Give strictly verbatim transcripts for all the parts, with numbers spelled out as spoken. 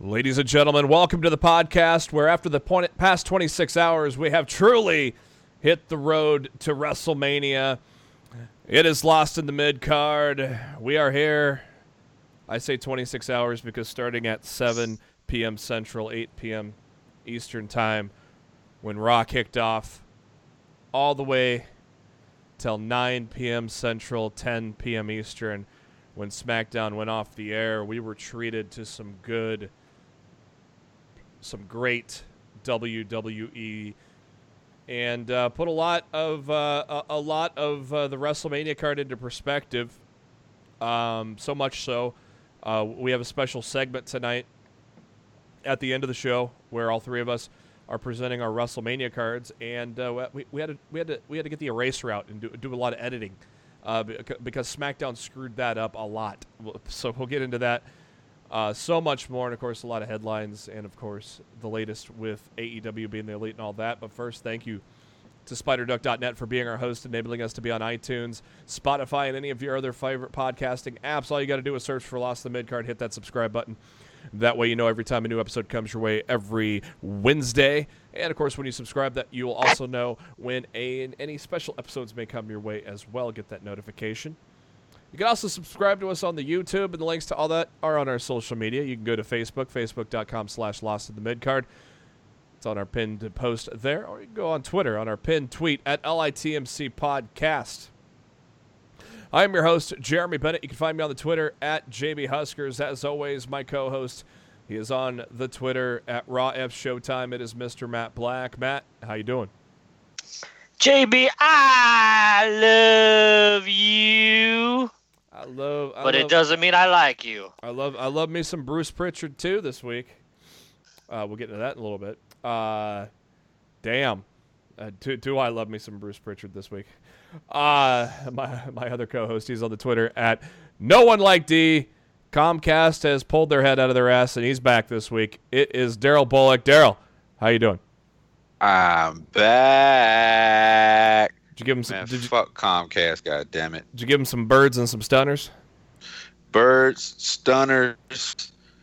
Ladies and gentlemen, welcome to the podcast where after the point, past twenty-six hours, we have truly hit the road to WrestleMania. It is Lost in the Mid-Card. We are here. I say twenty-six hours because starting at seven p.m. Central, eight p.m. Eastern Time, when Raw kicked off, all the way till nine p.m. Central, ten p.m. Eastern, when SmackDown went off the air, we were treated to some good... some great W W E, and uh, put a lot of uh, a, a lot of uh, the WrestleMania card into perspective. Um, so much so, uh, we have a special segment tonight at the end of the show where all three of us are presenting our WrestleMania cards, and uh, we, we had to we had to we had to get the eraser out and do, do a lot of editing uh, because SmackDown screwed that up a lot. So we'll get into that. Uh, so much more, and of course a lot of headlines, and of course the latest with A E W being the elite and all that. But first, thank you to spider duck dot net for being our host, enabling us to be on iTunes, Spotify, and any of your other favorite podcasting apps. All you got to do is search for Lost in the Midcard, hit that subscribe button. That way you know every time a new episode comes your way every Wednesday. And of course when you subscribe, that you will also know when a, and any special episodes may come your way as well. Get that notification. You can also subscribe to us on the YouTube, and the links to all that are on our social media. You can go to Facebook, facebook dot com slash lost in the midcard. It's on our pinned post there, or you can go on Twitter on our pinned tweet at L I T M C Podcast. I am your host, Jeremy Bennett. You can find me on the Twitter at J B Huskers. As always, my co-host, he is on the Twitter at Raw F Showtime. It is Mister Matt Black. Matt, how you doing? J B, I love you. I love, I but love, it doesn't mean I like you. I love, I love me some Bruce Pritchard too this week. Uh, we'll get into that in a little bit. Uh, damn, uh, do, do I love me some Bruce Pritchard this week? Uh, my my other co-host, he's on the Twitter at No One Like D. Comcast has pulled their head out of their ass and he's back this week. It is Daryl Bullock. Daryl, how you doing? I'm back. Did you give him some? Man, did you, fuck Comcast, goddammit. Did you give him some birds and some stunners? Birds, stunners,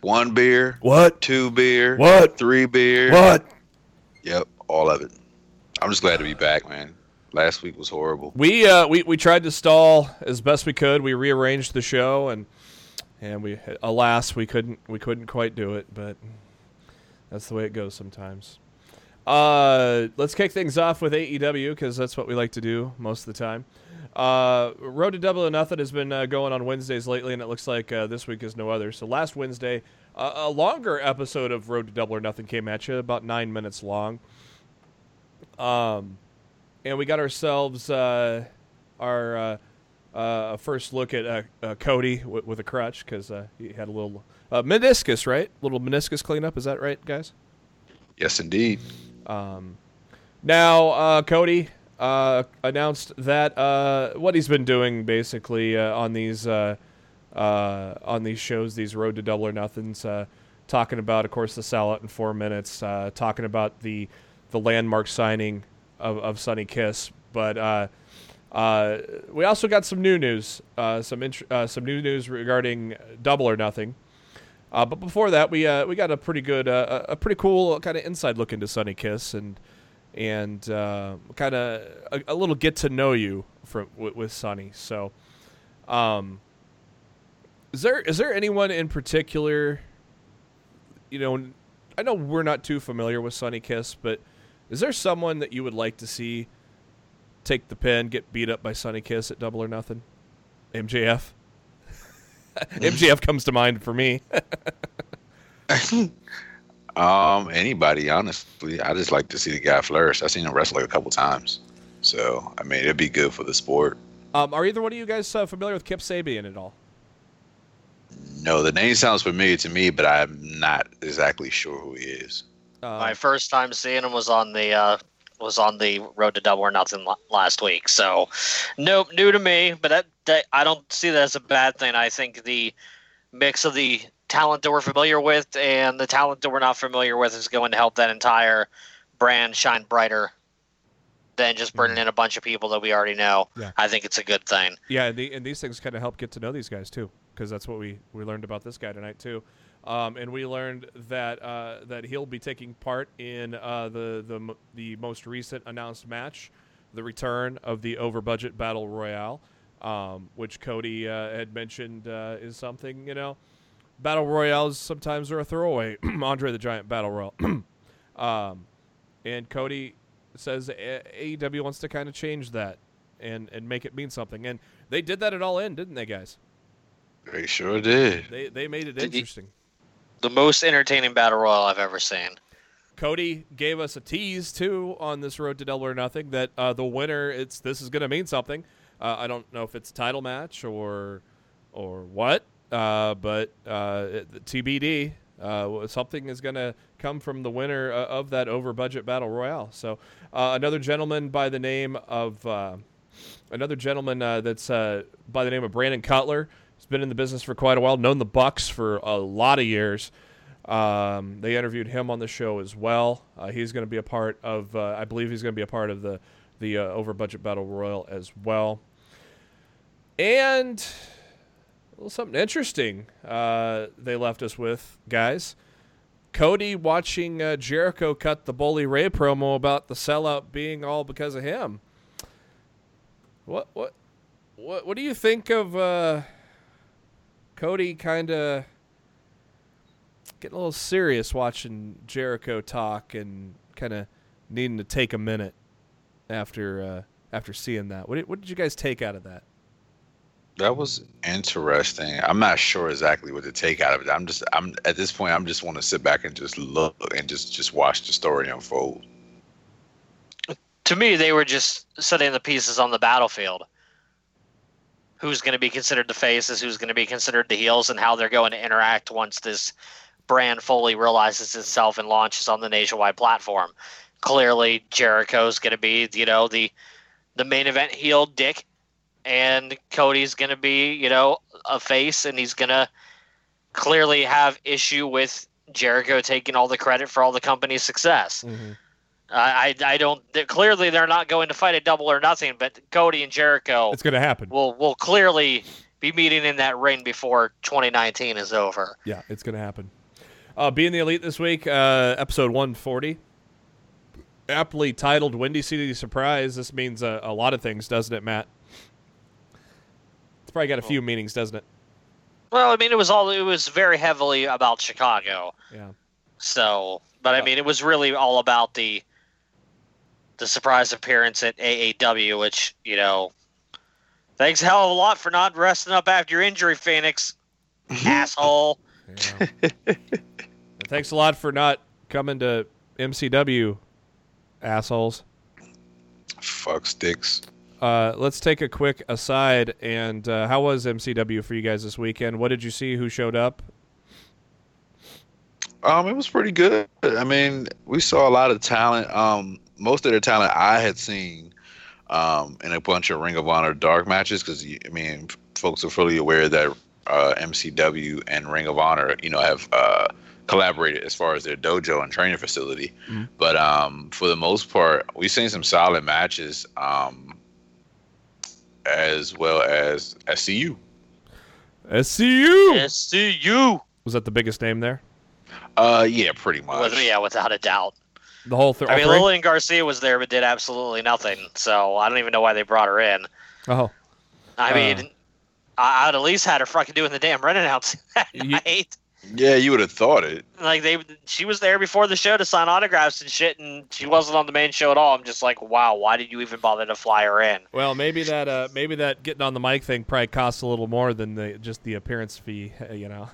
one beer. What? Two beer. What? Three beer. What? Yep, all of it. I'm just glad to be back, man. Last week was horrible. We uh we, we tried to stall as best we could. We rearranged the show, and and we alas we couldn't we couldn't quite do it, but that's the way it goes sometimes. Uh, let's kick things off with A E W because that's what we like to do most of the time. Uh, Road to Double or Nothing has been uh, going on Wednesdays lately, and it looks like uh, this week is no other. So last Wednesday, uh, a longer episode of Road to Double or Nothing came at you, about nine minutes long. Um, and we got ourselves uh, our uh, uh, first look at uh, uh, Cody w- with a crutch because uh, he had a little uh, meniscus, right? Little meniscus cleanup, is that right, guys? Yes, indeed. Um, now, uh, Cody uh, announced that uh, what he's been doing basically uh, on these uh, uh, on these shows, these Road to Double or Nothings, uh, talking about, of course, the sellout in four minutes, uh, talking about the the landmark signing of, of Sonny Kiss. But uh, uh, we also got some new news, uh, some int- uh, some new news regarding Double or Nothing. Uh, but before that, we uh, we got a pretty good, uh, a pretty cool kind of inside look into Sonny Kiss, and and uh, kind of a, a little get to know you from with, with Sonny. So, um, is there is there anyone in particular? You know, I know we're not too familiar with Sonny Kiss, but is there someone that you would like to see take the pin, get beat up by Sonny Kiss at Double or Nothing? M J F. M J F comes to mind for me. um, anybody, honestly. I just like to see the guy flourish. I've seen him wrestle like a couple times. So, I mean, it'd be good for the sport. Um, are either one of you guys uh, familiar with Kip Sabian at all? No, the name sounds familiar to me, but I'm not exactly sure who he is. Uh, My first time seeing him was on the uh, was on the Road to Double or Nothing last week. So, nope, new to me, but that I don't see that as a bad thing. I think the mix of the talent that we're familiar with and the talent that we're not familiar with is going to help that entire brand shine brighter than just bringing in a bunch of people that we already know. Yeah. I think it's a good thing. Yeah, and, the, and these things kind of help get to know these guys too. because that's what we, we learned about this guy tonight too. Um, and we learned that uh, that he'll be taking part in uh, the the the most recent announced match, the return of the over budget battle royale, um, which Cody uh, had mentioned uh, is something, you know, battle royales sometimes are a throwaway. Andre the Giant battle royale, um, and Cody says A E W wants to kind of change that and and make it mean something, and they did that at All In, didn't they, guys? They sure did. They they made it interesting. The most entertaining battle royal I've ever seen. Cody gave us a tease, too, on this Road to Double or Nothing, that uh, the winner, it's this is going to mean something. Uh, I don't know if it's a title match or or what, uh, but uh, it, T B D, uh, something is going to come from the winner uh, of that over-budget battle royale. So uh, another gentleman by the name of uh, another gentleman uh, that's uh, by the name of Brandon Cutler. He's been in the business for quite a while, known the Bucks for a lot of years. Um, they interviewed him on the show as well. Uh, he's going to be a part of, uh, I believe he's going to be a part of the, the uh, over-budget battle royal as well. And a little something interesting uh, they left us with, guys. Cody watching uh, Jericho cut the Bully Ray promo about the sellout being all because of him. What, what, what, what do you think of... Uh, Cody kind of getting a little serious watching Jericho talk and kind of needing to take a minute after uh, after seeing that. What did, what did you guys take out of that? That was interesting. I'm not sure exactly what to take out of it. I'm just I'm at this point I'm just want to sit back and just look and just, just watch the story unfold. To me, they were just setting the pieces on the battlefield. Who's going to be considered the faces, who's going to be considered the heels, and how they're going to interact once this brand fully realizes itself and launches on the nationwide platform. Clearly, Jericho's going to be, you know, the the main event heel dick, and Cody's going to be, you know, a face, and he's going to clearly have issue with Jericho taking all the credit for all the company's success. Mm-hmm. I I don't – clearly they're not going to fight a Double or Nothing, but Cody and Jericho – it's going to happen. We'll, we'll clearly be meeting in that ring before twenty nineteen is over. Yeah, it's going to happen. Uh, Being the Elite this week, uh, episode one forty, aptly titled Windy City Surprise. This means a, a lot of things, doesn't it, Matt? It's probably got a few well, meanings, doesn't it? Well, I mean, it was all – it was very heavily about Chicago. Yeah. So – but, I mean, it was really all about the – the surprise appearance at A A W, which, you know, thanks a hell of a lot for not resting up after your injury, Phoenix, asshole. Yeah. Thanks a lot for not coming to M C W, assholes. Fuck sticks. Uh, let's take a quick aside, and uh, how was M C W for you guys this weekend? What did you see? Who showed up? Um, it was pretty good. I mean, we saw a lot of talent. Um, most of the talent I had seen um, in a bunch of Ring of Honor dark matches, because, I mean, folks are fully aware that uh, M C W and Ring of Honor, you know, have uh, collaborated as far as their dojo and training facility. Mm-hmm. But um, for the most part, we've seen some solid matches um, as well as S C U. S C U! S C U! Was that the biggest name there? Uh, yeah, pretty much. Yeah, without a doubt. The whole th- I mean, Lillian Garcia was there but did absolutely nothing, so I don't even know why they brought her in. Oh. I uh, mean, I, I'd at least had her fucking doing the damn run announce that you, night. Yeah, you would have thought it. Like, they, she was there before the show to sign autographs and shit, and she wasn't on the main show at all. I'm just like, wow, why did you even bother to fly her in? Well, maybe that uh, maybe that getting on the mic thing probably costs a little more than the, just the appearance fee, you know.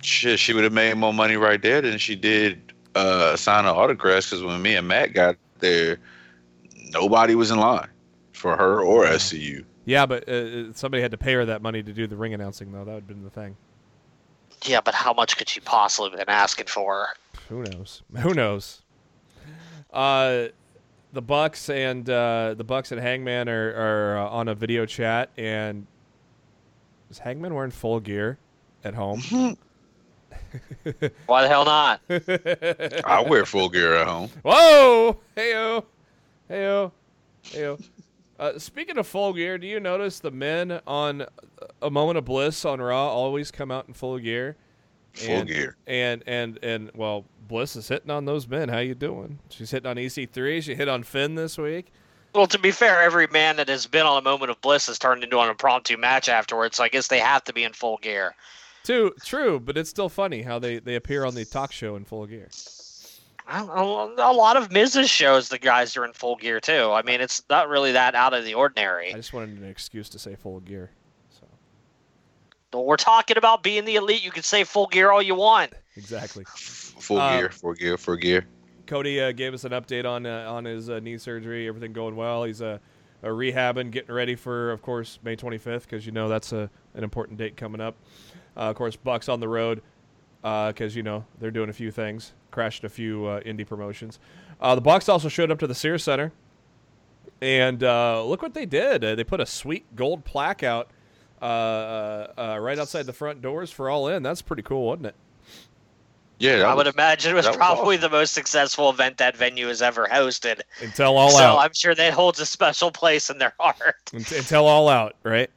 Shit, she would have made more money right there than she did uh, sign an autograph, because when me and Matt got there, nobody was in line for her or yeah. S C U. Yeah, but uh, somebody had to pay her that money to do the ring announcing, though. That would have been the thing. Yeah, but how much could she possibly have been asking for? Who knows? Who knows? Uh, the Bucks and uh, the Bucks and Hangman are, are uh, on a video chat, and is Hangman wearing full gear at home? Why the hell not? I wear full gear at home. Whoa! Hey-o! Hey-o! Hey-o! Uh, speaking of full gear, do you notice the men on A Moment of Bliss on Raw always come out in full gear? Full and, gear. And, and, and, well, Bliss is hitting on those men. How you doing? She's hitting on E C three. She hit on Finn this week. Well, to be fair, every man that has been on A Moment of Bliss has turned into an impromptu match afterwards, so I guess they have to be in full gear. Too, true, but it's still funny how they, they appear on the talk show in full gear. I, a lot of Miz's shows, the guys are in full gear, too. I mean, it's not really that out of the ordinary. I just wanted an excuse to say full gear. So. But we're talking about being the elite. You can say full gear all you want. Exactly. Full uh, gear, full gear, full gear. Cody uh, gave us an update on uh, on his uh, knee surgery. Everything going well. He's uh, uh, rehabbing, getting ready for, of course, May twenty-fifth, because you know that's a, an important date coming up. Uh, of course, Bucks on the road, because uh, you know they're doing a few things, crashed a few uh, indie promotions. Uh, the Bucks also showed up to the Sears Center, and uh, look what they did. Uh, they put a sweet gold plaque out uh, uh, right outside the front doors for All In. That's pretty cool, wasn't it? Yeah, I would was, imagine it was probably was awesome. The most successful event that venue has ever hosted. Until All so Out. So I'm sure that holds a special place in their heart. Until All Out, right?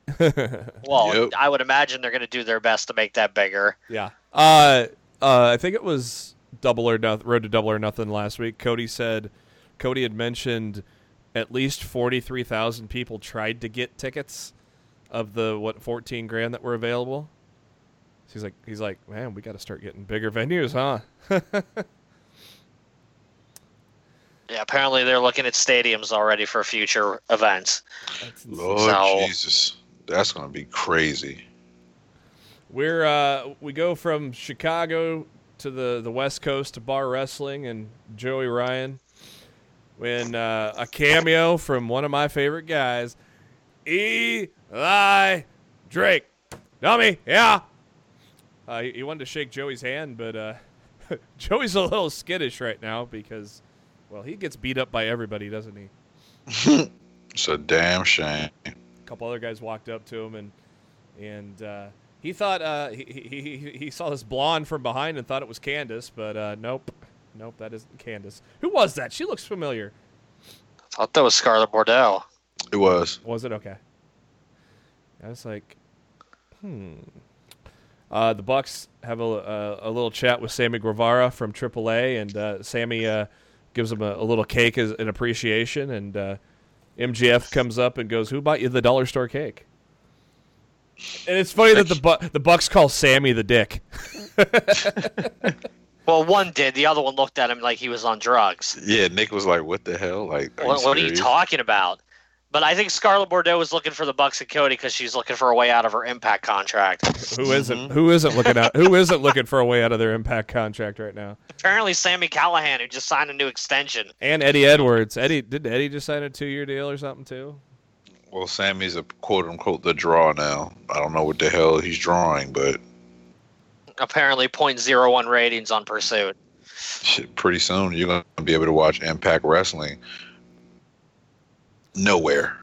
Well, yep. I would imagine they're going to do their best to make that bigger. Yeah. Uh, uh, I think it was Double or Nothing, Road to Double or Nothing last week. Cody said, Cody had mentioned at least forty-three thousand people tried to get tickets of the, what, fourteen grand that were available. So he's like, he's like, man, we got to start getting bigger venues, huh? Yeah, apparently they're looking at stadiums already for future events. Lord so. Jesus, that's going to be crazy. We're uh, we go from Chicago to the, the West Coast to bar wrestling and Joey Ryan, when uh, a cameo from one of my favorite guys, Eli Drake, dummy, yeah. Uh, he wanted to shake Joey's hand, but uh, Joey's a little skittish right now because, well, he gets beat up by everybody, doesn't he? It's a damn shame. A couple other guys walked up to him, and and uh, he thought uh, he, he he saw this blonde from behind and thought it was Candace, but uh, nope, nope, that isn't Candace. Who was that? She looks familiar. I thought that was Scarlett Bordeaux. It was. Was it? Okay. I was like, hmm. Uh, the Bucks have a, a a little chat with Sammy Guevara from triple A, and uh, Sammy uh, gives him a, a little cake as an appreciation, and uh, M J F comes up and goes, "Who bought you the dollar store cake?" And it's funny that the Bu- the Bucks call Sammy the dick. Well, one did. The other one looked at him like he was on drugs. Yeah, Nick was like, "What the hell? Like, are what, what are you talking about?" But I think Scarlett Bordeaux is looking for the Bucks and Cody because she's looking for a way out of her Impact contract. Who isn't? Mm-hmm. Who isn't looking out? Who isn't looking for a way out of their Impact contract right now? Apparently, Sami Callihan, who just signed a new extension, and Eddie Edwards. Eddie didn't Eddie just sign a two-year deal or something too? Well, Sammy's a quote-unquote the draw now. I don't know what the hell he's drawing, but apparently point zero one ratings on Pursuit. Shit, pretty soon you're gonna be able to watch Impact Wrestling. Nowhere.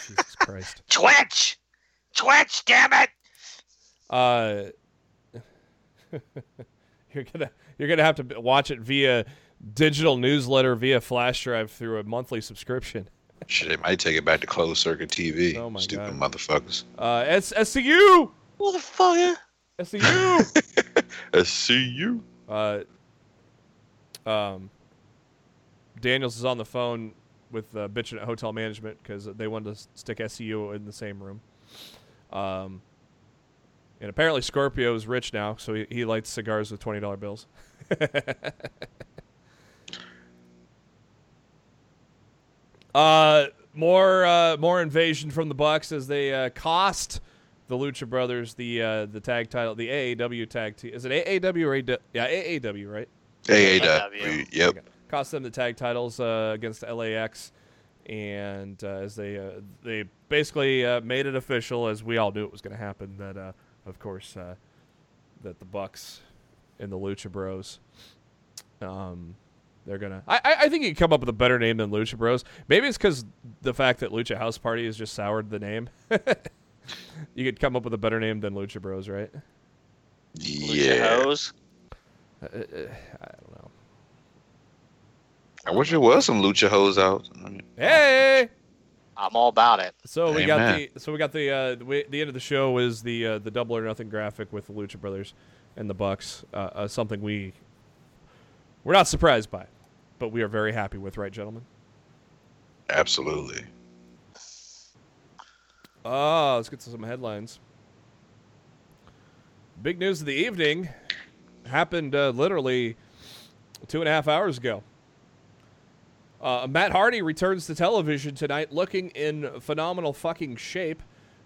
Jesus Christ. Twitch! Twitch, damn it! Uh, you're gonna you're gonna have to watch it via digital newsletter, via flash drive, through a monthly subscription. Shit, they might take it back to closed circuit T V. Oh my Stupid God. motherfuckers. Uh, S SCU! Motherfucker! S C U! S C U! Uh, um, Daniels is on the phone with uh, bitching at hotel management because they wanted to stick S C U in the same room. Um, and apparently Scorpio is rich now, so he, he lights cigars with twenty dollar bills. uh, more uh, more invasion from the Bucks as they uh, cost the Lucha Brothers the uh, the tag title, the A A W tag team. Is it A A W or A A W? Yeah, A A W, right? A A W, yep. Okay. Cost them the tag titles uh, against L A X, and uh, as they uh, they basically uh, made it official, as we all knew it was going to happen, that uh, of course uh, that the Bucks and the Lucha Bros, um, they're gonna. I I think you can come up with a better name than Lucha Bros. Maybe it's because the fact that Lucha House Party has just soured the name. You could come up with a better name than Lucha Bros, right? Yeah. Lucha Hoes? Uh, uh, I don't know. I wish there was some Lucha Hoes out. Hey! I'm all about it. So we Amen. got the so we got the uh, the, the end of the show is the uh, the Double or Nothing graphic with the Lucha Brothers and the Bucks. Uh, uh, something we we're not surprised by, but we are very happy with, right, gentlemen? Absolutely. Ah, uh, let's get to some headlines. Big news of the evening happened uh, literally two and a half hours ago. Uh, Matt Hardy returns to television tonight looking in phenomenal fucking shape.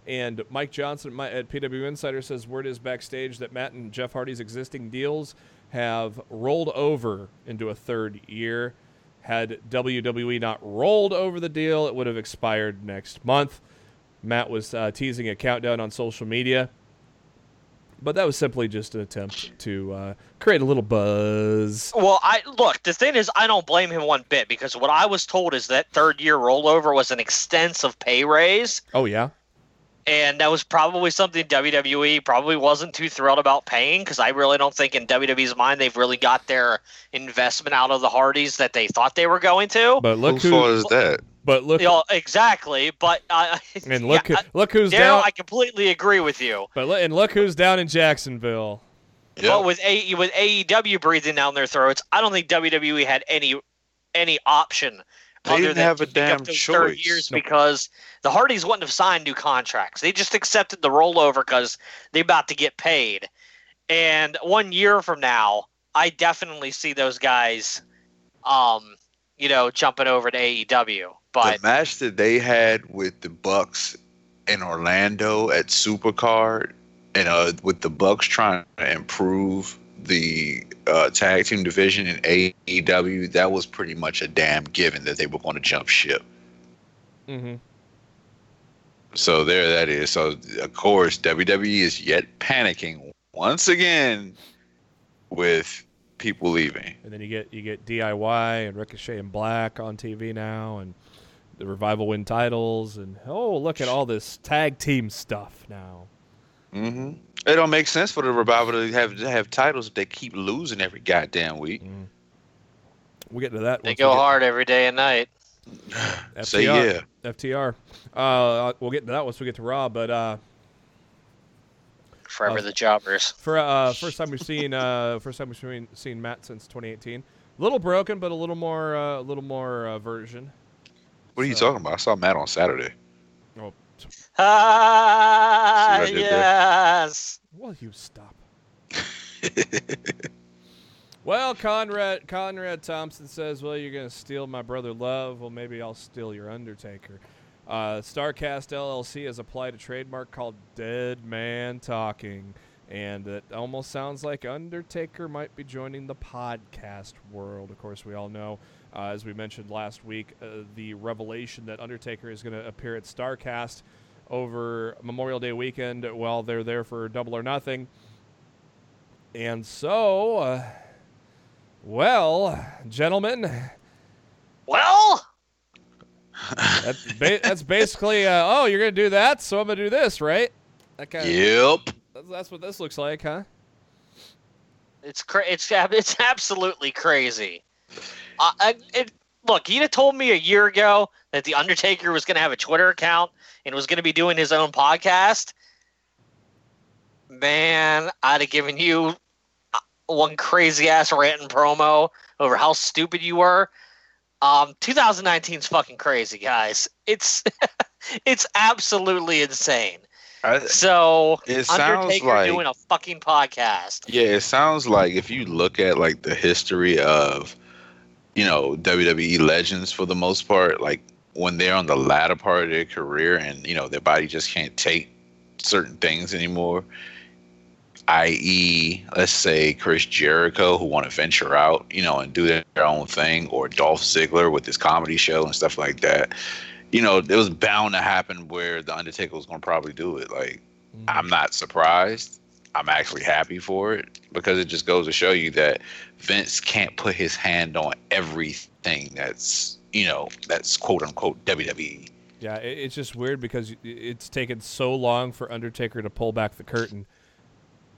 And Mike Johnson at P W Insider says word is backstage that Matt and Jeff Hardy's existing deals have rolled over into a third year. Had W W E not rolled over the deal, it would have expired next month. Matt was uh, teasing a countdown on social media. But that was simply just an attempt to uh, create a little buzz. Well, I look, the thing is, I don't blame him one bit, because what I was told is that third-year rollover was an extensive pay raise. Oh, yeah? And that was probably something W W E probably wasn't too thrilled about paying, because I really don't think in W W E's mind they've really got their investment out of the Hardys that they thought they were going to. But look who far is that? But look, you know, exactly. But uh, and look, yeah, look who's Darryl, down. I completely agree with you. But and look who's down in Jacksonville. Yep. But with A with A E W breathing down their throats, I don't think W W E had any any option. They didn't have a damn choice. Years no. Because the Hardys wouldn't have signed new contracts. They just accepted the rollover because they're about to get paid. And one year from now, I definitely see those guys, um, you know, jumping over to A E W. But the match that they had with the Bucks in Orlando at Supercard, and uh, with the Bucks trying to improve the uh, tag team division in A E W, that was pretty much a damn given that they were going to jump ship. Mm-hmm. So there that is. So, of course, W W E is yet panicking once again with people leaving. And then you get you get D I Y and Ricochet and Black on T V now, and the Revival win titles, and oh, look at all this tag team stuff now. Mm-hmm. It don't make sense for the Revival to have to have titles if they keep losing every goddamn week. Mm. We'll get to that. They go hard to... every day and night. F T R. Say yeah. F T R. Uh, we'll get to that once we get to Raw, but... Uh, Forever uh, the jobbers. For uh, first time we've seen uh, first time we've seen, seen Matt since twenty eighteen. A little broken, but a little more uh, a little more uh, version. What are you so. talking about? I saw Matt on Saturday. Oh. Ah, uh, yes. There? Will you stop? Well, Conrad Conrad Thompson says, well, you're going to steal my brother Love. Well, maybe I'll steal your Undertaker. Uh, Starcast L L C has applied a trademark called Dead Man Talking, and it almost sounds like Undertaker might be joining the podcast world. Of course, we all know, uh, as we mentioned last week, uh, the revelation that Undertaker is going to appear at Starcast over Memorial Day weekend while they're there for Double or Nothing. And so, uh, well, gentlemen. Well? That's, ba- that's basically, uh, oh, you're going to do that, so I'm going to do this, right? That kind of, yep. That's, that's what this looks like, huh? It's cra- It's it's absolutely crazy. Uh, I, it, look, you'd have told me a year ago that The Undertaker was going to have a Twitter account and was going to be doing his own podcast. Man, I'd have given you one crazy-ass rant and promo over how stupid you were. Um, twenty nineteen's fucking crazy, guys. It's it's absolutely insane. I, so it sounds like doing a fucking podcast. Yeah, it sounds like if you look at like the history of, you know, W W E legends for the most part, like when they're on the latter part of their career and, you know, their body just can't take certain things anymore. that is, let's say Chris Jericho, who want to venture out, you know, and do their own thing, or Dolph Ziggler with his comedy show and stuff like that. You know, it was bound to happen where The Undertaker was going to probably do it. Like, mm-hmm. I'm not surprised. I'm actually happy for it, because it just goes to show you that Vince can't put his hand on everything that's, you know, that's quote-unquote W W E. Yeah, it's just weird because it's taken so long for Undertaker to pull back the curtain.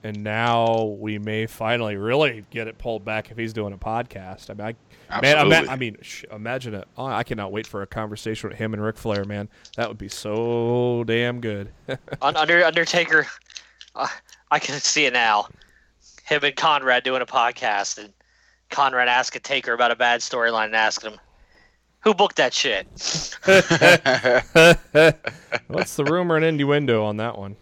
And now we may finally really get it pulled back if he's doing a podcast. I mean, I, man, I, mean, I mean, sh- imagine it. Oh, I cannot wait for a conversation with him and Ric Flair, man. That would be so damn good. On Under Undertaker, uh, I can see it now. Him and Conrad doing a podcast, and Conrad asking Taker about a bad storyline and asking him, who booked that shit? What's the rumor and innuendo on that one?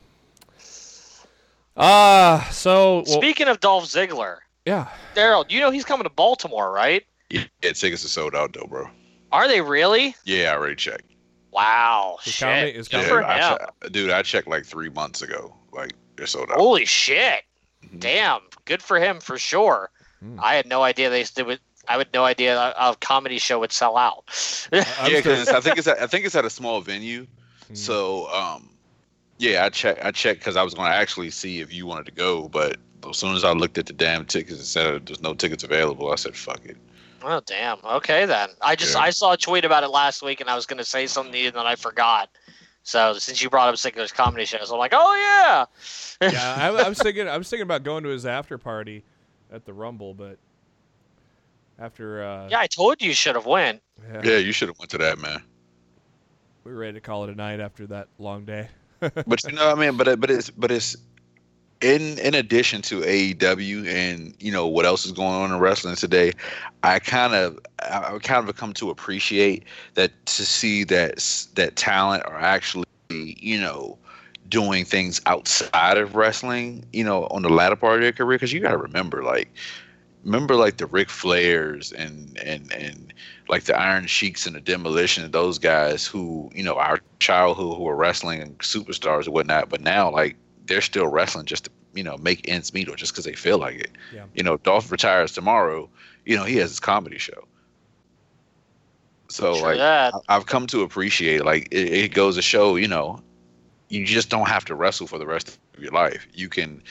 Ah, uh, so... Well, speaking of Dolph Ziggler. Yeah. Daryl, you know he's coming to Baltimore, right? Yeah, tickets are sold out, though, bro. Are they really? Yeah, I already checked. Wow, the shit. Is dude, I che- dude, I checked like three months ago. Like, they're sold out. Holy shit. Mm-hmm. Damn. Good for him, for sure. Mm. I had no idea they... they would, I had no idea a, a comedy show would sell out. Yeah, because I, I think it's at a small venue. Mm. So, um... yeah, I checked. I checked because I was going to actually see if you wanted to go, but as soon as I looked at the damn tickets and said there's no tickets available, I said, "Fuck it." Oh damn. Okay then. I just yeah. I saw a tweet about it last week, and I was going to say something to you, and then I forgot. So since you brought up Ziggler's comedy shows, I'm like, oh yeah. Yeah, I, I was thinking. I was thinking about going to his after party at the Rumble, but after. Uh, yeah, I told you you should have went. Yeah. yeah, you should have went to that, man. We were ready to call it a night after that long day. But you know what I mean, but but it's but it's in in addition to A E W and you know what else is going on in wrestling today, I kind of I kind of come to appreciate that to see that that talent are actually you know doing things outside of wrestling, you know, on the latter part of their career, because you got to remember like remember like the Ric Flairs and and and like the Iron Sheiks and the Demolition and those guys who, you know, our childhood who were wrestling and superstars and whatnot, but now, like, they're still wrestling just to, you know, make ends meet or just because they feel like it. Yeah. You know, Dolph retires tomorrow. You know, he has his comedy show. So, sure like, I, I've come to appreciate, like, it, it goes to show, you know, you just don't have to wrestle for the rest of your life. You can...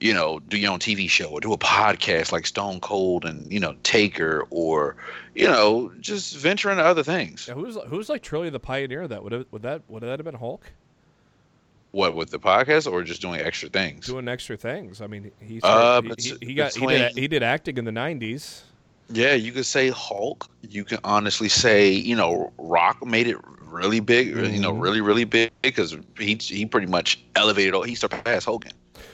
you know, do your own T V show or do a podcast like Stone Cold and, you know, Taker or, you know, just venture into other things. Yeah, who's who's like truly the pioneer of that? Would, it, would that would that have been Hulk? What, with the podcast or just doing extra things? Doing extra things. I mean, he started, uh, he, he, he got between, he, did, he did acting in the nineties. Yeah, you could say Hulk. You can honestly say, you know, Rock made it really big, mm-hmm. you know, really, really big because he he pretty much elevated all. He surpassed Hogan.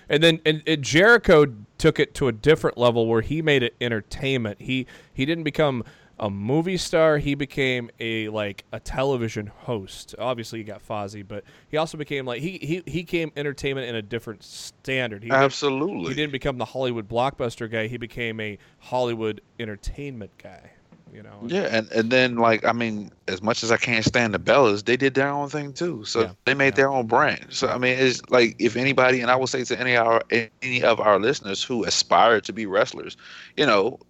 And then and, and Jericho took it to a different level where he made it entertainment. He he didn't become a movie star. He became a like a television host. Obviously, he got Fozzy, but he also became like he he he became entertainment in a different standard. He Absolutely, didn't, he didn't become the Hollywood blockbuster guy. He became a Hollywood entertainment guy. You know. Yeah, and, and then like I mean, as much as I can't stand the Bellas, they did their own thing too. So yeah, they made yeah. their own brand. So I mean, it's like if anybody, and I will say to any of our any of our listeners who aspire to be wrestlers, you know,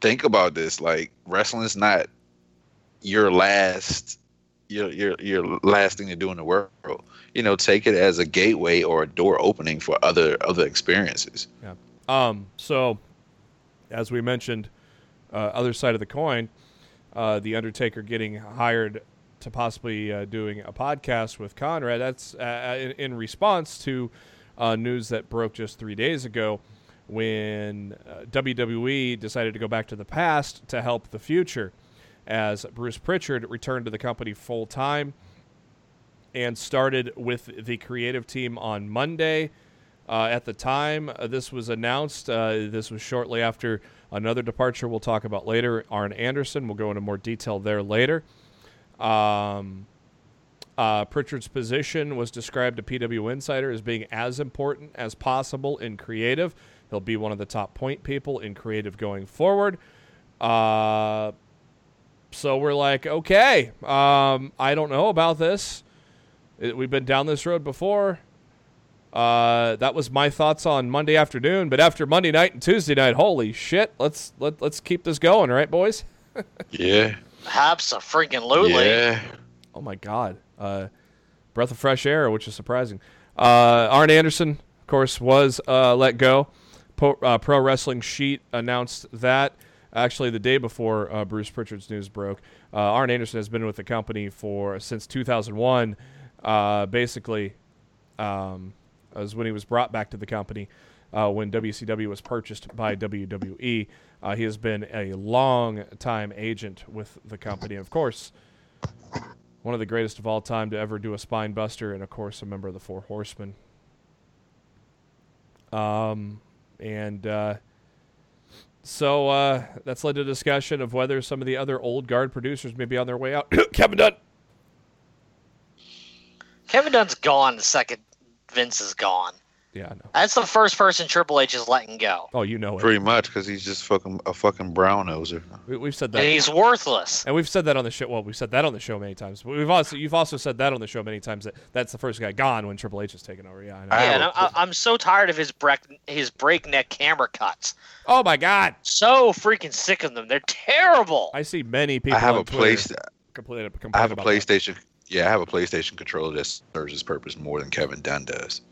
think about this. Like wrestling's not your last your your your last thing to do in the world. You know, take it as a gateway or a door opening for other other experiences. Yeah. Um. So, as we mentioned. Uh, other side of the coin, uh, The Undertaker getting hired to possibly uh, doing a podcast with Conrad. That's uh, in, in response to uh, news that broke just three days ago when uh, W W E decided to go back to the past to help the future as Bruce Pritchard returned to the company full-time and started with the creative team on Monday. Uh, at the time uh, this was announced, uh, this was shortly after another departure we'll talk about later, Arn Anderson. We'll go into more detail there later. Um, uh, Pritchard's position was described to P W Insider as being as important as possible in creative. He'll be one of the top point people in creative going forward. Uh, so we're like, okay, um, I don't know about this. It, we've been down this road before. Uh, that was my thoughts on Monday afternoon, but after Monday night and Tuesday night, holy shit, let's let, let's keep this going, right, boys? Yeah. Abso-freaking-lutely. Yeah. Oh, my God. Uh, breath of fresh air, which is surprising. Uh, Arn Anderson, of course, was uh, let go. Po- uh, Pro Wrestling Sheet announced that actually the day before uh, Bruce Pritchard's news broke. Uh, Arn Anderson has been with the company for since two thousand one, uh, basically. Um, was when he was brought back to the company uh, when W C W was purchased by W W E. Uh, he has been a long-time agent with the company. Of course, one of the greatest of all time to ever do a spine buster, and, of course, a member of the Four Horsemen. Um, and uh, so uh, that's led to discussion of whether some of the other old guard producers may be on their way out. Kevin Dunn. Kevin Dunn's gone the second Vince is gone. Yeah, I know. That's the first person Triple H is letting go. Oh, you know it. Pretty much, because he's just fucking a fucking brown-noser. We, we've said that. And he's worthless. And we've said that on the show. Well, we've said that on the show many times. But we've also you've also said that on the show many times that that's the first guy gone when Triple H is taken over. Yeah, I know. Yeah, and I'm, I'm so tired of his break his breakneck camera cuts. Oh my God! So freaking sick of them. They're terrible. I see many people. I have on a place. Completely. I have a PlayStation. That. Yeah, I have a PlayStation controller that serves its purpose more than Kevin Dunn does.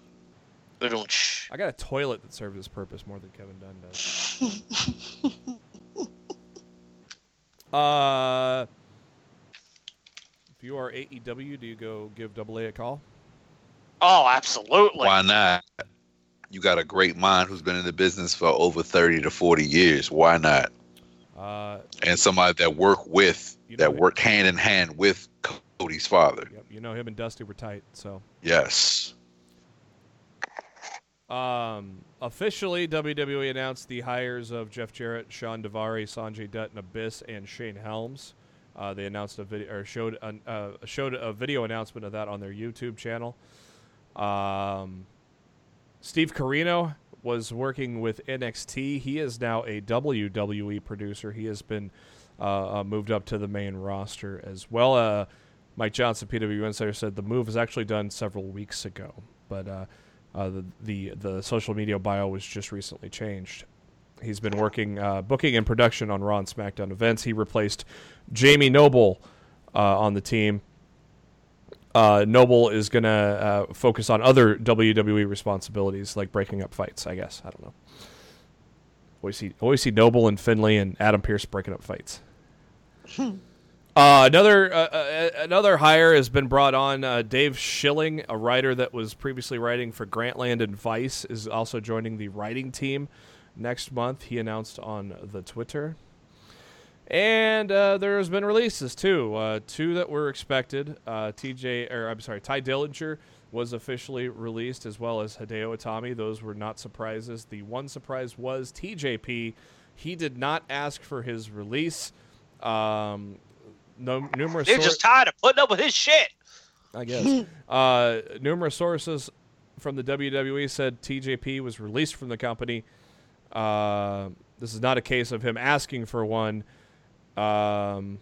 I got a toilet that serves its purpose more than Kevin Dunn does. uh, if you are A E W, do you go give Double A a call? Oh, absolutely. Why not? You got a great mind who's been in the business for over thirty to forty years. Why not? Uh, and somebody that worked with, you know, that worked hand in hand with Cody's father. Yep, you know, him and Dusty were tight, so. Yes. Um, officially, W W E announced the hires of Jeff Jarrett, Sean Devari, Sanjay Dutt, and Abyss, and Shane Helms. Uh, they announced a video or showed an, uh, showed a video announcement of that on their YouTube channel. Um, Steve Corino was working with N X T. He is now a W W E producer. He has been uh, uh, moved up to the main roster as well. Uh, Mike Johnson, P W Insider, said the move was actually done several weeks ago, but. Uh, Uh, the, the the social media bio was just recently changed. He's been working uh, booking and production on Raw and SmackDown events. He replaced Jamie Noble uh, on the team. Uh, Noble is going to uh, focus on other W W E responsibilities, like breaking up fights, I guess. I don't know. Always see, always see Noble and Finley and Adam Pearce breaking up fights. Hmm. Uh, another uh, uh, another hire has been brought on. Uh, Dave Schilling, a writer that was previously writing for Grantland and Vice, is also joining the writing team next month. He announced on the Twitter. And uh, there has been releases too. Uh, two that were expected. Uh, T J, or I'm sorry, Ty Dillinger was officially released, as well as Hideo Itami. Those were not surprises. The one surprise was T J P. He did not ask for his release. Um. No, numerous They're sor- just tired of putting up with his shit, I guess. uh, numerous sources from the W W E said T J P was released from the company. Uh, this is not a case of him asking for one. Um,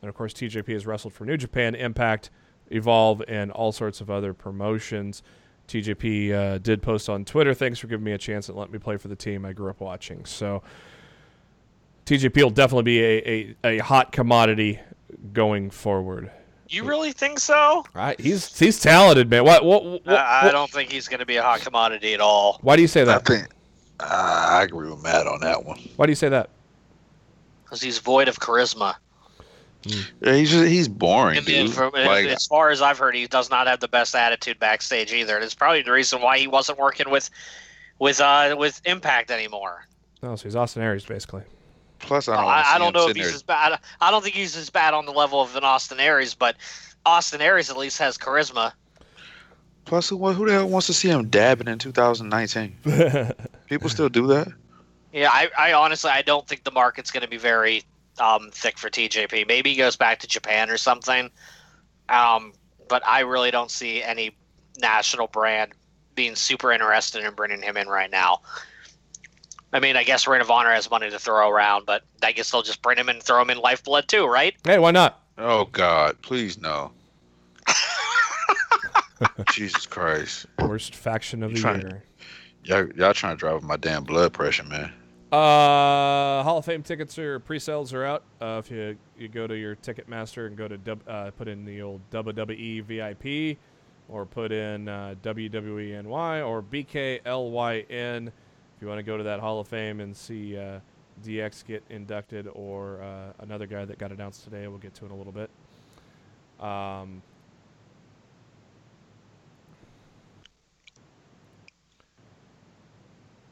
and, of course, T J P has wrestled for New Japan, Impact, Evolve, and all sorts of other promotions. T J P uh, did post on Twitter, "Thanks for giving me a chance and let me play for the team I grew up watching." So... T J P will definitely be a, a, a hot commodity going forward. You really think so? Right, he's he's talented, man. What? what, what, what? I don't think he's going to be a hot commodity at all. Why do you say that? I think uh, I agree with Matt on that one. Why do you say that? Because he's void of charisma. Mm. Yeah, he's just, he's boring, and dude. From, like, as far as I've heard, he does not have the best attitude backstage either, and it's probably the reason why he wasn't working with with uh, with Impact anymore. Oh, so he's Austin Aries, basically. Plus, I don't, I, I don't know if he's there. as bad. I don't think he's as bad on the level of an Austin Aries, but Austin Aries at least has charisma. Plus, who, who the hell wants to see him dabbing in two thousand nineteen? People still do that? Yeah, I, I honestly, I don't think the market's going to be very um, thick for T J P. Maybe he goes back to Japan or something. Um, but I really don't see any national brand being super interested in bringing him in right now. I mean, I guess Ring of Honor has money to throw around, but I guess they'll just print him and throw him in Lifeblood too, right? Hey, why not? Oh, God. Please, no. Jesus Christ. Worst faction of the year. Y'all, y'all trying to drive up my damn blood pressure, man. Uh, Hall of Fame tickets or pre-sales are out. Uh, if you you go to your Ticketmaster and go to uh, put in the old W W E V I P or put in uh, W W E N Y or B K L Y N. If you want to go to that Hall of Fame and see uh, D X get inducted or uh, another guy that got announced today, we'll get to in a little bit. Um,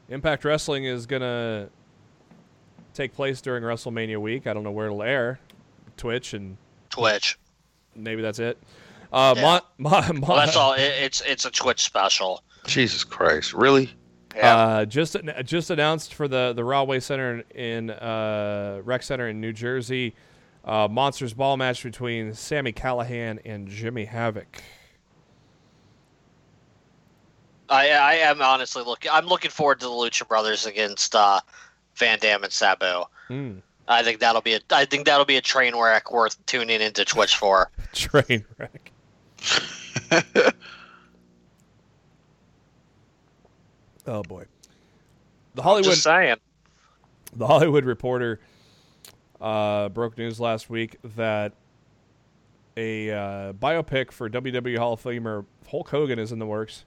Impact Wrestling is going to take place during WrestleMania week. I don't know where it'll air. Twitch and... Twitch. Maybe that's it. Uh, yeah. Mon- Mon- Mon- well, that's all. It, it's it's a Twitch special. Jesus Christ. Really? Yeah. Uh, just just announced for the, the Rahway Center in uh, Rec Center in New Jersey, uh, Monsters Ball match between Sami Callihan and Jimmy Havoc. I I am honestly looking. I'm looking forward to the Lucha Brothers against uh, Van Dam and Sabu. Mm. I think that'll be a I think that'll be a train wreck worth tuning into Twitch for. Train wreck. Oh boy, the Hollywood. Just saying. The Hollywood Reporter uh, broke news last week that a uh, biopic for W W E Hall of Famer Hulk Hogan is in the works,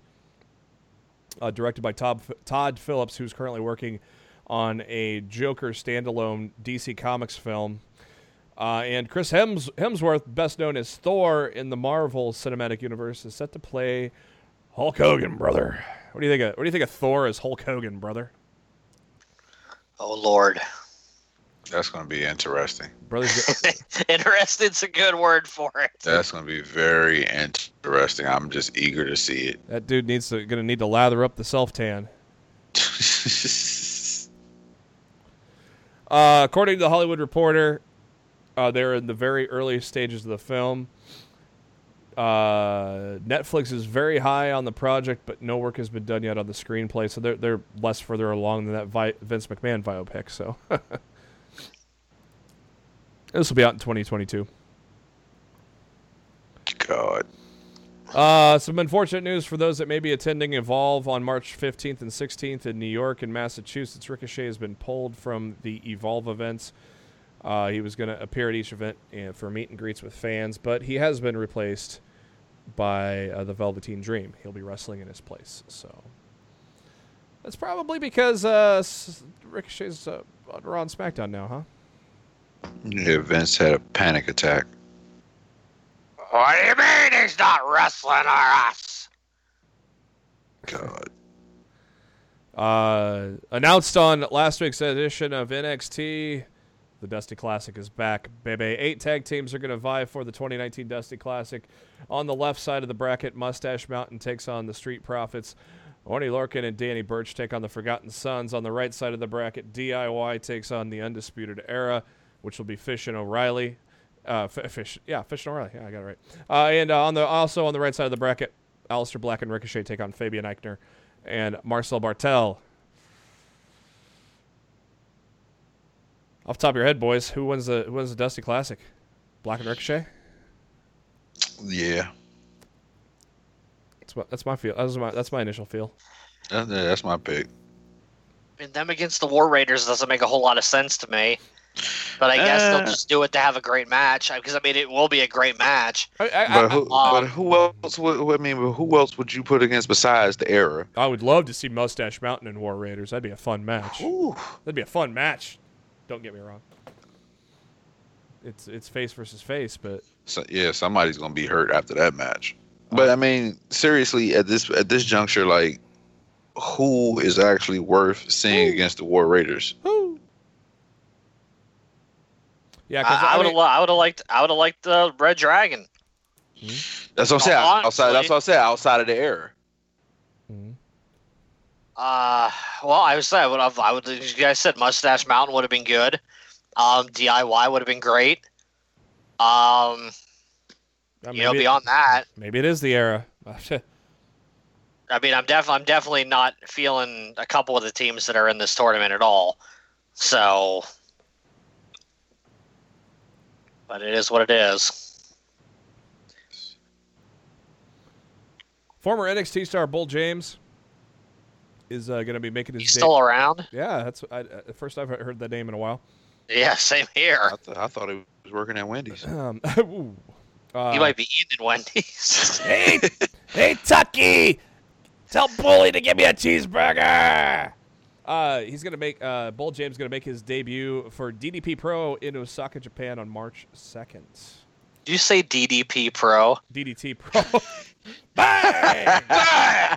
uh, directed by Todd Todd Phillips, who's currently working on a Joker standalone D C Comics film, uh, and Chris Hems- Hemsworth, best known as Thor in the Marvel Cinematic Universe, is set to play Hulk Hogan, brother. What do you think of what do you think of Thor as Hulk Hogan, brother? Oh Lord. That's gonna be interesting. Brother's interesting's a good word for it. That's gonna be very interesting. I'm just eager to see it. That dude needs to gonna need to lather up the self tan. uh, according to the Hollywood Reporter, uh, they're in the very early stages of the film. Uh, Netflix is very high on the project, but no work has been done yet on the screenplay, so they're they're less further along than that Vi- Vince McMahon biopic. So this will be out in twenty twenty-two. God. Uh, some unfortunate news for those that may be attending Evolve on March fifteenth and sixteenth in New York and Massachusetts. Ricochet has been pulled from the Evolve events. Uh, he was going to appear at each event and for meet and greets with fans, but he has been replaced by uh, the Velveteen Dream. He'll be wrestling in his place. So that's probably because uh, Ricochet's uh, on SmackDown now, huh? Yeah, Vince had a panic attack. What do you mean he's not wrestling or us? God. Uh, announced on last week's edition of N X T, the Dusty Classic is back, baby. Eight tag teams are going to vie for the twenty nineteen Dusty Classic. On the left side of the bracket, Mustache Mountain takes on the Street Profits. Orny Lorcan and Danny Burch take on the Forgotten Sons. On the right side of the bracket, D I Y takes on the Undisputed Era, which will be Fish and O'Reilly. Uh, Fish, yeah, Fish and O'Reilly. Yeah, I got it right. Uh, and uh, on the also on the right side of the bracket, Aleister Black and Ricochet take on Fabian Eichner and Marcel Bartel. Off the top of your head, boys, who wins the who wins the Dusty Classic? Black and Ricochet? Yeah. That's my that's my feel. That's my that's my initial feel. That's, that's my pick. And them against the War Raiders doesn't make a whole lot of sense to me. But I guess uh, they'll just do it to have a great match, because I mean it will be a great match. I, I, but, who, um, but who else? Would, I mean, who else would you put against besides the Era? I would love to see Mustache Mountain and War Raiders. That'd be a fun match. Ooh. That'd be a fun match. Don't get me wrong. It's it's face versus face, but so, yeah, somebody's gonna be hurt after that match. But uh, I mean, seriously, at this at this juncture, like, who is actually worth seeing who? against the War Raiders? Who? Yeah, cause I would have I would have liked I would have liked the Red Dragon. Mm-hmm. That's what I'm saying. Honestly, outside, that's what I said. Outside of the Era. Mm-hmm. Uh, well, I would say I would have. I would. You guys said Mustache Mountain would have been good. Um, D I Y would have been great. Um, uh, you know, beyond it, that, maybe it is the Era. I mean, I'm definitely, I'm definitely not feeling a couple of the teams that are in this tournament at all. So, but it is what it is. Former N X T star Bull James is uh, going to be making his. He's date. Still around? Yeah, that's I, uh, first I've heard that name in a while. Yeah, same here. I, th- I thought he was working at Wendy's. Um, ooh, uh, he might be eating Wendy's. hey, hey, Tucky, tell Bully to give me a cheeseburger. Uh, he's going to make uh, Bull James going to make his debut for D D P Pro in Osaka, Japan, on March second. Did you say D D P Pro? D D T Pro. Bang! Bang!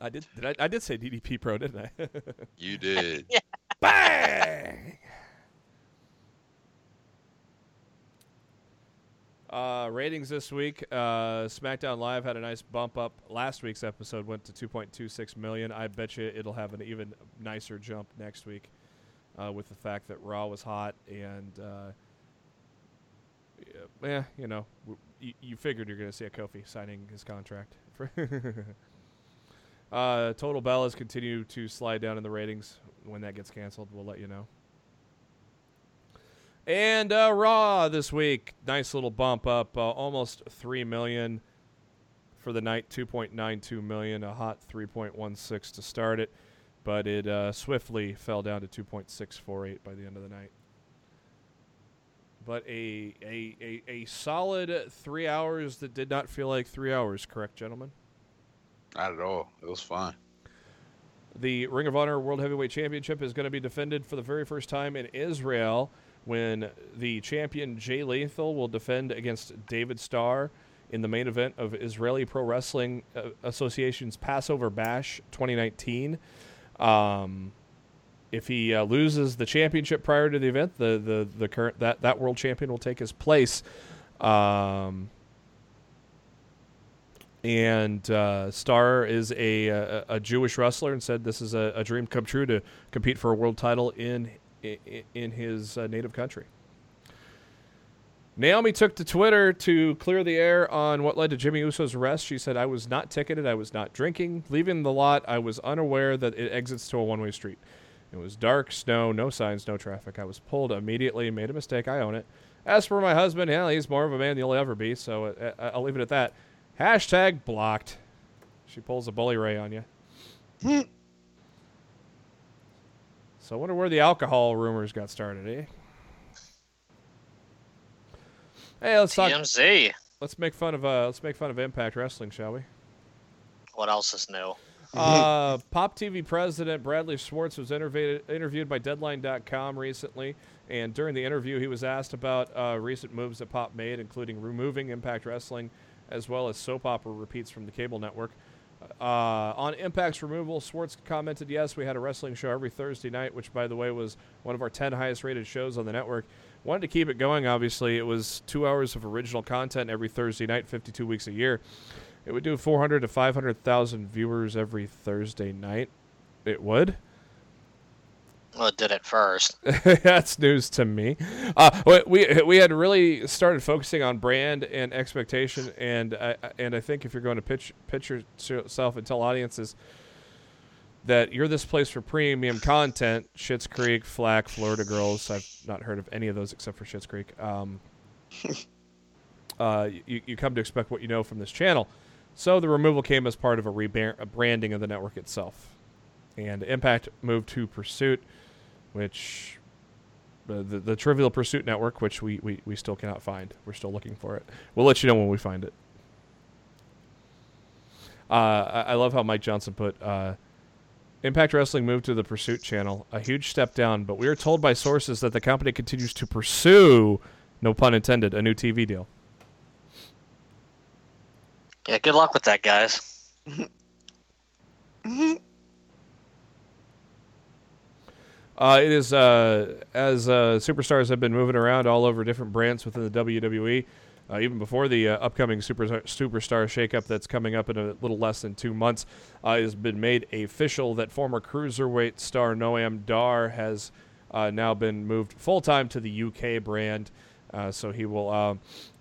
I did, did I, I did say D D P Pro, didn't I? You did. Yeah. Bang! Uh, ratings this week. Uh, SmackDown Live had a nice bump up. Last week's episode went to two point two six million. I bet you it'll have an even nicer jump next week uh, with the fact that Raw was hot and, uh, yeah, you know, you, you figured you're going to see a Kofi signing his contract. uh, Total Bellas continue to slide down in the ratings. When that gets canceled, we'll let you know. And uh, Raw this week, nice little bump up, uh, almost three million dollars for the night, two point nine two million dollars, a hot three point one six to start it, but it uh, swiftly fell down to two point six four eight by the end of the night. But a, a, a, a solid three hours that did not feel like three hours, correct, gentlemen? Not at all. It was fine. The Ring of Honor World Heavyweight Championship is going to be defended for the very first time in Israel, when the champion Jay Lethal will defend against David Starr in the main event of Israeli Pro Wrestling Association's Passover Bash twenty nineteen. Um, if he uh, loses the championship prior to the event, the the the current that that world champion will take his place. Um, and uh, Starr is a, a a Jewish wrestler and said this is a, a dream come true to compete for a world title in. in his uh, native country. Naomi took to Twitter to clear the air on what led to Jimmy Uso's arrest. She said, "I was not ticketed. I was not drinking. Leaving the lot, I was unaware that it exits to a one-way street. It was dark, snow, no signs, no traffic. I was pulled immediately, made a mistake. I own it. As for my husband, yeah, he's more of a man than you'll ever be, so I'll leave it at that. Hashtag blocked." She pulls a bully ray on you. So I wonder where the alcohol rumors got started, eh? Hey, let's talk. T M Z. Let's make fun of uh, let's make fun of Impact Wrestling, shall we? What else is new? Uh, Pop T V president Bradley Schwartz was interviewed interviewed by Deadline dot com recently, and during the interview, he was asked about uh, recent moves that Pop made, including removing Impact Wrestling, as well as soap opera repeats from the cable network. Uh, on Impact's removal, Schwartz commented, "Yes, we had a wrestling show every Thursday night, which, by the way, was one of our ten highest-rated shows on the network. Wanted to keep it going, obviously. It was two hours of original content every Thursday night, fifty-two weeks a year. It would do four hundred to five hundred thousand viewers every Thursday night." It would? Well, it did at first. That's news to me. Uh, we we had really started focusing on brand and expectation, and I, and I think if you're going to pitch pitch yourself and tell audiences that you're this place for premium content, Schitt's Creek, Flack, Florida Girls. I've not heard of any of those except for Schitt's Creek. Um, uh, you you come to expect what you know from this channel. So the removal came as part of a rebranding of the network itself. And Impact moved to Pursuit, which uh, the the Trivial Pursuit Network, which we, we, we still cannot find. We're still looking for it. We'll let you know when we find it. Uh, I, I love how Mike Johnson put, uh, Impact Wrestling moved to the Pursuit channel, a huge step down, but we are told by sources that the company continues to pursue, no pun intended, a new T V deal. Yeah, good luck with that, guys. Uh, it is, uh, as uh, superstars have been moving around all over different brands within the W W E, uh, even before the uh, upcoming super, superstar shakeup that's coming up in a little less than two months, uh, it has been made official that former cruiserweight star Noam Dar has uh, now been moved full-time to the U K brand. Uh, so he will, uh,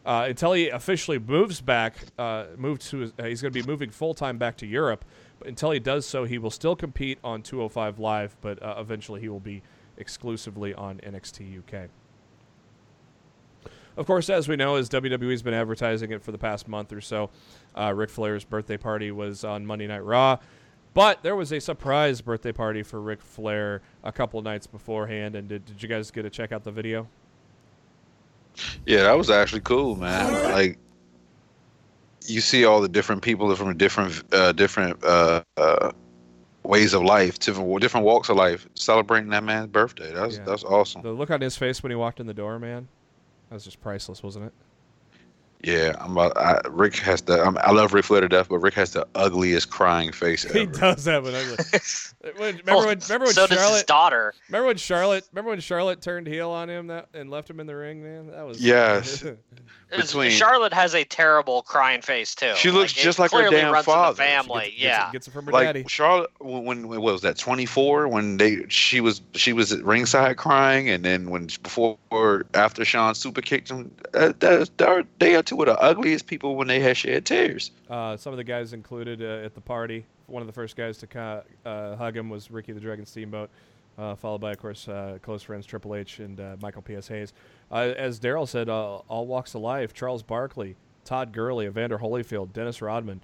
uh, until he officially moves back, uh, move to his, uh, he's going to be moving full-time back to Europe. Until he does so, he will still compete on two oh five Live, but uh, eventually he will be exclusively on N X T U K. Of course, as we know, as W W E's been advertising it for the past month or so, uh, Ric Flair's birthday party was on Monday Night Raw, but there was a surprise birthday party for Ric Flair a couple nights beforehand, and did, did you guys get to check out the video? Yeah, that was actually cool, man. Like, you see all the different people from different uh, different uh, uh, ways of life, different, different walks of life, celebrating that man's birthday. That's yeah. that's awesome. The look on his face when he walked in the door, man, that was just priceless, wasn't it? Yeah, I'm about, I, Rick has the. I'm, I love Ric Flair to death, but Rick has the ugliest crying face ever. He does have an ugly. when, remember oh, when? Remember when so Charlotte? Does his daughter. Remember when Charlotte? Remember when Charlotte turned heel on him that and left him in the ring, man? That was yes. Between Charlotte has a terrible crying face too. She looks like, just like her damn runs father. In the family, gets, yeah. Gets, gets it from her like daddy. Charlotte, when, when what was that? twenty-four When they she was she was at ringside crying, and then when before or after Sean super kicked him, uh, that, that, they are. Two were the ugliest people when they had shed tears. Uh, some of the guys included uh, at the party. One of the first guys to ca- uh, hug him was Ricky the Dragon Steamboat, uh, followed by, of course, uh, close friends Triple H and uh, Michael P S. Hayes. Uh, as Daryl said, uh, all walks of life: Charles Barkley, Todd Gurley, Evander Holyfield, Dennis Rodman,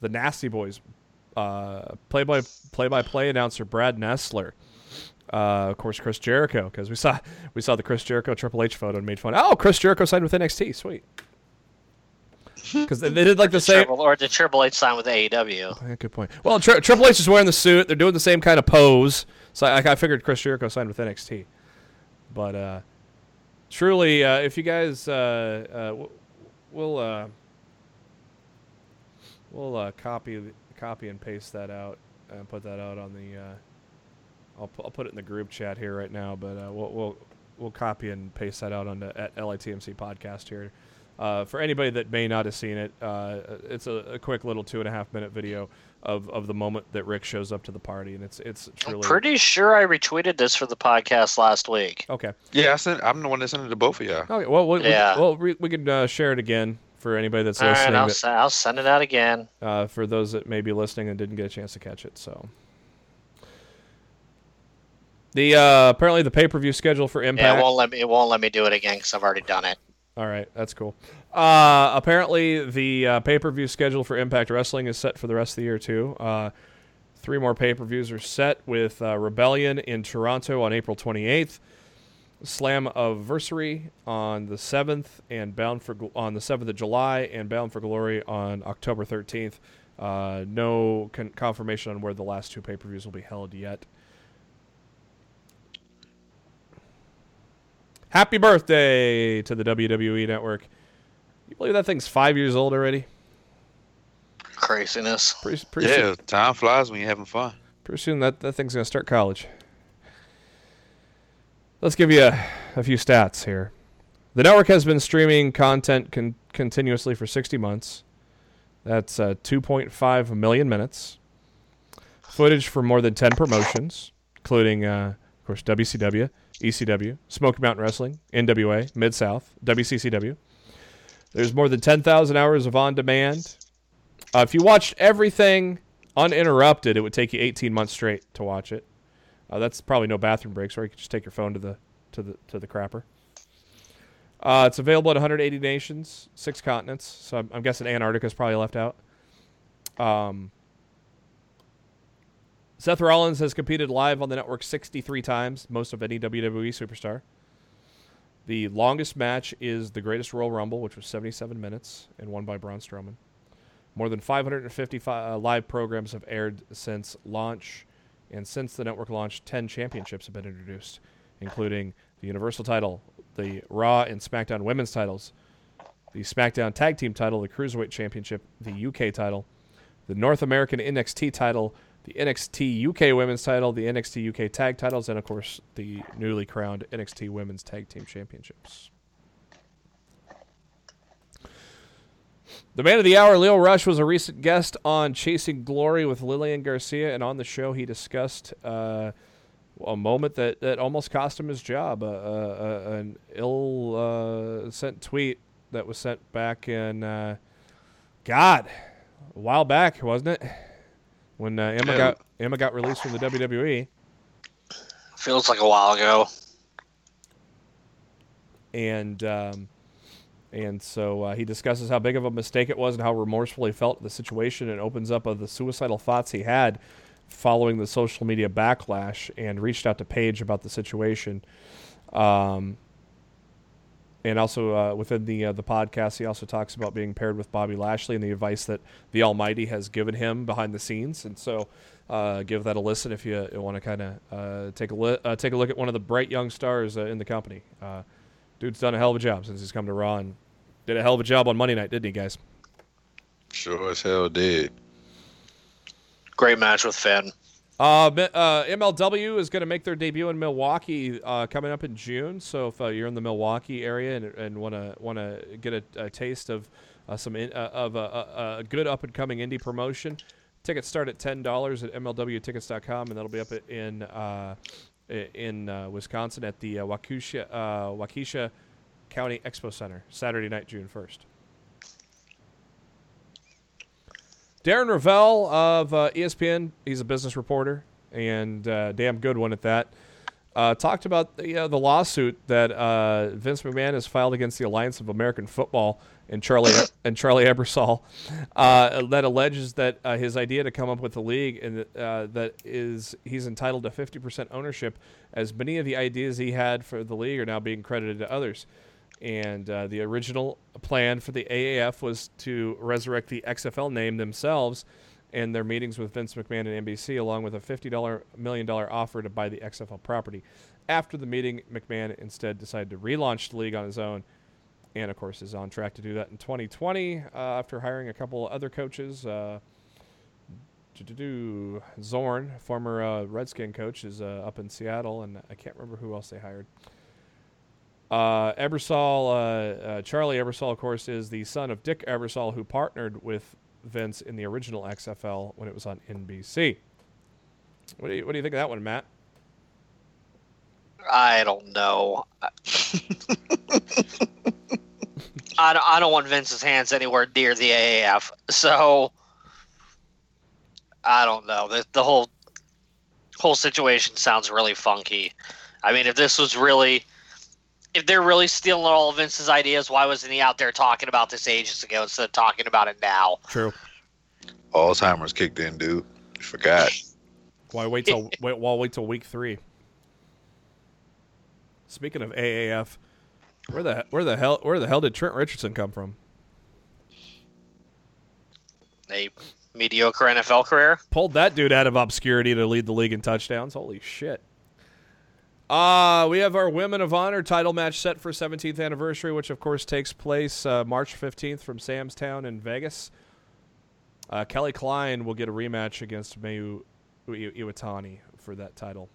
the Nasty Boys, uh, play-by, play-by-play announcer Brad Nessler. Uh, of course, Chris Jericho, because we saw we saw the Chris Jericho Triple H photo and made fun. Oh, Chris Jericho signed with N X T. Sweet. Because they did like the, the same, triple, or the Triple H sign with A E W. Yeah, good point. Well, tri- Triple H is wearing the suit; they're doing the same kind of pose. So I, I figured Chris Jericho signed with N X T. But uh, truly, uh, if you guys, uh, uh, we'll uh, we'll uh, copy copy and paste that out and put that out on the. Uh, I'll I'll put it in the group chat here right now, but uh, we'll we'll we'll copy and paste that out on the at L I T M C podcast here. Uh, for anybody that may not have seen it, uh, it's a, a quick little two and a half minute video of, of the moment that Rick shows up to the party, and it's it's truly. I'm pretty sure I retweeted this for the podcast last week. Okay. Yeah, I sent. I'm the one that sent it to both of you. Okay. Well, we, yeah. we, well, we, we can uh, share it again for anybody that's All listening. All right, I'll, but, send, I'll send it out again uh, for those that may be listening and didn't get a chance to catch it. So. The uh, apparently the pay per view schedule for Impact. Yeah, it won't let me. It won't let me do it again because I've already done it. All right, that's cool. Uh, apparently, the uh, pay-per-view schedule for Impact Wrestling is set for the rest of the year, too. Uh, three more pay-per-views are set with uh, Rebellion in Toronto on April twenty-eighth, Slammiversary on the seventh, and Bound for on the seventh of July, and Bound for Glory on October thirteenth. Uh, no con- confirmation on where the last two pay-per-views will be held yet. Happy birthday to the W W E Network. You believe that thing's five years old already? Craziness. Pretty, pretty yeah, soon. Time flies when you're having fun. Pretty soon that, that thing's going to start college. Let's give you a, a few stats here. The network has been streaming content con- continuously for sixty months. That's uh, two point five million minutes. Footage for more than ten promotions, including, uh, of course, W C W. E C W, Smoky Mountain Wrestling, N W A, Mid-South, W C C W. There's more than ten thousand hours of on-demand. Uh, if you watched everything uninterrupted, it would take you eighteen months straight to watch it. Uh, that's probably no bathroom breaks, or you could just take your phone to the to the, to the crapper. Uh, it's available at one hundred eighty nations, six continents, so I'm, I'm guessing Antarctica's probably left out. Um, Seth Rollins has competed live on the network sixty-three times, most of any W W E superstar. The longest match is the Greatest Royal Rumble, which was seventy-seven minutes and won by Braun Strowman. More than five hundred fifty uh, live programs have aired since launch, and since the network launched, ten championships have been introduced, including the Universal title, the Raw and SmackDown women's titles, the SmackDown Tag Team title, the Cruiserweight Championship, the U K title, the North American N X T title, the N X T U K Women's title, the N X T U K Tag titles, and, of course, the newly crowned N X T Women's Tag Team Championships. The man of the hour, Leo Rush, was a recent guest on Chasing Glory with Lillian Garcia, and on the show he discussed uh, a moment that, that almost cost him his job, uh, uh, uh, an ill-sent uh, tweet that was sent back in, uh, God, a while back, wasn't it? When uh, Emma got Emma got released from the W W E, feels like a while ago. And um, and so uh, he discusses how big of a mistake it was and how remorseful he felt the situation, and opens up of the suicidal thoughts he had following the social media backlash, and reached out to Paige about the situation. Um, and also uh, within the uh, the podcast, he also talks about being paired with Bobby Lashley and the advice that the Almighty has given him behind the scenes. And so uh, give that a listen if you uh, want to kind of uh, take a li- uh, take a look at one of the bright young stars uh, in the company. Uh, dude's done a hell of a job since he's come to Raw and Did a hell of a job on Monday night, didn't he, guys? Sure as hell did. Great match with Finn. Uh, uh, M L W is going to make their debut in Milwaukee uh, coming up in June. So if uh, you're in the Milwaukee area and and want to want to get a, a taste of uh, some in, uh, of a, a good up and coming indie promotion, tickets start at ten dollars at M L W tickets dot com, and that'll be up in uh, in uh, Wisconsin at the uh, Waukesha uh, Waukesha County Expo Center Saturday night, June first. Darren Ravel of uh, E S P N, he's a business reporter and a uh, damn good one at that, uh, talked about the, uh, the lawsuit that uh, Vince McMahon has filed against the Alliance of American Football and Charlie and Charlie Ebersol uh, that alleges that uh, his idea to come up with a league and uh, that is he's entitled to fifty percent ownership, as many of the ideas he had for the league are now being credited to others. And uh, the original plan for the A A F was to resurrect the X F L name themselves and their meetings with Vince McMahon and N B C, along with a fifty million dollars offer to buy the X F L property. After the meeting, McMahon instead decided to relaunch the league on his own and, of course, is on track to do that in twenty twenty uh, after hiring a couple other coaches. Uh, Zorn, former uh, Redskin coach, is uh, up in Seattle, and I can't remember who else they hired. Uh, Ebersol, uh, uh, Charlie Ebersol, of course, is the son of Dick Ebersol, who partnered with Vince in the original X F L when it was on N B C. What do you, what do you think of that one, Matt? I don't know. I, don't, I don't want Vince's hands anywhere near the A A F, so I don't know. The, the whole whole situation sounds really funky. I mean, if this was really... If they're really stealing all of Vince's ideas, why wasn't he out there talking about this ages ago instead of talking about it now? True. Alzheimer's kicked in, dude. You forgot. Why wait till wait, why wait till week three? Speaking of A A F, where the where the hell where the hell did Trent Richardson come from? A mediocre N F L career. Pulled that dude out of obscurity to lead the league in touchdowns. Holy shit. Uh, we have our Women of Honor title match set for seventeenth anniversary, which, of course, takes place uh, March fifteenth from Sam's Town in Vegas. Uh, Kelly Klein will get a rematch against Mayu Iwatani for that title.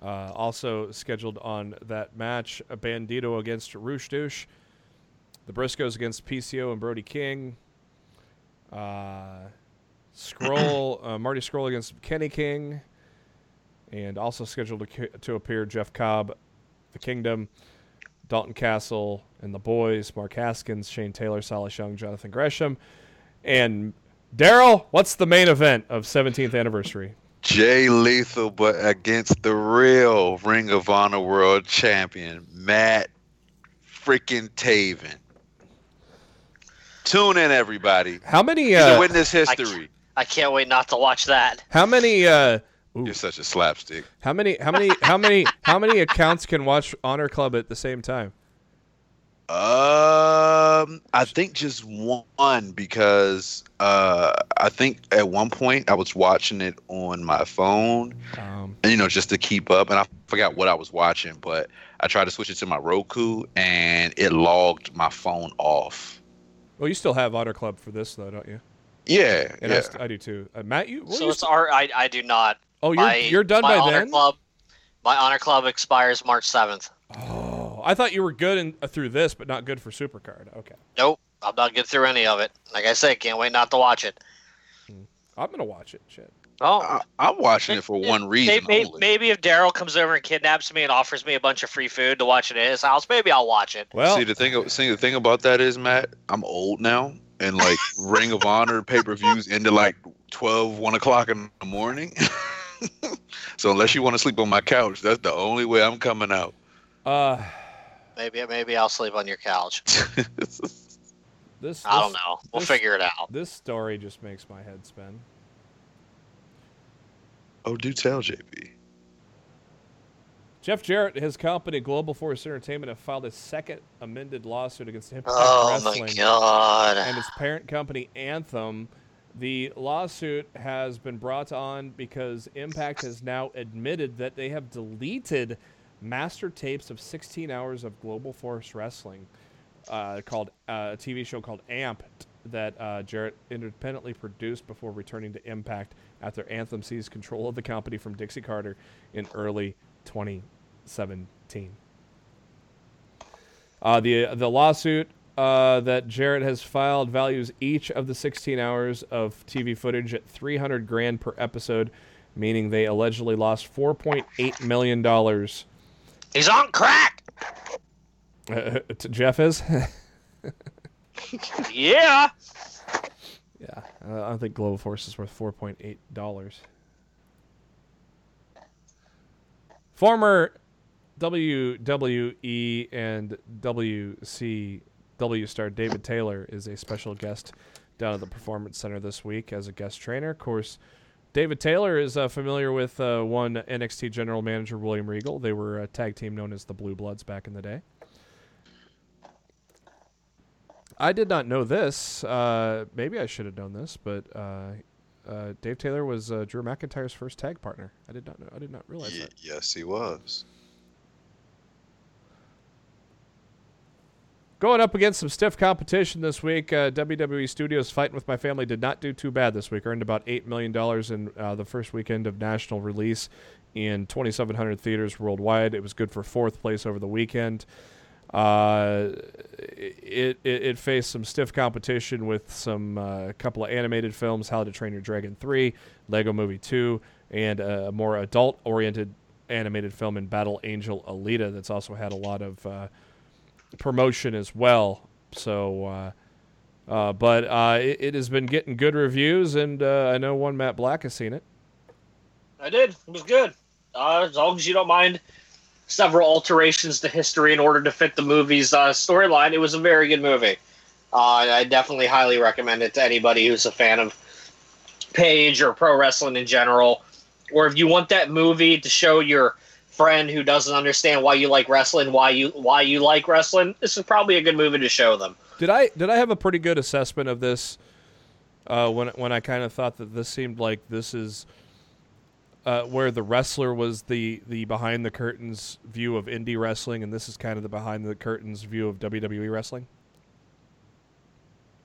Uh, also scheduled on that match, Bandido against Roosh Douche. The Briscoes against P C O and Brody King. Uh, Scroll, uh, Marty Scroll against Kenny King. And also scheduled to, to appear Jeff Cobb, The Kingdom, Dalton Castle, and the boys, Mark Haskins, Shane Taylor, Silas Young, Jonathan Gresham. And, Daryl, what's the main event of seventeenth anniversary? Jay Lethal, but against the real Ring of Honor World Champion, Matt freaking Taven. Tune in, everybody. How many... Uh, to witness history. I can't, I can't wait not to watch that. How many... Uh, Ooh. You're such a slapstick. How many how many how many how many accounts can watch Honor Club at the same time? Um I think just one, because uh I think at one point I was watching it on my phone. Um and, you know, just to keep up, and I forgot what I was watching, but I tried to switch it to my Roku and it logged my phone off. Well, you still have Honor Club for this though, don't you? Yeah. And yeah. I, st- I do too. Uh, Matt, you So you it's st- our I I do not Oh, you're my, you're done by honor then. Club, my Honor Club expires March seventh. Oh, I thought you were good in, uh, through this, but not good for Supercard. Okay. Nope, I'm not good through any of it. Like I said, can't wait not to watch it. I'm gonna watch it. Shit. Oh, I, I'm watching it for it, one reason. Maybe, maybe if Daryl comes over and kidnaps me and offers me a bunch of free food to watch it at his house, maybe I'll watch it. Well, see the thing. See, the thing about that is, Matt, I'm old now, and like Ring of Honor pay per views end at like twelve, one o'clock in the morning. So unless you want to sleep on my couch, that's the only way I'm coming out. Uh, maybe maybe I'll sleep on your couch. this, this I don't know. We'll this, figure it out. This story just makes my head spin. Oh, do tell, J P. Jeff Jarrett and his company, Global Force Entertainment, have filed a second amended lawsuit against Impact oh, Wrestling my God. and its parent company, Anthem. The lawsuit has been brought on because Impact has now admitted that they have deleted master tapes of sixteen hours of Global Force Wrestling, uh, called uh, a T V show called Amped, that uh, Jarrett independently produced before returning to Impact after Anthem seized control of the company from Dixie Carter in early twenty seventeen. Uh, the the lawsuit uh, that Jarrett has filed values each of the sixteen hours of T V footage at three hundred grand per episode, meaning they allegedly lost four point eight million dollars. He's on crack! Uh, Jeff is? Yeah! Yeah, uh, I don't think Global Force is worth four point eight dollars. Former W W E and W C W star David Taylor is a special guest down at the Performance Center this week as a guest trainer. Of course, David Taylor is uh, familiar with uh, one N X T general manager, William Regal. They were a tag team known as the Blue Bloods back in the day. I did not know this. Uh, maybe I should have known this, but uh, uh, Dave Taylor was uh, Drew McIntyre's first tag partner. I did not know. I did not realize Ye- that. Yes, he was. Going up against some stiff competition this week, uh, W W E Studios' Fighting With My Family did not do too bad this week. Earned about eight million dollars in uh, the first weekend of national release in twenty-seven hundred theaters worldwide. It was good for fourth place over the weekend. Uh, it, it it faced some stiff competition with some uh, couple of animated films, How to Train Your Dragon three, Lego Movie two, and a more adult-oriented animated film in Battle Angel Alita that's also had a lot of uh, promotion as well. So, uh, uh, but uh, it, it has been getting good reviews, and uh, I know one Matt Black has seen it. I did. It was good. Uh, as long as you don't mind several alterations to history in order to fit the movie's uh, storyline, it was a very good movie. Uh, I definitely highly recommend it to anybody who's a fan of Paige or pro wrestling in general, or if you want that movie to show your friend who doesn't understand why you like wrestling, why you why you like wrestling. This is probably a good movie to show them. Did I did I have a pretty good assessment of this uh, when when I kind of thought that this seemed like this is. Uh, where the wrestler was the, the behind-the-curtains view of indie wrestling, and this is kind of the behind-the-curtains view of W W E wrestling?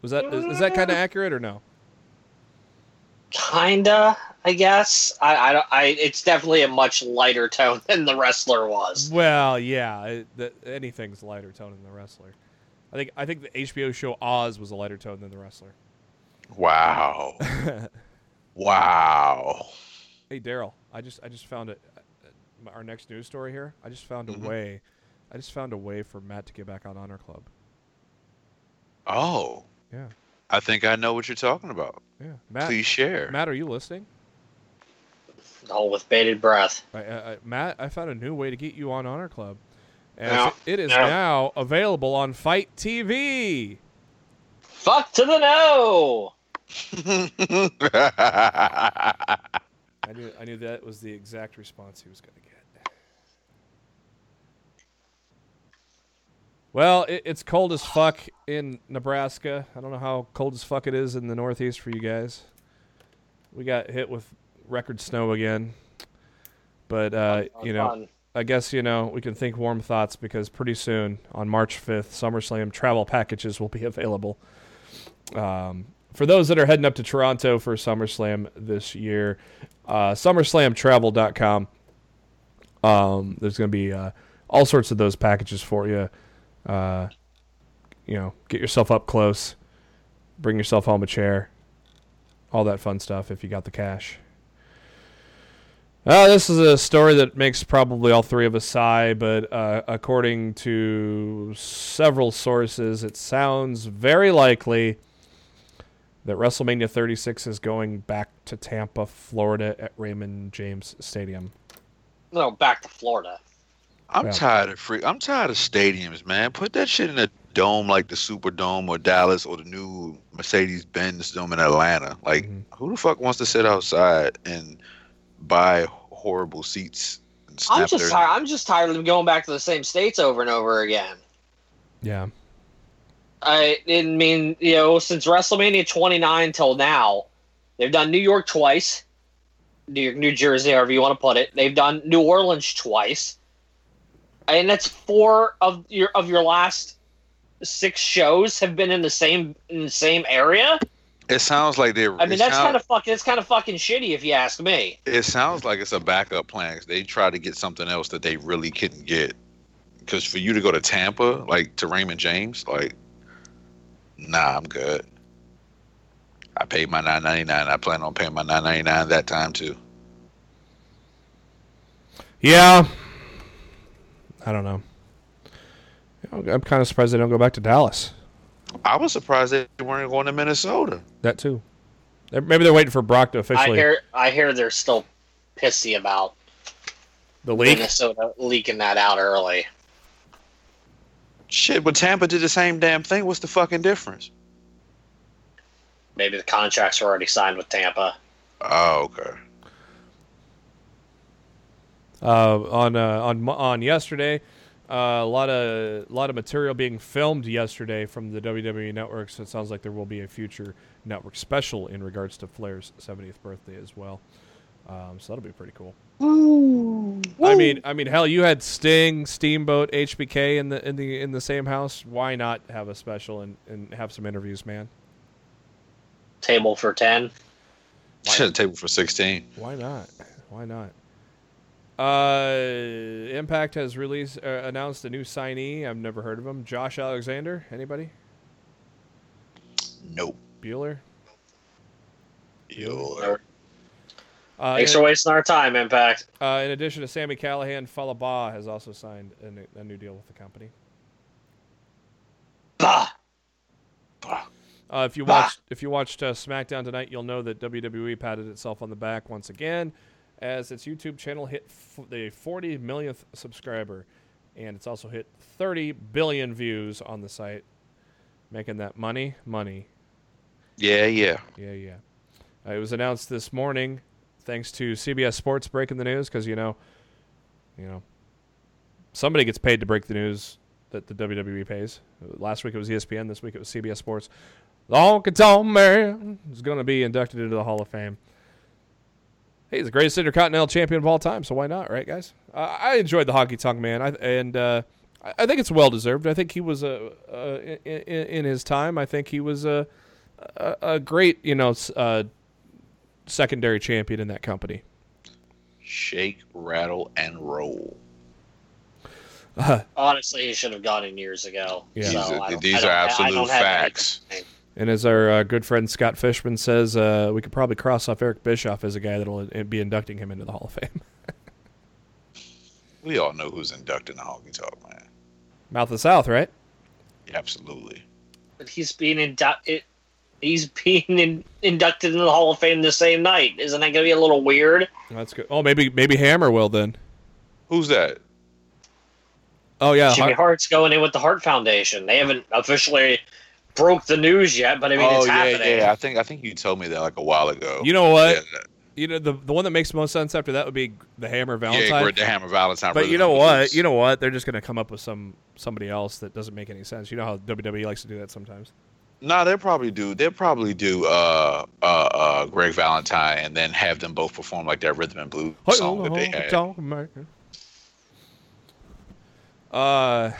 Was that is, is that kind of accurate or no? Kinda, I guess. I, I, I, it's definitely a much lighter tone than the wrestler was. Well, yeah, it, the, anything's lighter tone than the wrestler. I think I think the H B O show Oz was a lighter tone than the wrestler. Wow. Wow. Hey Daryl, I just I just found it. Uh, our next news story here. I just found a mm-hmm. way. I just found a way for Matt to get back on Honor Club. Oh. Yeah. I think I know what you're talking about. Yeah. Matt, please share. Matt, are you listening? All with bated breath. I, I, I, Matt, I found a new way to get you on Honor Club, and no. it is no. now available on Fight T V. Fuck to the no. I knew I knew that was the exact response he was going to get. Well, it, it's cold as fuck in Nebraska. I don't know how cold as fuck it is in the Northeast for you guys. We got hit with record snow again. But, uh, you know, I guess, you know, we can think warm thoughts because pretty soon on March fifth, SummerSlam travel packages will be available. Um, for those that are heading up to Toronto for SummerSlam this year, uh, SummerSlam Travel dot com. Um, there's going to be uh, all sorts of those packages for you. Uh, you know, get yourself up close, bring yourself home a chair, all that fun stuff if you got the cash. Uh, this is a story that makes probably all three of us sigh, but uh, according to several sources, it sounds very likely that WrestleMania thirty-six is going back to Tampa, Florida at Raymond James Stadium. No, back to Florida. I'm yeah. tired of free. I'm tired of stadiums, man. Put that shit in a dome like the Superdome or Dallas or the new Mercedes-Benz Dome in Atlanta. Like, mm-hmm. who the fuck wants to sit outside and buy horrible seats? And snap I'm just their- tired. I'm just tired of them going back to the same states over and over again. Yeah. I didn't mean, you know, since WrestleMania twenty-nine till now, they've done New York twice, New York, New Jersey, however you want to put it. They've done New Orleans twice. and that's four of your of your last six shows have been in the same in the same area. It sounds like they. I mean, that's kind of fucking. It's kind of fucking shitty, if you ask me. It sounds like it's a backup plan. They tried to get something else that they really couldn't get. Because for you to go to Tampa, like to Raymond James, like, nah, I'm good. I paid my nine ninety-nine. I plan on paying my nine ninety-nine that time too. Yeah, I don't know. I'm kind of surprised they don't go back to Dallas. I was surprised they weren't going to Minnesota. That too. They're, maybe they're waiting for Brock to officially. I hear. I hear they're still pissy about the leak? Minnesota leaking that out early. Shit, but Tampa did the same damn thing. What's the fucking difference? Maybe the contracts were already signed with Tampa. Oh, okay. Uh, on uh, on on yesterday. Uh, a lot of a lot of material being filmed yesterday from the W W E Network, so it sounds like there will be a future network special in regards to Flair's seventieth birthday as well. Um, so that'll be pretty cool. Ooh. I mean, I mean, hell, you had Sting, Steamboat, H B K in the in the in the same house. Why not have a special and, and have some interviews, man? Table for ten. Table for sixteen. Why not? Why not? Uh, Impact has released uh, announced a new signee. I've never heard of him. Josh Alexander. Anybody? Nope. Bueller. Bueller. Uh, Thanks for wasting our time, Impact. Uh, in addition to Sami Callihan, Falaba has also signed a, a new deal with the company. Bah. Bah. Uh, if you bah. watched, if you watched uh, SmackDown tonight, you'll know that W W E patted itself on the back once again, as its YouTube channel hit f- the forty millionth subscriber, and it's also hit thirty billion views on the site, making that money, money. Yeah, yeah. Yeah, yeah. Uh, it was announced this morning, thanks to C B S Sports breaking the news, because, you know, you know, somebody gets paid to break the news that the W W E pays. Last week it was E S P N, this week it was C B S Sports. The Honky Tonk Man is going to be inducted into the Hall of Fame. Hey, he's the greatest Intercontinental Champion of all time, so why not, right, guys? Uh, I enjoyed the Honky Tonk Man, I, and uh, I, I think it's well-deserved. I think he was, uh, uh, in, in his time, I think he was a, a, a great, you know, uh, secondary champion in that company. Shake, rattle, and roll. Uh, Honestly, he should have gone in years ago. Yeah. So are, these are absolute facts. And as our uh, good friend Scott Fishman says, uh, we could probably cross off Eric Bischoff as a guy that will be inducting him into the Hall of Fame. We all know who's inducting the Honky Tonk Man. Mouth of the South, right? Yeah, absolutely. But he's being, indu- he's being in- inducted into the Hall of Fame the same night. Isn't that going to be a little weird? That's good. Oh, maybe maybe Hammer will then. Who's that? Oh, yeah. Jimmy Hart- Hart's going in with the Hart Foundation. They haven't officially broke the news yet, but I mean, oh, it's yeah, happening. Yeah, I think I think you told me that like a while ago. You know what? Yeah. You know the the one that makes the most sense after that would be the Hammer Valentine. Yeah, the Hammer Valentine. But you know what? Movies. You know what? They're just gonna come up with some somebody else that doesn't make any sense. You know how W W E likes to do that sometimes. No, nah, they'll probably do. They'll probably do uh, uh, uh, Greg Valentine and then have them both perform like that rhythm and blues hey, song oh, that they had. Uh.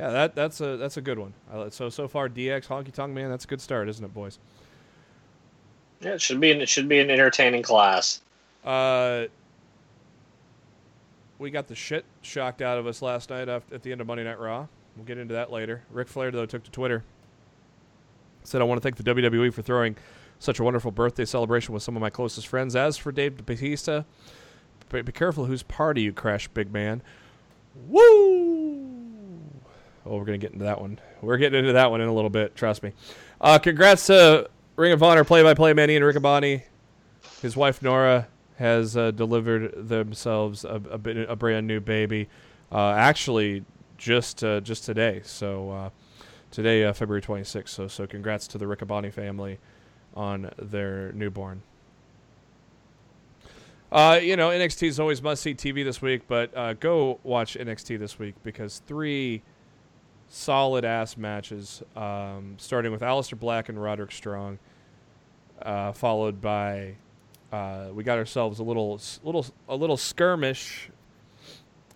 Yeah, that that's a that's a good one. So so far, D X Honky Tonk Man, that's a good start, isn't it, boys? Yeah, it should be an, it should be an entertaining class. Uh, we got the shit shocked out of us last night at the end of Monday Night Raw. We'll get into that later. Ric Flair though took to Twitter, said, "I want to thank the W W E for throwing such a wonderful birthday celebration with some of my closest friends. As for Dave Batista, be, be careful whose party you crash, big man." Woo! Oh, we're going to get into that one. We're getting into that one in a little bit. Trust me. Uh, congrats to Ring of Honor play-by-play man Ian Riccaboni. His wife, Nora, has uh, delivered themselves a, a, bit, a brand new baby. Uh, actually, just uh, just today. So uh, today, uh, February twenty-sixth. So so congrats to the Riccaboni family on their newborn. Uh, you know, N X T is always must-see T V this week, but uh, go watch N X T this week because three solid ass matches, um, starting with Aleister Black and Roderick Strong, uh, followed by uh, we got ourselves a little, little, a little skirmish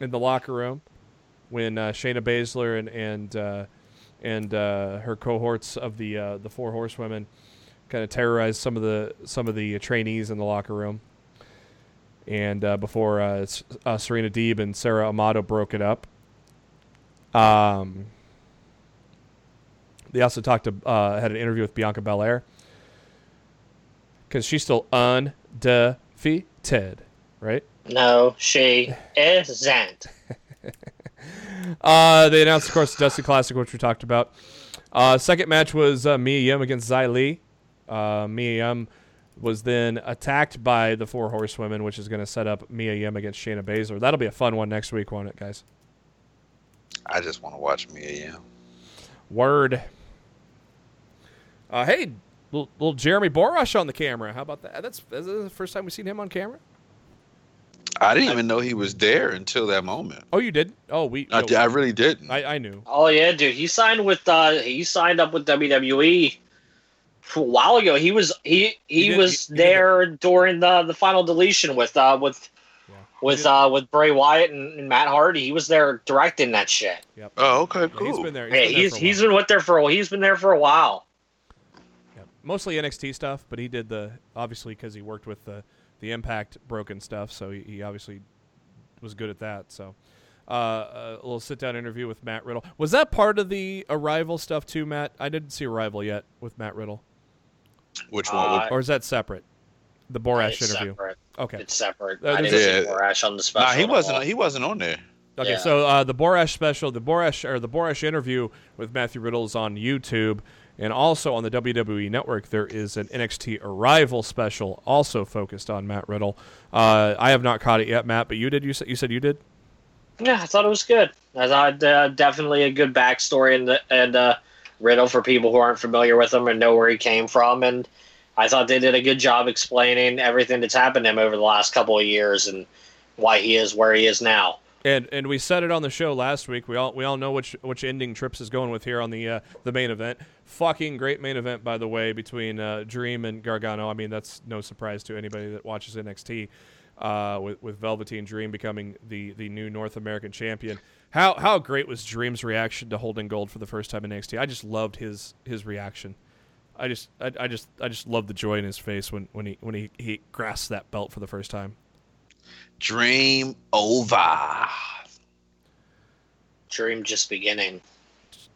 in the locker room when uh, Shayna Baszler and and uh, and uh, her cohorts of the uh, the Four Horsewomen kind of terrorized some of the some of the trainees in the locker room. And uh, before uh, uh, Serena Deeb and Sarah Amato broke it up. Um, they also talked to uh, had an interview with Bianca Belair because she's still undefeated, right? No, she isn't. uh, they announced, of course, the Dusty Classic, which we talked about. Uh, second match was uh, Mia Yim against Xia Li. Uh, Mia Yim was then attacked by the Four Horsewomen, which is going to set up Mia Yim against Shayna Baszler. That'll be a fun one next week, won't it, guys? I just want to watch Mia Yim. Word. Uh, hey, little, little Jeremy Borash on the camera. How about that? That's, that's the first time we've seen him on camera. I didn't even know he was there until that moment. Oh, you didn't? Oh, we. I, no, d- I really didn't. I, I knew. Oh yeah, dude. He signed with. Uh, he signed up with W W E a while ago. He was he he, he was he, there he during the, the final deletion with uh with yeah. with uh with Bray Wyatt and, and Matt Hardy. He was there directing that shit. Yep. Oh, okay, cool. Yeah, he's been there. He's yeah, been he's there he's been with there for a he's been there for a while. Yep. Mostly N X T stuff, but he did the obviously because he worked with the. The Impact broken stuff, so he, he obviously was good at that. So, uh, a little sit-down interview with Matt Riddle. Was that part of the Arrival stuff too, Matt? I didn't see Arrival yet with Matt Riddle. Which one? Uh, or is that separate? The Borash interview. Separate. Okay, it's separate. Uh, I didn't yeah. see Borash on the special. Nah, he wasn't. He wasn't on there. Okay, yeah. so uh, the Borash special, the Borash or the Borash interview with Matthew Riddle is on YouTube. And also on the W W E Network, there is an N X T Arrival special also focused on Matt Riddle. Uh, I have not caught it yet, Matt, but you did. You said you, said you did? Yeah, I thought it was good. I thought uh, definitely a good backstory in the, and uh, Riddle for people who aren't familiar with him and know where he came from. And I thought they did a good job explaining everything that's happened to him over the last couple of years and why he is where he is now. And and we said it on the show last week. We all we all know which which ending Trips is going with here on the uh, the main event. Fucking great main event, by the way, between uh, Dream and Gargano. I mean, that's no surprise to anybody that watches N X T. Uh, with with Velveteen Dream becoming the the new North American champion. How how great was Dream's reaction to holding gold for the first time in N X T? I just loved his his reaction. I just I, I just I just loved the joy in his face when when he when he, he grasped that belt for the first time. Dream over. Dream just beginning.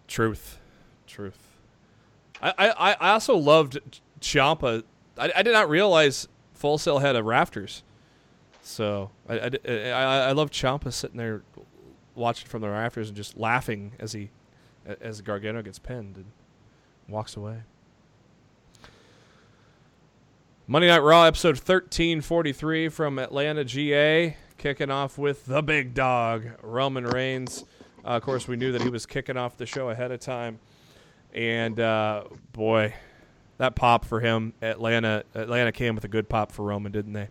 Truth. Truth. I, I, I also loved Ciampa. I, I did not realize Full Sail had a rafters. So I, I, I, I love Ciampa sitting there watching from the rafters and just laughing as he as Gargano gets pinned and walks away. Monday Night Raw, episode thirteen forty-three from Atlanta, G A, kicking off with the big dog, Roman Reigns. Uh, of course, we knew that he was kicking off the show ahead of time. And, uh, boy, that pop for him, Atlanta Atlanta came with a good pop for Roman, didn't they?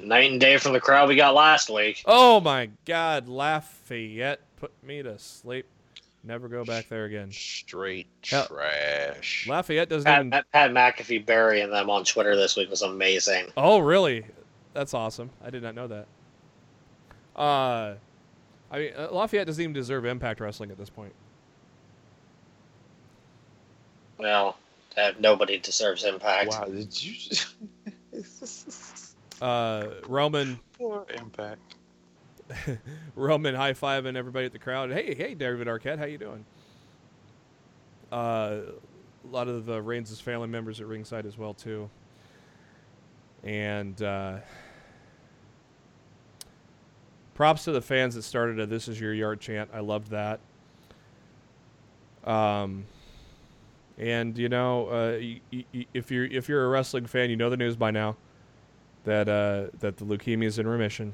Night and day from the crowd we got last week. Oh, my God, Lafayette put me to sleep. Never go back there again. Straight Hell, trash. Lafayette doesn't Pat, even... Pat McAfee burying them on Twitter this week was amazing. Oh, really? That's awesome. I did not know that. Uh, I mean, Lafayette doesn't even deserve Impact Wrestling at this point. Well, nobody deserves Impact. Wow, did you... uh, Roman... Poor Impact. Roman high-fiving everybody at the crowd. Hey, hey, David Arquette, how you doing? Uh, a lot of the Reigns' family members at ringside as well, too. And uh, props to the fans that started a This Is Your Yard chant. I loved that. Um, and, you know, uh, y- y- if you're if you're a wrestling fan, you know the news by now that uh, that the leukemia is in remission.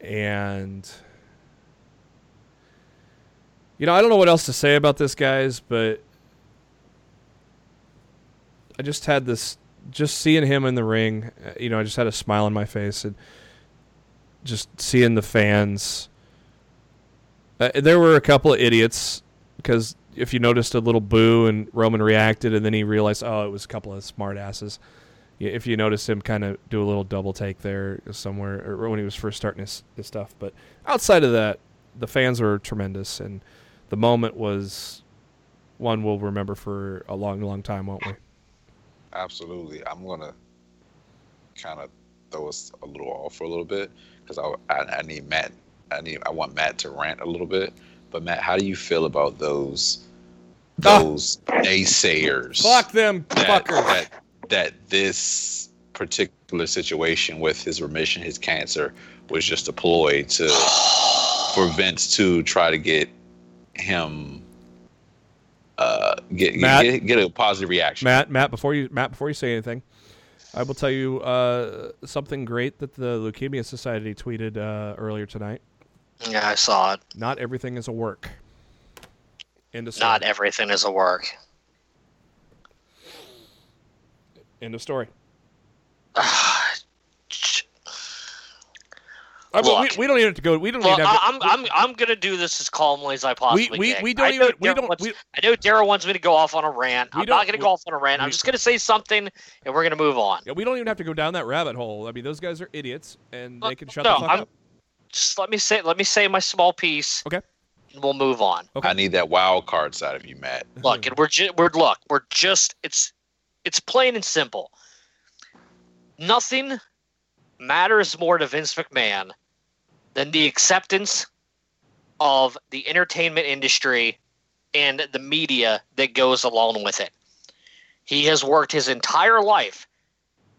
And, you know, I don't know what else to say about this, guys, but I just had this, just seeing him in the ring, you know, I just had a smile on my face and just seeing the fans. Uh, there were a couple of idiots because if you noticed a little boo and Roman reacted and then he realized, oh, it was a couple of smart asses. if you notice him kind of do a little double take there somewhere, or when he was first starting his, his stuff. But outside of that, the fans were tremendous, and the moment was one we'll remember for a long, long time, won't we? Absolutely. I'm going to kind of throw us a little off for a little bit because I, I, I need Matt. I need. I want Matt to rant a little bit. But Matt, how do you feel about those those ah. naysayers? Fuck them that, fuckers. That, that this particular situation with his remission, his cancer, was just a ploy to for Vince to try to get him uh, get, Matt, get get a positive reaction. Matt, Matt, before you Matt, before you say anything, I will tell you uh, something great that the Leukemia Society tweeted uh, earlier tonight. Yeah, I saw it. Not everything is a work. End of story. Not everything is a work. End of story. Right, but we, we don't even have to go. We don't. Well, even have to, I'm, I'm, I'm going to do this as calmly as I possibly we, can. We, we don't I even. We don't, wants, we, I know Darryl wants me to go off on a rant. I'm not going to go off on a rant. I'm just going to say something, and we're going to move on. Yeah, we don't even have to go down that rabbit hole. I mean, those guys are idiots, and no, they can shut no, the fuck I'm, up. Just let me say. Let me say my small piece. Okay. And we'll move on. Okay. I need that wild card side of you, Matt. Look, and we're ju- we're look. We're just. It's it's plain and simple. Nothing matters more to Vince McMahon than the acceptance of the entertainment industry and the media that goes along with it. He has worked his entire life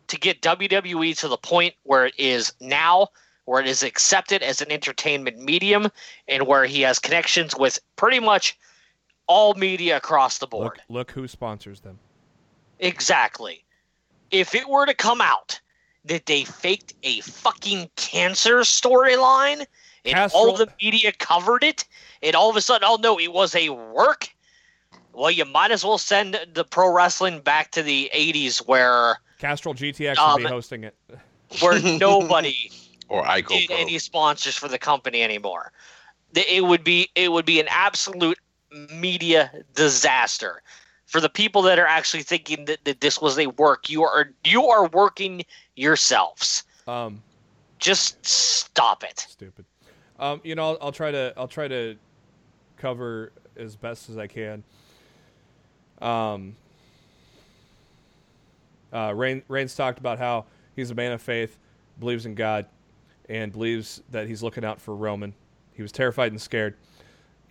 to get W W E to the point where it is now, where it is accepted as an entertainment medium, and where he has connections with pretty much all media across the board. Look, look who sponsors them. Exactly. If it were to come out that they faked a fucking cancer storyline, and Castrol- all the media covered it, and all of a sudden, oh no, it was a work. Well, you might as well send the pro wrestling back to the eighties, where Castrol G T X um, would be hosting it, where nobody or Ico did Pro. Any sponsors for the company anymore. It would be it would be an absolute media disaster. For the people that are actually thinking that, that this was a work, you are you are working yourselves. Um, just stop it. Stupid. Um, you know, I'll, I'll try to I'll try to cover as best as I can. Um, uh, Rain, Rain's talked about how he's a man of faith, believes in God, and believes that he's looking out for Roman. He was terrified and scared,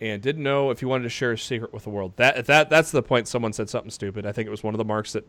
and didn't know if he wanted to share his secret with the world. That that that's the point. Someone said something stupid. I think it was one of the marks that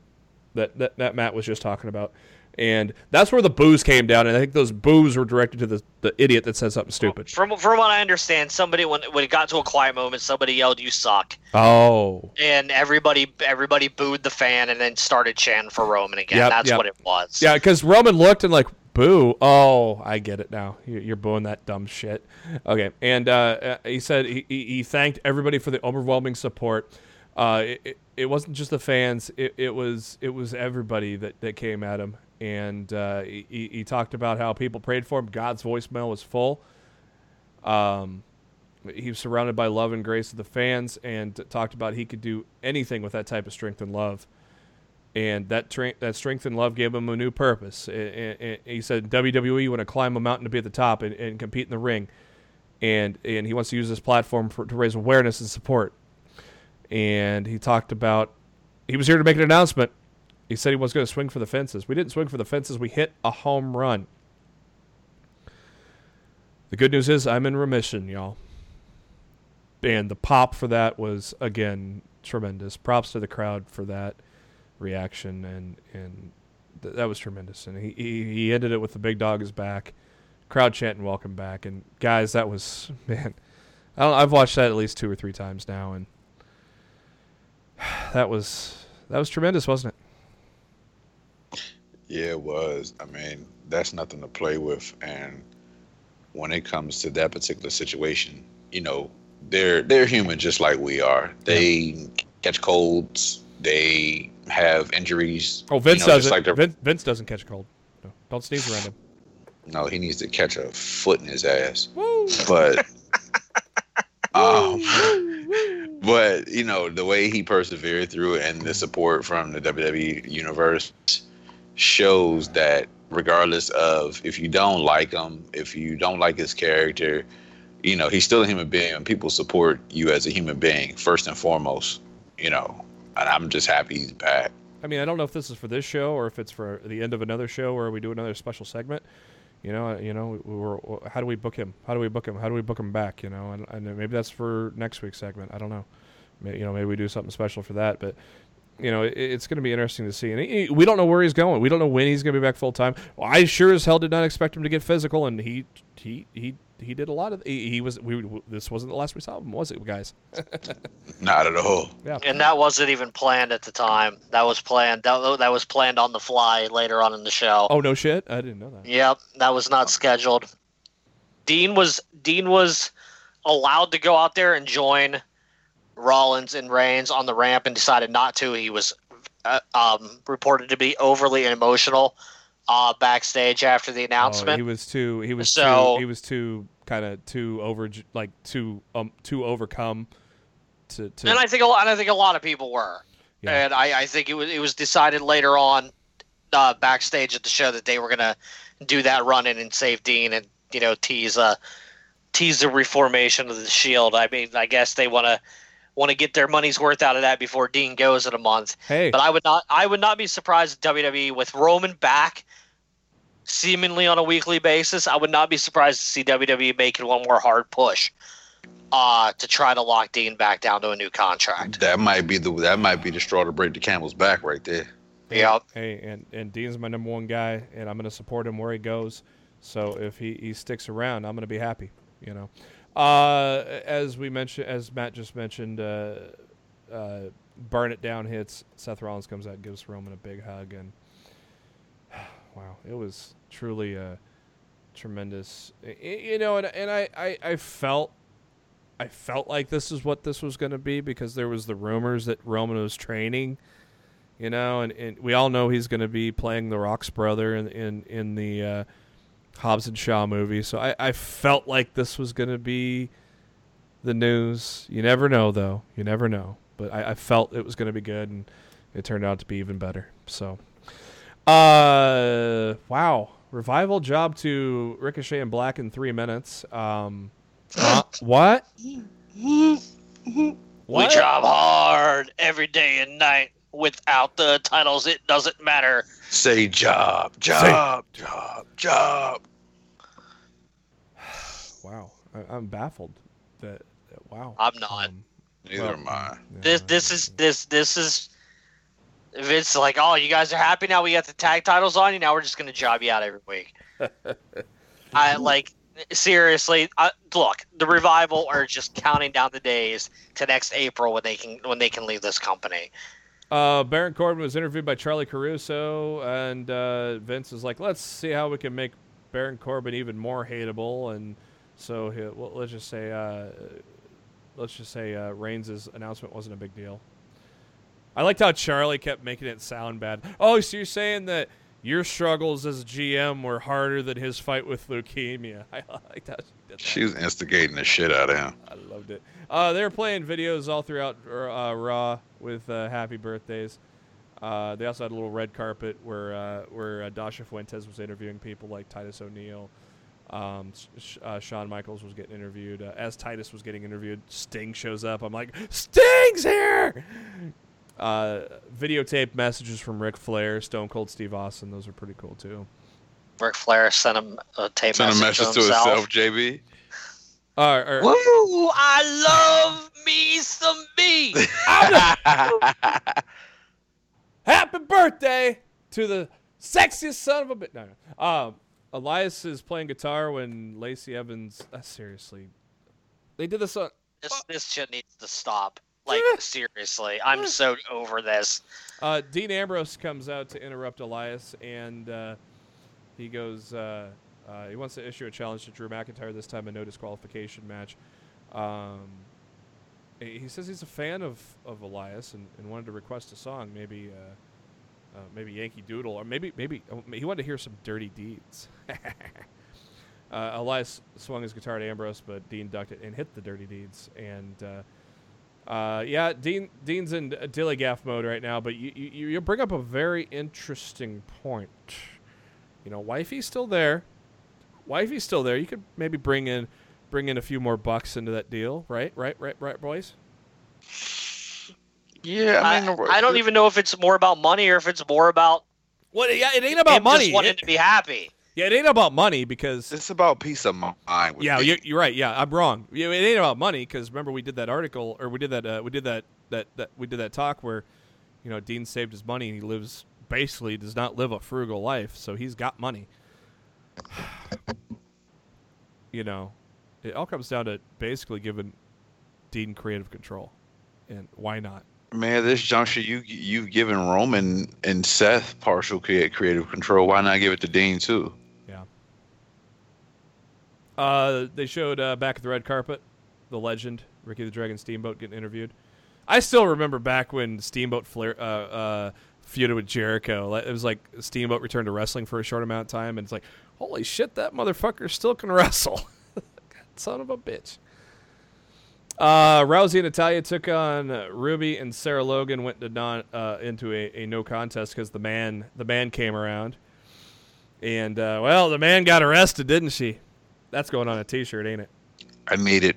that, that, that Matt was just talking about. And that's where the boos came down, and I think those boos were directed to the, the idiot that said something stupid. From from what I understand, somebody when when it got to a quiet moment, somebody yelled, "You suck." Oh. And everybody everybody booed the fan and then started chanting for Roman again. Yep, that's yep. what it was. Yeah, because Roman looked and like, boo. Oh, I get it now. You're booing that dumb shit. Okay. And uh, he said he, he thanked everybody for the overwhelming support. Uh, it, it wasn't just the fans. It, it was it was everybody that, that came at him. And uh, he, he talked about how people prayed for him. God's voicemail was full. Um, he was surrounded by love and grace of the fans, and talked about he could do anything with that type of strength and love. And that tra- that strength and love gave him a new purpose. It, it, it, he said, W W E, you want to climb a mountain to be at the top and, and compete in the ring. And and he wants to use this platform for, to raise awareness and support. And he talked about he was here to make an announcement. He said he was going to swing for the fences. We didn't swing for the fences. We hit a home run. The good news is I'm in remission, y'all. And the pop for that was, again, tremendous. Props to the crowd for that reaction, and and th- that was tremendous. And he, he he ended it with the big dog is back, crowd chanting welcome back. And guys, that was, man, I don't, I've watched that at least two or three times now, and that was that was tremendous, wasn't it? Yeah, it was. I mean, that's nothing to play with. And when it comes to that particular situation, you know, they're they're human just like we are. They yeah. catch colds. They have injuries. Oh, Vince you know, doesn't. Like Vince, Vince doesn't catch a cold. No. Don't sneeze around him. No, he needs to catch a foot in his ass. Woo. But, um, but you know the way he persevered through it, and the support from the W W E universe, shows that regardless of if you don't like him, if you don't like his character, you know, he's still a human being and people support you as a human being first and foremost, you know, and I'm just happy he's back. I mean, I don't know if this is for this show or if it's for the end of another show where we do another special segment. You know, you know, we were, how do we book him? How do we book him? How do we book him back? You know, and, and maybe that's for next week's segment. I don't know. Maybe, you know, maybe we do something special for that. But, you know, it, it's going to be interesting to see. And he, we don't know where he's going. We don't know when he's going to be back full time. Well, I sure as hell did not expect him to get physical, and he he he he did a lot of. He, he was. We this wasn't the last we saw him, was it, guys? Not at all. Yeah. And that wasn't even planned at the time. That was planned. That that was planned on the fly later on in the show. Oh no shit! I didn't know that. Yep, that was not scheduled. Dean was Dean was allowed to go out there and join Rollins and Reigns on the ramp and decided not to. He was uh, um, reported to be overly emotional uh, backstage after the announcement. Oh, he was too. He was so, too. He was too kind of too over like too um too overcome. To, to and I think a lot. I think a lot of people were. Yeah. And I, I think it was it was decided later on uh, backstage at the show that they were gonna do that run in and save Dean and you know tease uh tease the reformation of the Shield. I mean, I guess they want to. want to get their money's worth out of that before Dean goes in a month. Hey. But I would not I would not be surprised at W W E with Roman back seemingly on a weekly basis. I would not be surprised to see W W E making one more hard push uh, to try to lock Dean back down to a new contract. That might be the that might be the straw to break the camel's back right there. Yeah. Hey, and, and Dean's my number one guy, and I'm going to support him where he goes. So if he, he sticks around, I'm going to be happy, you know. Uh, as we mentioned, as Matt just mentioned, uh, uh, Burn It Down hits. Seth Rollins comes out, and gives Roman a big hug, and wow, it was truly a tremendous. You know, and and I, I, I felt, I felt like this is what this was going to be because there was the rumors that Roman was training, you know, and, and we all know he's going to be playing the Rock's brother in in in the. Uh, Hobbs and Shaw movie, so I, I felt like this was going to be the news. You never know, though. You never know. But I, I felt it was going to be good, and it turned out to be even better. So, uh, wow. Revival job to Ricochet and Black in three minutes. Um, uh, what? What? We job hard every day and night. Without the titles, it doesn't matter. Say job, job, Say. job, job. Wow, I, I'm baffled. That, that wow, I'm not. Um, Neither well, am I. Yeah, this this is this this is. If it's like, oh, you guys are happy now. We got the tag titles on you. Now we're just gonna job you out every week. I like seriously. I, look, the Revival are just counting down the days to next April when they can when they can leave this company. Uh, Baron Corbin was interviewed by Charlie Caruso, and uh, Vince is like, let's see how we can make Baron Corbin even more hateable. And so he, well, let's just say, uh, let's just say uh, Reigns' announcement wasn't a big deal. I liked how Charlie kept making it sound bad. Oh, so you're saying that your struggles as G M were harder than his fight with leukemia. I liked how she did that. She was instigating the shit out of him. I loved it. Uh, they were playing videos all throughout uh, Raw with uh, happy birthdays. Uh, they also had a little red carpet where uh, where uh, Dasha Fuentes was interviewing people like Titus O'Neil. Um, sh- uh, Shawn Michaels was getting interviewed. Uh, as Titus was getting interviewed, Sting shows up. I'm like, Sting's here! Uh, videotape messages from Ric Flair, Stone Cold Steve Austin. Those are pretty cool too. Ric Flair sent him a tape sent message, a message to himself. To himself J B. Uh, or, Woo! I love me some me. Happy birthday to the sexiest son of a bitch. No, no. Um, Elias is playing guitar when Lacey Evans. Uh, seriously, they did this on. This, oh. this shit needs to stop. Like, seriously, I'm so over this. Uh, Dean Ambrose comes out to interrupt Elias, and uh, he goes, uh, uh, he wants to issue a challenge to Drew McIntyre, this time a no disqualification match. Um, he says he's a fan of, of Elias and, and wanted to request a song, maybe uh, uh, maybe Yankee Doodle, or maybe, maybe he wanted to hear some Dirty Deeds. uh, Elias swung his guitar to Ambrose, but Dean ducked it and hit the Dirty Deeds, and... Uh, Uh, yeah, Dean Dean's in dilly-gaff mode right now, but you, you you bring up a very interesting point. You know, Wifey's still there. Wifey's still there. You could maybe bring in bring in a few more bucks into that deal, right? Right, right, right, boys? Yeah, I mean, I, I don't even know if it's more about money or if it's more about... Well, yeah, it ain't about money. Just wanting it, to be happy. Yeah, it ain't about money because... It's about peace of mind. Yeah, you're, you're right. Yeah, I'm wrong. It ain't about money because remember we did that article or we did that uh, we did that, that that we did that talk where, you know, Dean saved his money and he lives basically does not live a frugal life, so he's got money. You know, it all comes down to basically giving Dean creative control, and why not? Man, at this juncture, you you've given Roman and Seth partial creative control. Why not give it to Dean too? Yeah. Uh, they showed uh, back at the red carpet, the legend Ricky the Dragon Steamboat getting interviewed. I still remember back when Steamboat flair, uh, uh, feuded with Jericho. It was like Steamboat returned to wrestling for a short amount of time, and it's like, holy shit, that motherfucker still can wrestle. Son of a bitch. Uh, Rousey and Natalya took on Ruby and Sarah Logan went to non, uh, into a, a no contest because the man the man came around, and uh, well, the man got arrested, didn't she? That's going on a T-shirt, ain't it? I made it.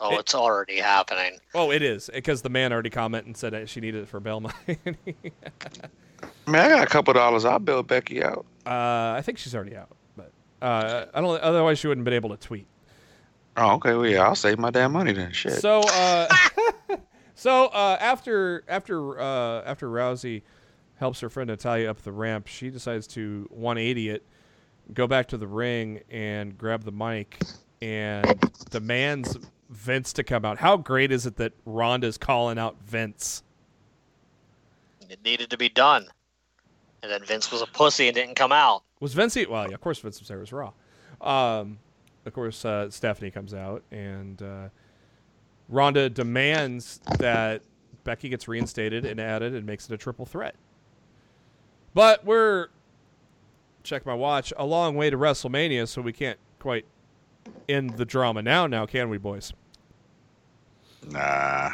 Oh, it, it's already happening. Oh, it is because the man already commented and said that she needed it for bail money. Man, I got a couple dollars. I'll bail Becky out. Uh, I think she's already out, but uh, I don't. Otherwise, she wouldn't have been able to tweet. Oh, okay. Well, yeah, I'll save my damn money then. Shit. So, uh, so uh, after after uh, after Rousey helps her friend Natalya up the ramp, she decides to one eighty it, go back to the ring, and grab the mic and demands Vince to come out. How great is it that Ronda's calling out Vince? It needed to be done, and then Vince was a pussy and didn't come out. Was Vince? Well, yeah, of course, Vince was there. It was Raw. Um, Of course, uh, Stephanie comes out, and uh, Rhonda demands that Becky gets reinstated and added and makes it a triple threat. But we're, check my watch, a long way to WrestleMania, so we can't quite end the drama now, now can we, boys? Nah.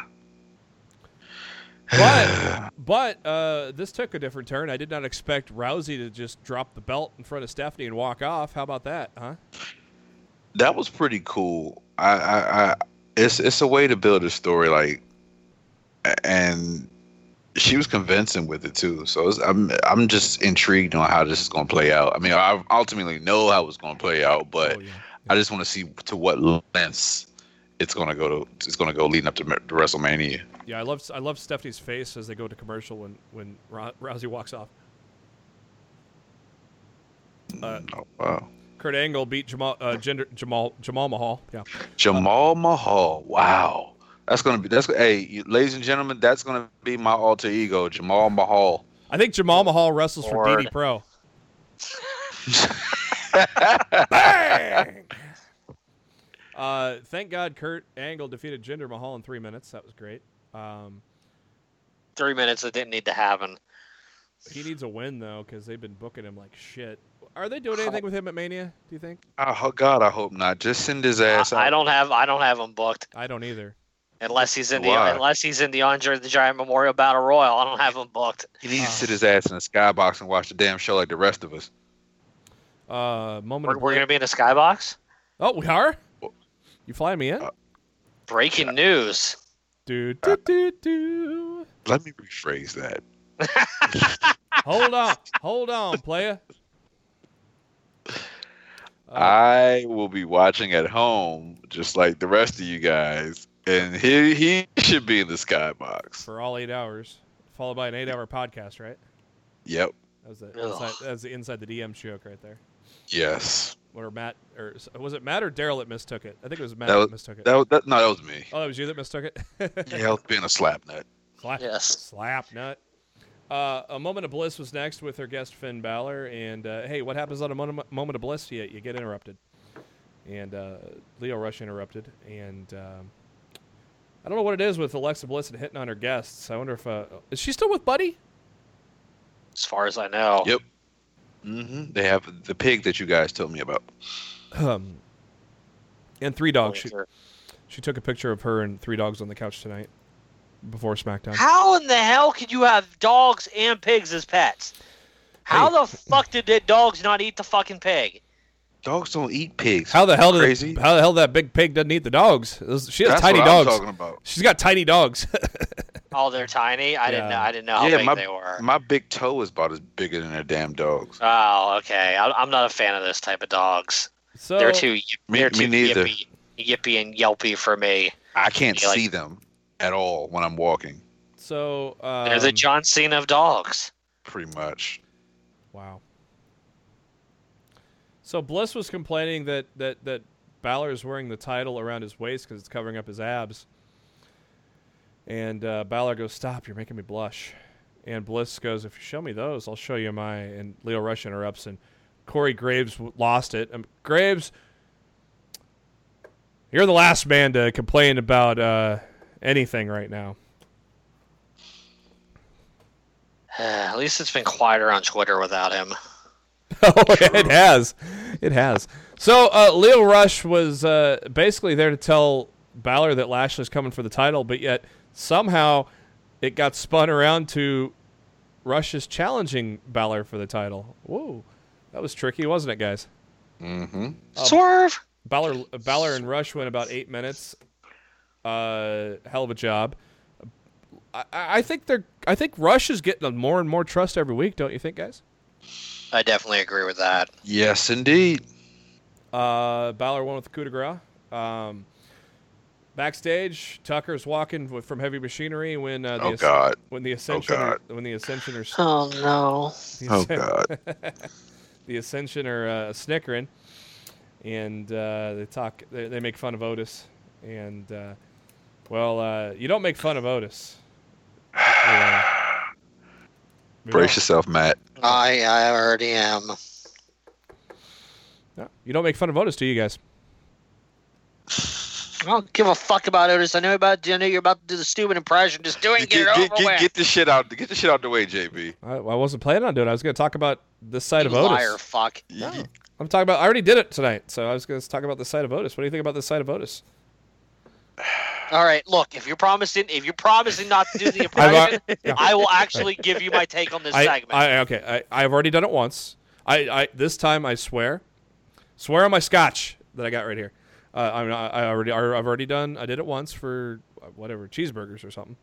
But, but uh, this took a different turn. I did not expect Rousey to just drop the belt in front of Stephanie and walk off. How about that, huh? That was pretty cool. I, I, I, it's it's a way to build a story, like, and she was convincing with it too. So it was, I'm I'm just intrigued on how this is going to play out. I mean, I ultimately know how it's going to play out, but oh, yeah. Yeah. I just want to see to what lengths it's going to go to. It's going to go leading up to, to WrestleMania. Yeah, I love I love Stephanie's face as they go to commercial when when Rousey walks off. Uh, oh wow. Kurt Angle beat Jamal uh, Jinder, Jamal Jamal Mahal. Yeah, Jamal uh, Mahal. Wow, that's gonna be that's hey, ladies and gentlemen, that's gonna be my alter ego, Jamal Mahal. I think Jamal Mahal wrestles Lord. for D D Pro. Bang! Uh, thank God, Kurt Angle defeated Jinder Mahal in three minutes. That was great. Um, three minutes that didn't need to happen. He needs a win though, because they've been booking him like shit. Are they doing anything with him at Mania, do you think? Oh, God, I hope not. Just send his ass out. I don't have I don't have him booked. I don't either. Unless he's in the wow. unless he's in the Andre the Giant Memorial Battle Royal, I don't have him booked. He needs uh, to sit his ass in a skybox and watch the damn show like the rest of us. Uh, moment. We're, we're going to be in a skybox? Oh, we are? You flying me in? Uh, Breaking uh, news. Do, do, do, do. Let me rephrase that. Hold on. Hold on, player. Uh, I will be watching at home, just like the rest of you guys, and he he should be in the skybox for all eight hours, followed by an eight-hour podcast, right? Yep. That was the inside, that was the inside the D M joke right there. Yes. Or Matt, or was it Matt or Daryl that mistook it? I think it was Matt that, was, that mistook it. That, that, no, that was me. Oh, that was you that mistook it. Yeah, I was being a slap nut. Slap, yes. Slap nut. Uh, a Moment of Bliss was next with her guest Finn Balor, and uh, hey, what happens on a mon- Moment of Bliss? You, you get interrupted, and uh, Lio Rush interrupted, and um, I don't know what it is with Alexa Bliss and hitting on her guests. I wonder if uh, is she still with Buddy? As far as I know. Yep. Mm-hmm. They have the pig that you guys told me about. Um, and Three Dog. She, She took a picture of her and three dogs on the couch tonight before SmackDown. How in the hell could you have dogs and pigs as pets? How hey. the fuck did the dogs not eat the fucking pig? Dogs don't eat pigs. How the hell did Crazy. How the hell that big pig doesn't eat the dogs? She has That's tiny what dogs. I'm talking about. She's got tiny dogs. Oh, they're tiny? I yeah. didn't know. I didn't know how yeah, big my, they were. My big toe is about as bigger than their damn dogs. Oh, okay. I, I'm not a fan of this type of dogs. So, they're too. They're me, too me neither. Yippy, yippy and yelpy for me. I can't you see like, them at all when I'm walking. So um, they're the John Cena of dogs. Pretty much. Wow. So Bliss was complaining that that that Balor's wearing the title around his waist because it's covering up his abs. And uh, Balor goes, "Stop! You're making me blush." And Bliss goes, "If you show me those, I'll show you my." And Leo Rush interrupts, and Corey Graves lost it. Um, Graves, you're the last man to complain about uh, anything right now. At least it's been quieter on Twitter without him. Oh, it has, it has. So uh, Leo Rush was uh, basically there to tell Balor that Lashley's coming for the title, but yet somehow it got spun around to Rush is challenging Balor for the title. Whoa, that was tricky, wasn't it, guys? Mm-hmm. Uh, Swerve. Balor, Balor and Rush went about eight minutes. Uh, hell of a job. I, I think they're. I think Rush is getting more and more trust every week. Don't you think, guys? I definitely agree with that. Yes, indeed. Uh, Balor won with the coup de grace. Um, backstage, Tucker's walking from Heavy Machinery when uh, the oh, God. when the Ascension oh, God. when the Ascension are oh no oh God the Ascension are uh, snickering, and uh, they talk they, they make fun of Otis, and uh, well uh, you don't make fun of Otis. Anyway. Brace yourself, Matt. I I already am. You don't make fun of Otis, do you guys? I don't give a fuck about Otis. I know about you. I know you're about to do the stupid impression. Just do it and get, get it over get, with. Get the shit out. Get the shit out the way, J B. I, I wasn't planning on doing it. I was going to talk about this side you of Otis. Liar, fuck. No. I'm talking about. I already did it tonight, so I was going to talk about the side of Otis. What do you think about the side of Otis? All right, look, if you're promising if you're promising not to do the impression, yeah. I will actually give you my take on this I, segment. I, okay, I, I've already done it once. I, I This time, I swear. Swear on my scotch that I got right here. Uh, I'm, I already, I've already done, I did it once for, whatever, cheeseburgers or something.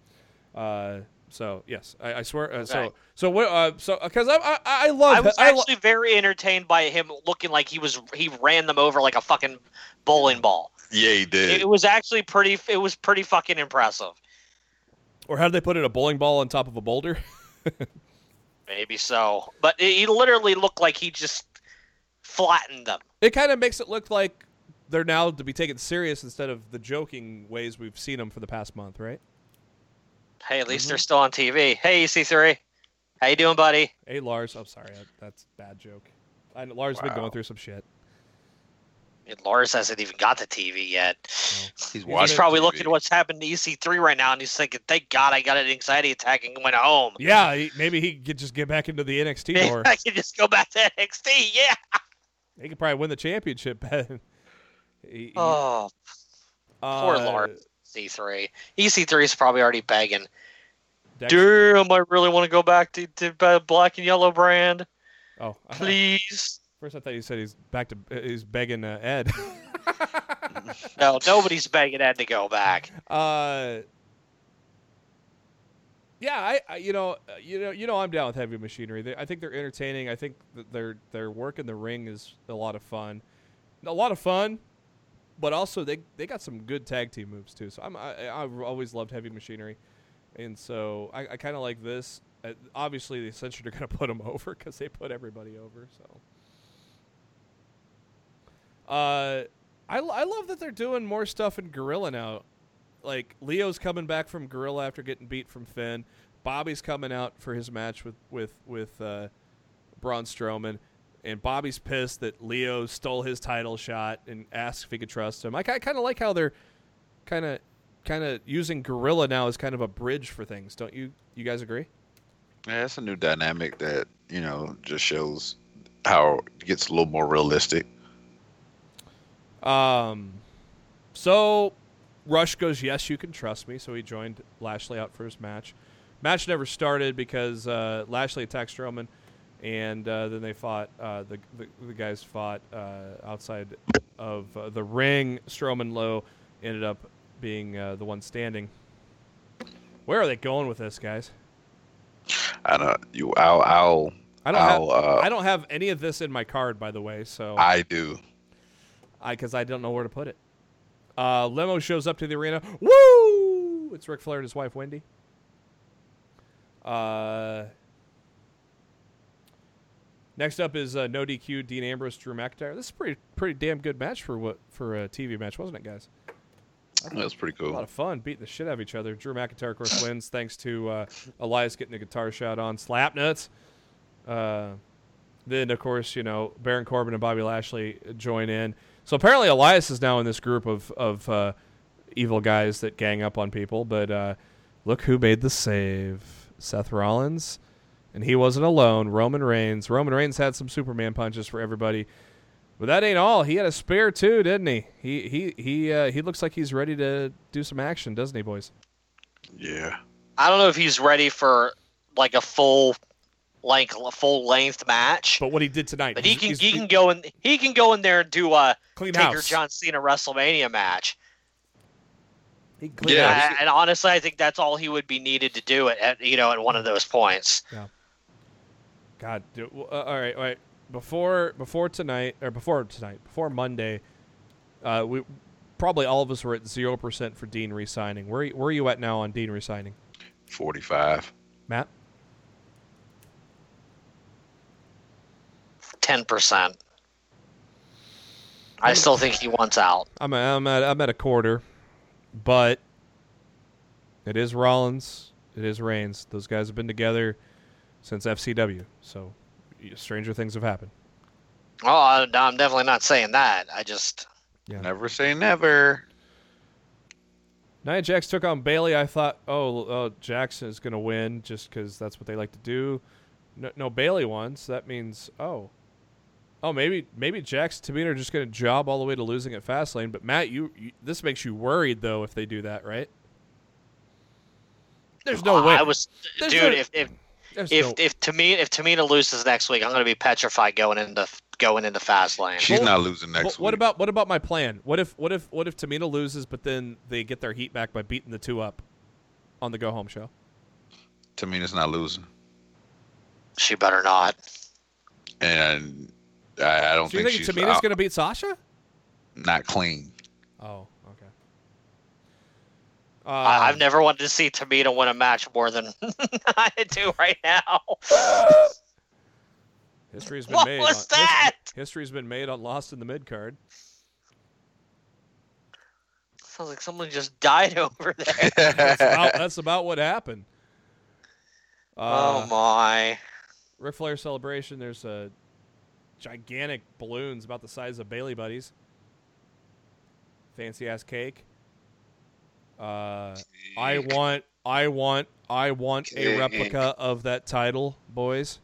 Uh, so, yes, I, I swear. Uh, okay. So, so what? Uh, so, because I, I, I love I was I actually lo- very entertained by him looking like he was, he ran them over like a fucking bowling ball. Yeah, he did. It was actually pretty. It was pretty fucking impressive. Or how did they put it? A bowling ball on top of a boulder? Maybe so. But he literally looked like he just flattened them. It kind of makes it look like they're now to be taken serious instead of the joking ways we've seen them for the past month, right? Hey, at least mm-hmm. they're still on T V. Hey, E C three, how you doing, buddy? Hey, Lars. I'm oh, sorry. That's a bad joke. I, Lars has wow. been going through some shit. And Lars hasn't even got the T V yet. No. He's, he's probably T V. Looking at what's happened to E C three right now, and he's thinking, thank God I got an anxiety attack and went home. Yeah, he, maybe he could just get back into the N X T door. I could just go back to N X T, yeah. He could probably win the championship. he, oh, uh, poor Lars, E C three. E C three is probably already begging. Dex- Damn, I really want to go back to, to uh, black and yellow brand. Oh, uh-huh. Please. First, I thought you said he's back to he's begging uh, Ed. No, nobody's begging Ed to go back. Uh, yeah, I, I you know you know you know I'm down with Heavy Machinery. They, I think they're entertaining. I think that their their work in the ring is a lot of fun, a lot of fun, but also they they got some good tag team moves too. So I'm I, I've always loved Heavy Machinery, and so I, I kind of like this. Uh, obviously, the Ascension are going to put them over because they put everybody over. So. Uh, I, I love that they're doing more stuff in Gorilla now. Like, Leo's coming back from Gorilla after getting beat from Finn. Bobby's coming out for his match with, with, with uh, Braun Strowman. And Bobby's pissed that Leo stole his title shot and asks if he could trust him. I, I kind of like how they're kind of kind of using Gorilla now as kind of a bridge for things. Don't you, you guys agree? Yeah, that's a new dynamic that, you know, just shows how it gets a little more realistic. Um, so Rush goes, yes, you can trust me. So he joined Lashley out for his match. Match never started because uh, Lashley attacked Strowman, and uh, then they fought. Uh, the, the the guys fought uh, outside of uh, the ring. Strowman low ended up being uh, the one standing. Where are they going with this, guys? I don't. You, I'll. I'll I don't. I'll, have, uh, I don't have any of this in my card, by the way. So I do. I because I don't know where to put it. Uh, Lemo shows up to the arena. Woo! It's Ric Flair and his wife, Wendy. Uh, next up is uh, No D Q, Dean Ambrose, Drew McIntyre. This is a pretty, pretty damn good match for what for a T V match, wasn't it, guys? That was pretty cool. A lot of fun beating the shit out of each other. Drew McIntyre, of course, wins thanks to uh, Elias getting a guitar shot on. Slap nuts. Uh, then, of course, you know, Baron Corbin and Bobby Lashley join in. So apparently Elias is now in this group of of uh, evil guys that gang up on people. But uh, look who made the save. Seth Rollins. And he wasn't alone. Roman Reigns. Roman Reigns had some Superman punches for everybody. But that ain't all. He had a spear too, didn't he? He he he uh, he looks like he's ready to do some action, doesn't he, boys? Yeah. I don't know if he's ready for like a full like a full length match. But what he did tonight. But he can he can go in he can go in there and do a Taker John Cena WrestleMania match. He can yeah. House. And honestly, I think that's all he would be needed to do at, at you know at one of those points. Yeah. God, dude. Uh, all right, all right. Before before tonight or before tonight before Monday, uh, we probably all of us were at zero percent for Dean resigning. Where where are you at now on Dean resigning? forty-five. Matt. Ten percent. I still think he wants out. I'm a, I'm at I'm at a quarter, but it is Rollins, it is Reigns. Those guys have been together since F C W, so. Stranger things have happened. Oh, I'm definitely not saying that. I just yeah. never say never. Nia Jax took on Bailey. I thought, oh, oh Jax is going to win just because that's what they like to do. No, no, Bailey won, so that means, oh. Oh, maybe maybe Jax and Tamina are just going to job all the way to losing at Fastlane. But, Matt, you, you this makes you worried, though, if they do that, right? There's no uh, way. I was, There's dude, no, if... if There's if no. if Tamina if Tamina loses next week, I'm going to be petrified going into going into Fastlane. She's well, not losing next well, week. What about what about my plan? What if what if what if Tamina loses, but then they get their heat back by beating the two up on the go home show? Tamina's not losing. She better not. And I, I don't so think she's. You think Tamina's going to beat Sasha? Not clean. Oh. Uh, I've never wanted to see Tamina win a match more than I do right now. History's been what made. What was on, that? History, history's been made on Lost in the Midcard. Sounds like someone just died over there. that's, about, that's about what happened. Uh, oh my! Ric Flair celebration. There's a gigantic balloons about the size of Bailey Buddies. Fancy ass cake. Uh, I want, I want, I want a replica of that title, boys.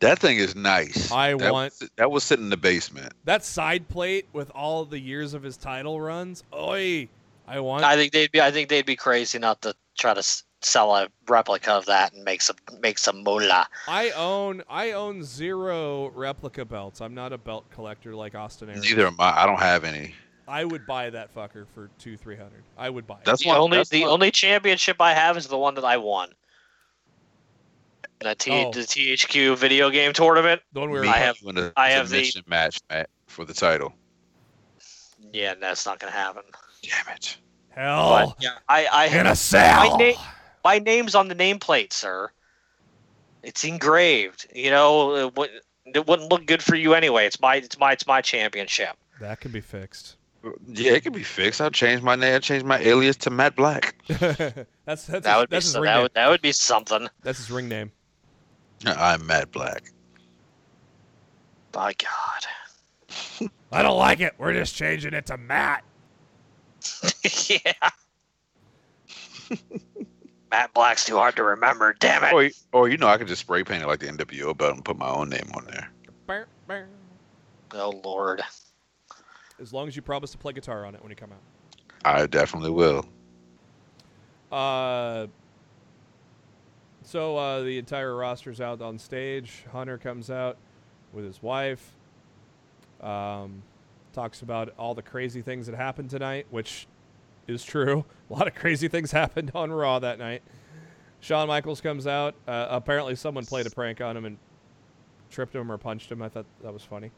That thing is nice. I that want was, that was sitting in the basement. That side plate with all the years of his title runs. Oi, I want. I think they'd be. I think they'd be crazy not to try to sell a replica of that and make some make some moolah. I own I own zero replica belts. I'm not a belt collector like Austin Aries. Neither am I. I don't have any. I would buy that fucker for two, three hundred. I would buy it. That's the only that's the only championship I have is the one that I won. The, T- oh. the T H Q video game tournament. The one we were I have. A, I have the match Matt, for the title. Yeah, that's not gonna happen. Damn it! Hell, but, yeah, I, I in a cell. My, na- my name's on the nameplate, sir. It's engraved. You know, it, w- it wouldn't look good for you anyway. It's my, it's my, it's my championship. That can be fixed. Yeah, it can be fixed. I'll change my name. I'll change my alias to Matt Black. that's, that's that his, would that's be his ring that, name. Would, that would be something. That's his ring name. I'm Matt Black. By God. I don't like it. We're just changing it to Matt. yeah. Matt Black's too hard to remember. Damn it. Or, or you know, I could just spray paint it like the N W O belt and put my own name on there. Oh Lord. As long as you promise to play guitar on it when you come out. I definitely will. Uh, so uh, the entire roster's out on stage. Hunter comes out with his wife. Um, talks about all the crazy things that happened tonight, which is true. A lot of crazy things happened on Raw that night. Shawn Michaels comes out. Uh, apparently someone played a prank on him and tripped him or punched him. I thought that was funny.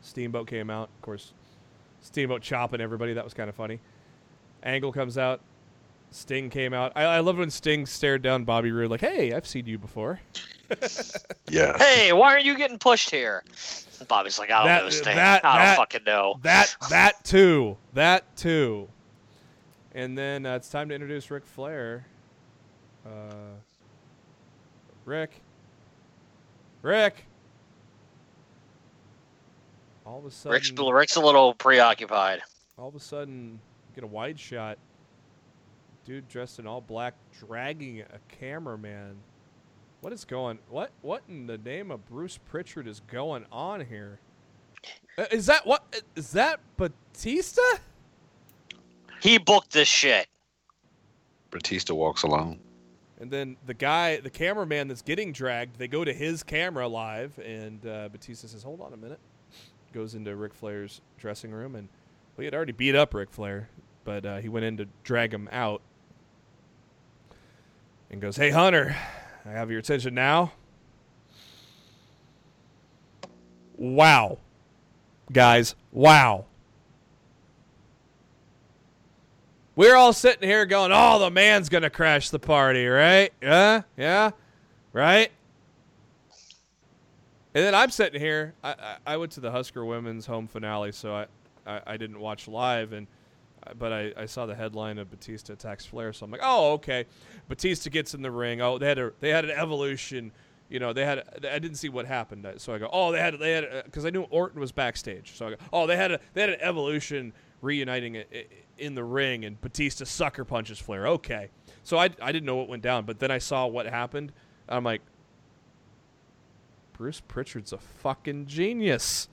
Steamboat came out. Of course, Steamboat chopping everybody. That was kind of funny. Angle comes out. Sting came out. I, I loved when Sting stared down Bobby Roode like, hey, I've seen you before. Yeah. Hey, why are you getting pushed here? Bobby's like, I don't that, know, Sting. That, I don't that, fucking know. That, that too. That too. And then uh, it's time to introduce Ric Flair. Uh, Rick. Rick. All of a sudden, Rick's, Rick's a little preoccupied. All of a sudden, get a wide shot. Dude dressed in all black, dragging a cameraman. What is going? What? What in the name of Bruce Pritchard is going on here? Uh, is that what? Is that Batista? He booked this shit. Batista walks alone. And then the guy, the cameraman that's getting dragged, they go to his camera live, and uh, Batista says, hold on a minute. Goes into Ric Flair's dressing room, and well, he had already beat up Ric Flair, but uh, he went in to drag him out and goes, hey, Hunter, I have your attention now. Wow. Guys, wow. We're all sitting here going, oh, the man's going to crash the party, right? Yeah, yeah, right? And then I'm sitting here. I, I, I went to the Husker Women's Home Finale, so I, I, I didn't watch live, and but I, I saw the headline of Batista attacks Flair, so I'm like, oh, okay. Batista gets in the ring. Oh, they had a they had an evolution, you know. They had a, I didn't see what happened, so I go, oh, they had they had because I knew Orton was backstage, so I go, oh, they had a they had an evolution reuniting it. it in the ring, and Batista sucker punches Flair. Okay. So I, I didn't know what went down, but then I saw what happened. I'm like, Bruce Pritchard's a fucking genius.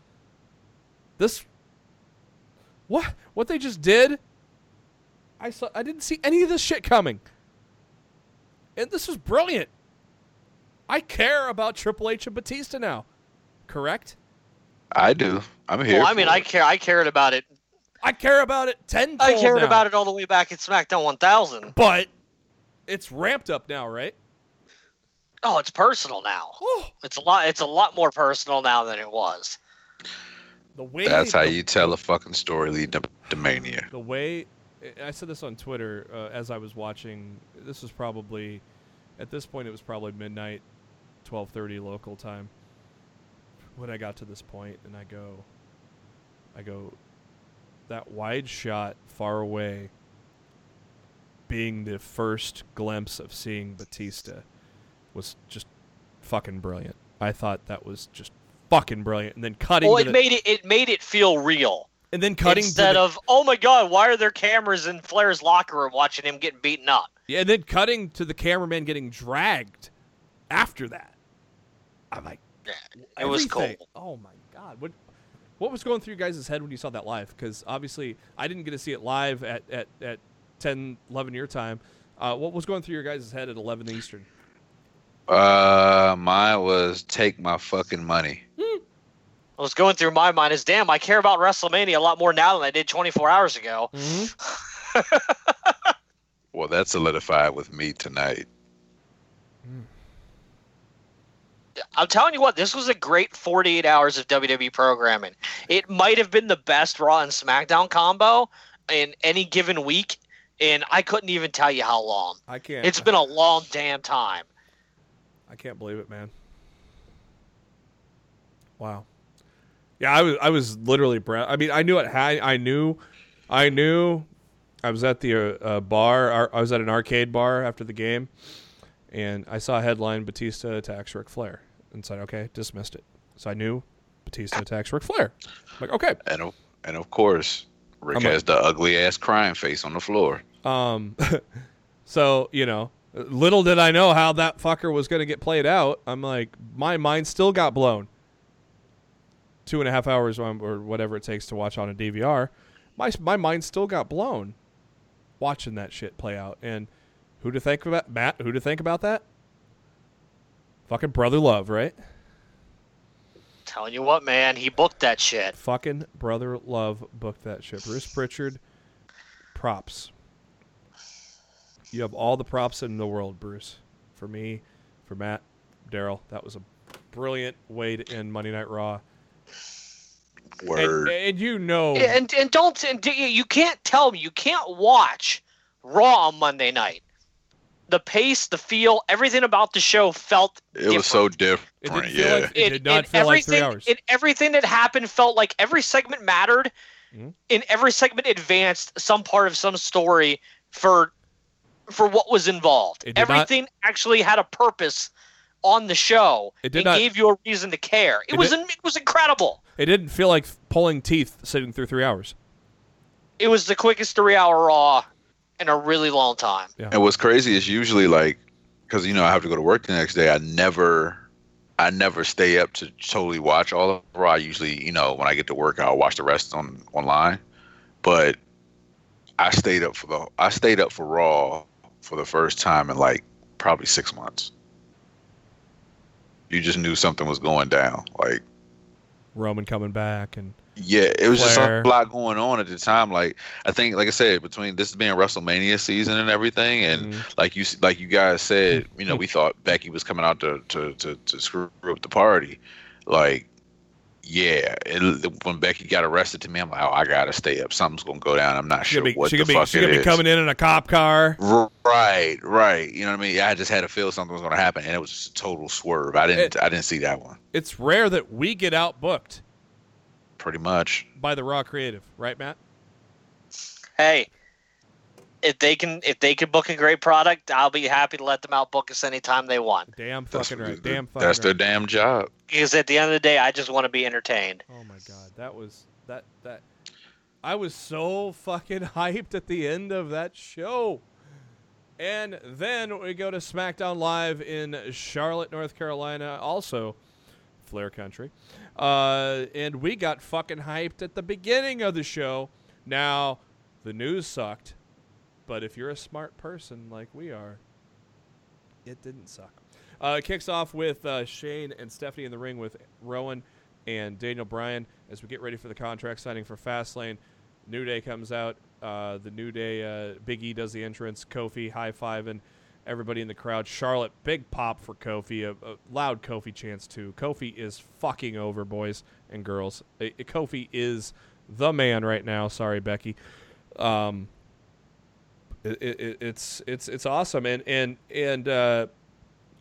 This, what, what they just did? I saw, I didn't see any of this shit coming. And this was brilliant. I care about Triple H and Batista now. Correct? I do. I'm here. Well, I mean, it. I care. I cared about it. I care about it tenfold. I cared now. about it all the way back at SmackDown one thousand. But it's ramped up now, right? Oh, it's personal now. Whew. It's a lot. It's a lot more personal now than it was. The way that's how the, you tell a fucking story leading up to Mania. The way I said this on Twitter uh, as I was watching. This was probably at this point it was probably midnight, twelve thirty local time. When I got to this point, and I go, I go. That wide shot far away being the first glimpse of seeing Batista was just fucking brilliant. I thought that was just fucking brilliant. And then cutting. Well, it the, made it, it made it feel real. And then cutting instead the, of, oh my God, why are there cameras in Flair's locker room watching him getting beaten up? Yeah. And then cutting to the cameraman getting dragged after that. I'm like, yeah, it everything. was cool. Oh my God. What, What was going through you guys' head when you saw that live? Because obviously I didn't get to see it live at, at, at ten, eleven your time. Uh, what was going through your guys' head at eleven Eastern? Uh, mine was take my fucking money. Hmm. What was going through my mind is, damn, I care about WrestleMania a lot more now than I did twenty-four hours ago. Mm-hmm. Well, that solidified with me tonight. Hmm. I'm telling you what, this was a great forty-eight hours of W W E programming. It might have been the best Raw and SmackDown combo in any given week, and I couldn't even tell you how long. I can't. It's been a long damn time. I can't believe it, man. Wow. Yeah, I was I was literally brown. I mean, I knew it had. I knew, I knew. I was at the uh, bar. I was at an arcade bar after the game. And I saw a headline, Batista attacks Ric Flair. And said, okay, dismissed it. So I knew Batista attacks Ric Flair. I'm like, okay. And of, and of course, Rick I'm has like, the ugly-ass crying face on the floor. Um, So, you know, little did I know how that fucker was going to get played out. I'm like, my mind still got blown. Two and a half hours or whatever it takes to watch on a D V R. my my mind still got blown watching that shit play out. And who to think about, Matt, who to think about that? Fucking brother love, right? Telling you what, man, he booked that shit. Fucking brother love booked that shit. Bruce Pritchard, props. You have all the props in the world, Bruce. For me, for Matt, Daryl, that was a brilliant way to end Monday Night Raw. Word. And, and you know, and and don't and you can't tell me you can't watch Raw on Monday night. The pace, the feel, everything about the show felt It different. was so different. It didn't feel yeah. like, it, it did not feel like three hours. It, everything that happened felt like every segment mattered. Mm-hmm. And every segment advanced some part of some story for for what was involved. Everything not, actually had a purpose on the show. It did and not, gave you a reason to care. It, it was did, it was incredible. It didn't feel like pulling teeth sitting through three hours. It was the quickest three-hour Raw in a really long time. Yeah. And what's crazy is usually like, because you know I have to go to work the next day. I never, I never stay up to totally watch all of Raw. I usually, you know, when I get to work, I'll watch the rest on online. But I stayed up for the, I stayed up for Raw for the first time in like probably six months. You just knew something was going down, like Roman coming back and. Yeah, it was Claire. just a lot going on at the time. Like I think, like I said, between this being WrestleMania season and everything, and mm-hmm. like you, like you guys said, you know, we thought Becky was coming out to to, to, to screw up the party. Like, yeah, it, when Becky got arrested, to me, I'm like, oh, I gotta stay up. Something's gonna go down. I'm not sure be, what the be, fuck it is. She's gonna be coming in in a cop car. Right, right. You know what I mean? I just had a feel something was gonna happen, and it was just a total swerve. I didn't, it, I didn't see that one. It's rare that we get outbooked. Pretty much by the Raw creative, right, Matt? Hey, if they can, if they can book a great product, I'll be happy to let them outbook us anytime they want. Damn fucking that's right. The, damn fucking. That's right. Their damn job. Because at the end of the day, I just want to be entertained. Oh my god, that was that that. I was so fucking hyped at the end of that show, and then we go to SmackDown Live in Charlotte, North Carolina, also Flair country. Uh, and we got fucking hyped at the beginning of the show. Now, the news sucked, but if you're a smart person like we are, it didn't suck. Uh, it kicks off with uh, Shane and Stephanie in the ring with Rowan and Daniel Bryan as we get ready for the contract signing for Fastlane. New Day comes out. Uh, the New Day, uh, Big E does the entrance. Kofi high-fiving everybody in the crowd. Charlotte, big pop for Kofi. A, a loud Kofi chants, too. Kofi is fucking over, boys and girls. A, a Kofi is the man right now. Sorry, Becky. Um, it, it, it's it's it's awesome. And and and uh,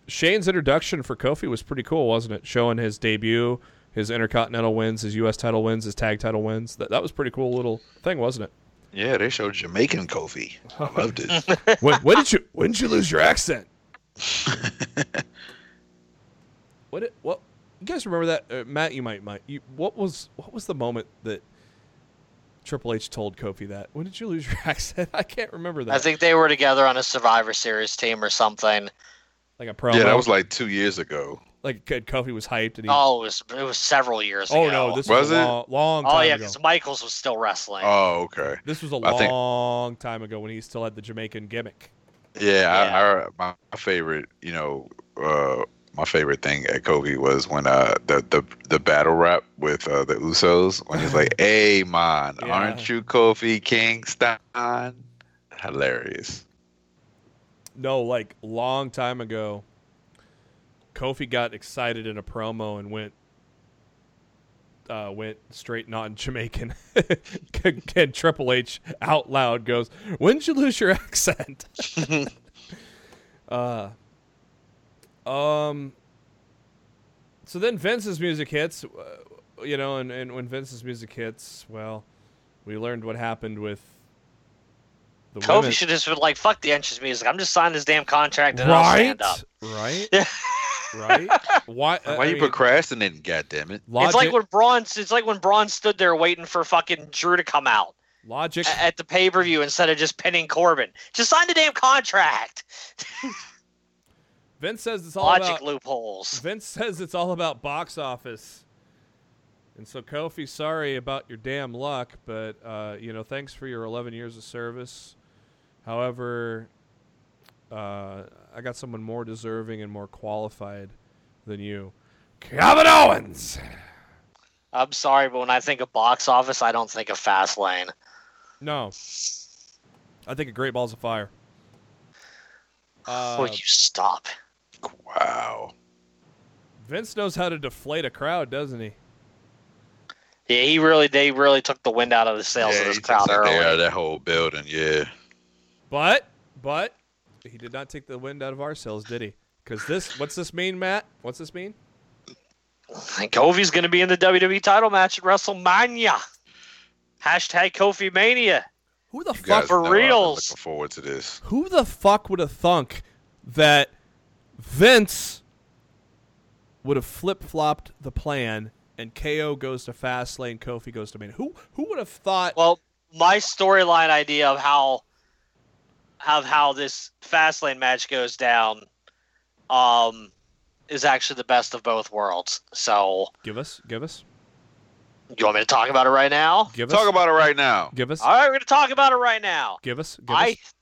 Shane's introduction for Kofi was pretty cool, wasn't it? Showing his debut, his Intercontinental wins, his U S title wins, his tag title wins. That that was a pretty cool little thing, wasn't it? Yeah, they showed Jamaican Kofi. I loved it. when, when did you? When did you lose your accent? what? Did, what? You guys remember that, uh, Matt? You might, might. You, what was? What was the moment that Triple H told Kofi that? When did you lose your accent? I can't remember that. I think they were together on a Survivor Series team or something. Like a promo. Yeah, that was like two years ago. Like Kofi was hyped, and he... oh, it was it was several years oh, ago. Oh no, this was, was a long, long time ago. Oh yeah, because Michaels was still wrestling. Oh okay, this was a I long think... time ago when he still had the Jamaican gimmick. Yeah, yeah. I, I, my favorite, you know, uh, my favorite thing at Kofi was when uh the the, the battle rap with uh, the Usos when he's like, "Hey man, yeah. aren't you Kofi Kingston?" Hilarious. No, like long time ago. Kofi got excited in a promo and went uh, went straight non-Jamaican. And Triple H out loud goes, "When did you lose your accent?" uh, um. So then Vince's music hits, uh, you know, and, and when Vince's music hits, well, we learned what happened with the Kofi women. Should just been like, "Fuck the entrance music. I'm just signing this damn contract and right? I'll stand up." Right? Yeah. Right? Why? Uh, Why are you I mean, procrastinating? Goddamn it! Logic. It's like when Braun. It's like when Braun stood there waiting for fucking Drew to come out. Logic a- at the pay per view instead of just pinning Corbin. Just sign the damn contract. Vince says it's all logic about, loopholes. Vince says it's all about box office. And so, Kofi, sorry about your damn luck, but, uh, you know, thanks for your eleven years of service. However, uh, I got someone more deserving and more qualified than you. Kevin Owens! I'm sorry, but when I think of box office, I don't think of Fast Lane. No. I think of Great Balls of Fire. Uh, Will you stop? Wow. Vince knows how to deflate a crowd, doesn't he? Yeah, he really they really took the wind out of the sails yeah, of this crowd early. Yeah, that whole building, yeah. But, but, he did not take the wind out of our sails, did he? Because this, what's this mean, Matt? What's this mean? Kofi's going to be in the W W E title match at WrestleMania. Hashtag Kofi Mania. Who the you fuck for reals? Looking forward to this. Who the fuck would have thunk that Vince would have flip-flopped the plan? And K O goes to Fastlane, Kofi goes to Mania. Who who would have thought? Well, my storyline idea of how of how this Fastlane match goes down um, is actually the best of both worlds. So give us, give us. You want me to talk about it right now? Give us. Talk about it right now. Give us. All right, we're gonna talk about it right now. Give us. Give I us.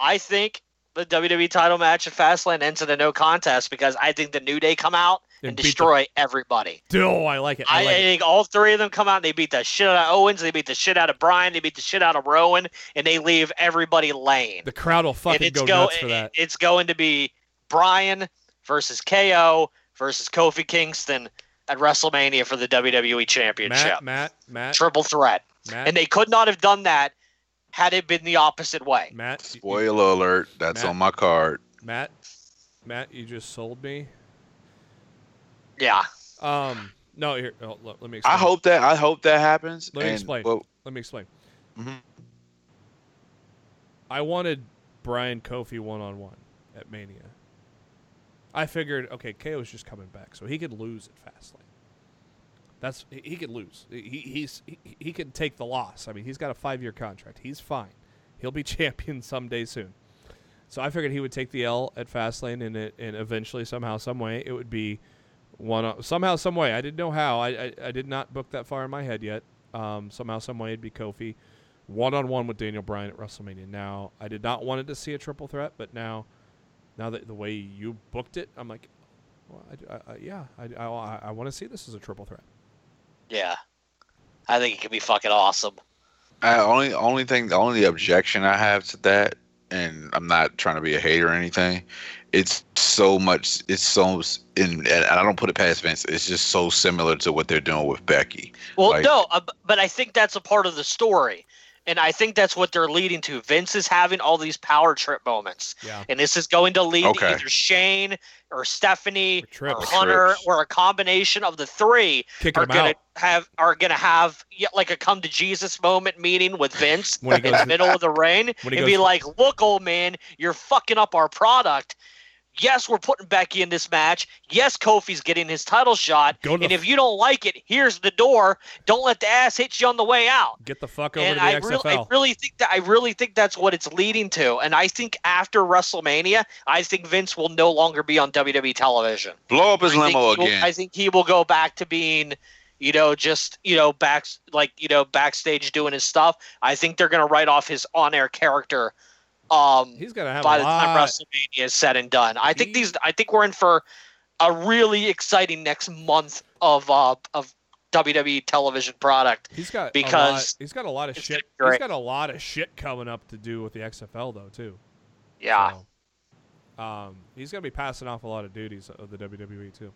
I think the W W E title match at Fastlane ends in a no contest because I think the New Day come out. And, and destroy the... everybody. Oh, I like it. I, I like think it. All three of them come out and they beat the shit out of Owens, they beat the shit out of Bryan, they beat the shit out of Rowan, and they leave everybody lane. The crowd will fucking go, go nuts for that. It's going to be Bryan versus K O versus Kofi Kingston at WrestleMania for the W W E Championship. Matt, Matt, Matt. Triple threat. Matt. And they could not have done that had it been the opposite way. Matt. Spoiler you, alert. That's Matt, on my card. Matt, Matt, you just sold me. Yeah. Um. No. Here. Oh, let, let me. Explain. I hope that. I hope that happens. Let me and, explain. Well, let me explain. Mm-hmm. I wanted Bryan Kofi one on one at Mania. I figured, okay, K O's just coming back, so he could lose at Fastlane. That's he, he could lose. He he's he, he could take the loss. I mean, he's got a five year contract. He's fine. He'll be champion someday soon. So I figured he would take the L at Fastlane, and it and eventually somehow some way it would be. One somehow, some way, I didn't know how. I, I I did not book that far in my head yet. Um, somehow, some way, it'd be Kofi, one on one with Daniel Bryan at WrestleMania. Now, I did not wanted to see a triple threat, but now, now that the way you booked it, I'm like, well, I, I, I, yeah, I I, I want to see this as a triple threat. Yeah, I think it could be fucking awesome. I only only thing, the only objection I have to that, and I'm not trying to be a hater or anything. It's so much. It's so, and I don't put it past Vince. It's just so similar to what they're doing with Becky. Well, like, no, uh, but I think that's a part of the story, and I think that's what they're leading to. Vince is having all these power trip moments, yeah. and this is going to lead okay. to either Shane or Stephanie or, or Hunter trips. Or a combination of the three Kicking are going to have are going to have yeah, like a come to Jesus moment meeting with Vince in the to, middle of the ring and be to, like, "Look, old man, you're fucking up our product. Yes, we're putting Becky in this match. Yes, Kofi's getting his title shot. And the... if you don't like it, here's the door. Don't let the ass hit you on the way out." Get the fuck over and to the I X F L. Re- I really think that I really think that's what it's leading to. And I think after WrestleMania, I think Vince will no longer be on W W E television. Blow up his I limo again. Will, I think he will go back to being, you know, just you know, back like you know, backstage doing his stuff. I think they're gonna write off his on-air character. Um, He's gonna have by a the lot. Time WrestleMania is said and done. I he, think these. I think we're in for a really exciting next month of uh, of W W E television product. He's got because a lot, he's got a lot of shit. He's got a lot of shit coming up to do with the X F L though too. Yeah. So, um, he's gonna be passing off a lot of duties of the W W E too.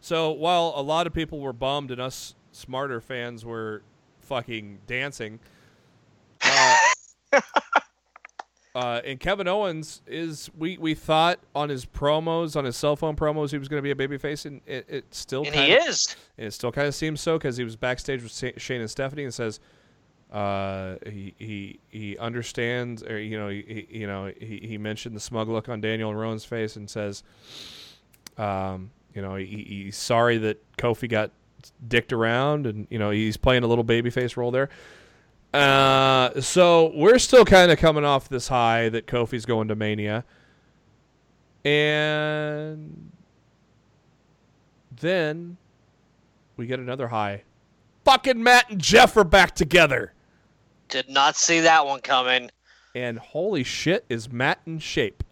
So while a lot of people were bummed and us smarter fans were fucking dancing. Uh, Uh, and Kevin Owens is we, we thought on his promos, on his cell phone promos, he was going to be a babyface, and it, it still and he of, is. It still kind of seems so because he was backstage with Sa- Shane and Stephanie, and says uh, he he he understands, or you know he, he you know he, he mentioned the smug look on Daniel and Rowan's face, and says, um, you know he, he's sorry that Kofi got dicked around, and you know he's playing a little babyface role there. Uh, so we're still kind of coming off this high that Kofi's going to Mania. And then we get another high. Fucking Matt and Jeff are back together. Did not see that one coming. And holy shit, is Matt in shape.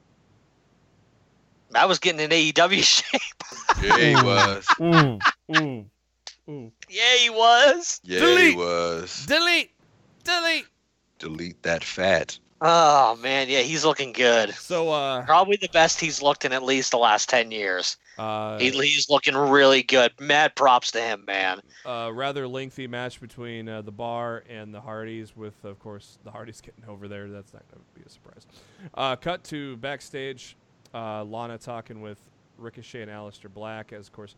I was getting an A E W shape. Yeah, he was. mm, mm, mm. Yeah, he was. Yeah, Delete. he was. Delete. Delete. Delete that fat. Oh, man. Yeah, he's looking good. So, uh, probably the best he's looked in at least the last ten years. Uh, he, he's looking really good. Mad props to him, man. Uh, rather lengthy match between uh, the Bar and the Hardys with, of course, the Hardys getting over there. That's not going to be a surprise. Uh, cut to backstage. Uh, Lana talking with Ricochet and Aleister Black as, of course,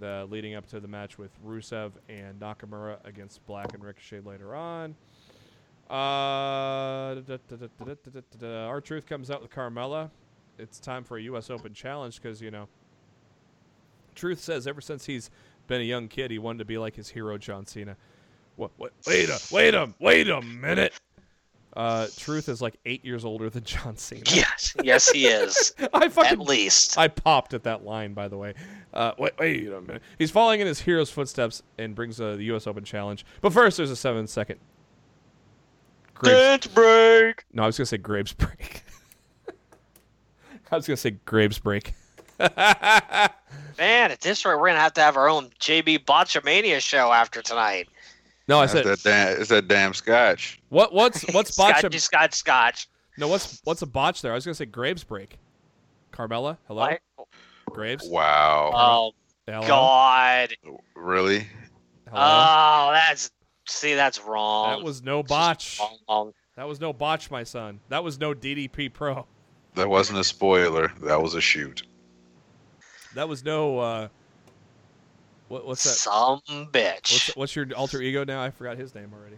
the leading up to the match with Rusev and Nakamura against Black and Ricochet later on. R-Truth comes out with Carmella. It's time for a U S Open challenge because, you know, Truth says ever since he's been a young kid, he wanted to be like his hero, John Cena. What? what wait a wait a wait a minute. Uh, Truth is like eight years older than John Cena. Yes, yes, he is. I fucking, at least I popped at that line, by the way. Uh, wait, wait a minute. He's following in his hero's footsteps and brings uh, the U S Open challenge. But first, there's a seven-second. Dance break. No, I was gonna say Graves break. I was gonna say Graves break. Man, at this rate, we're gonna have to have our own J B Botchamania show after tonight. No, I said that damn, it's that damn scotch. What? What's what's botch? Scotch, scotch, scotch. No, what's what's a botch there? I was gonna say Graves break. Carmella, hello. What? Graves. Wow. Oh hello? God. Really? Hello? Oh, that's. See, that's wrong. That was no botch. That was no botch, my son. That was no D D P Pro. That wasn't a spoiler. That was a shoot. That was no. Uh, what, what's that? Some bitch. What's, what's your alter ego now? I forgot his name already.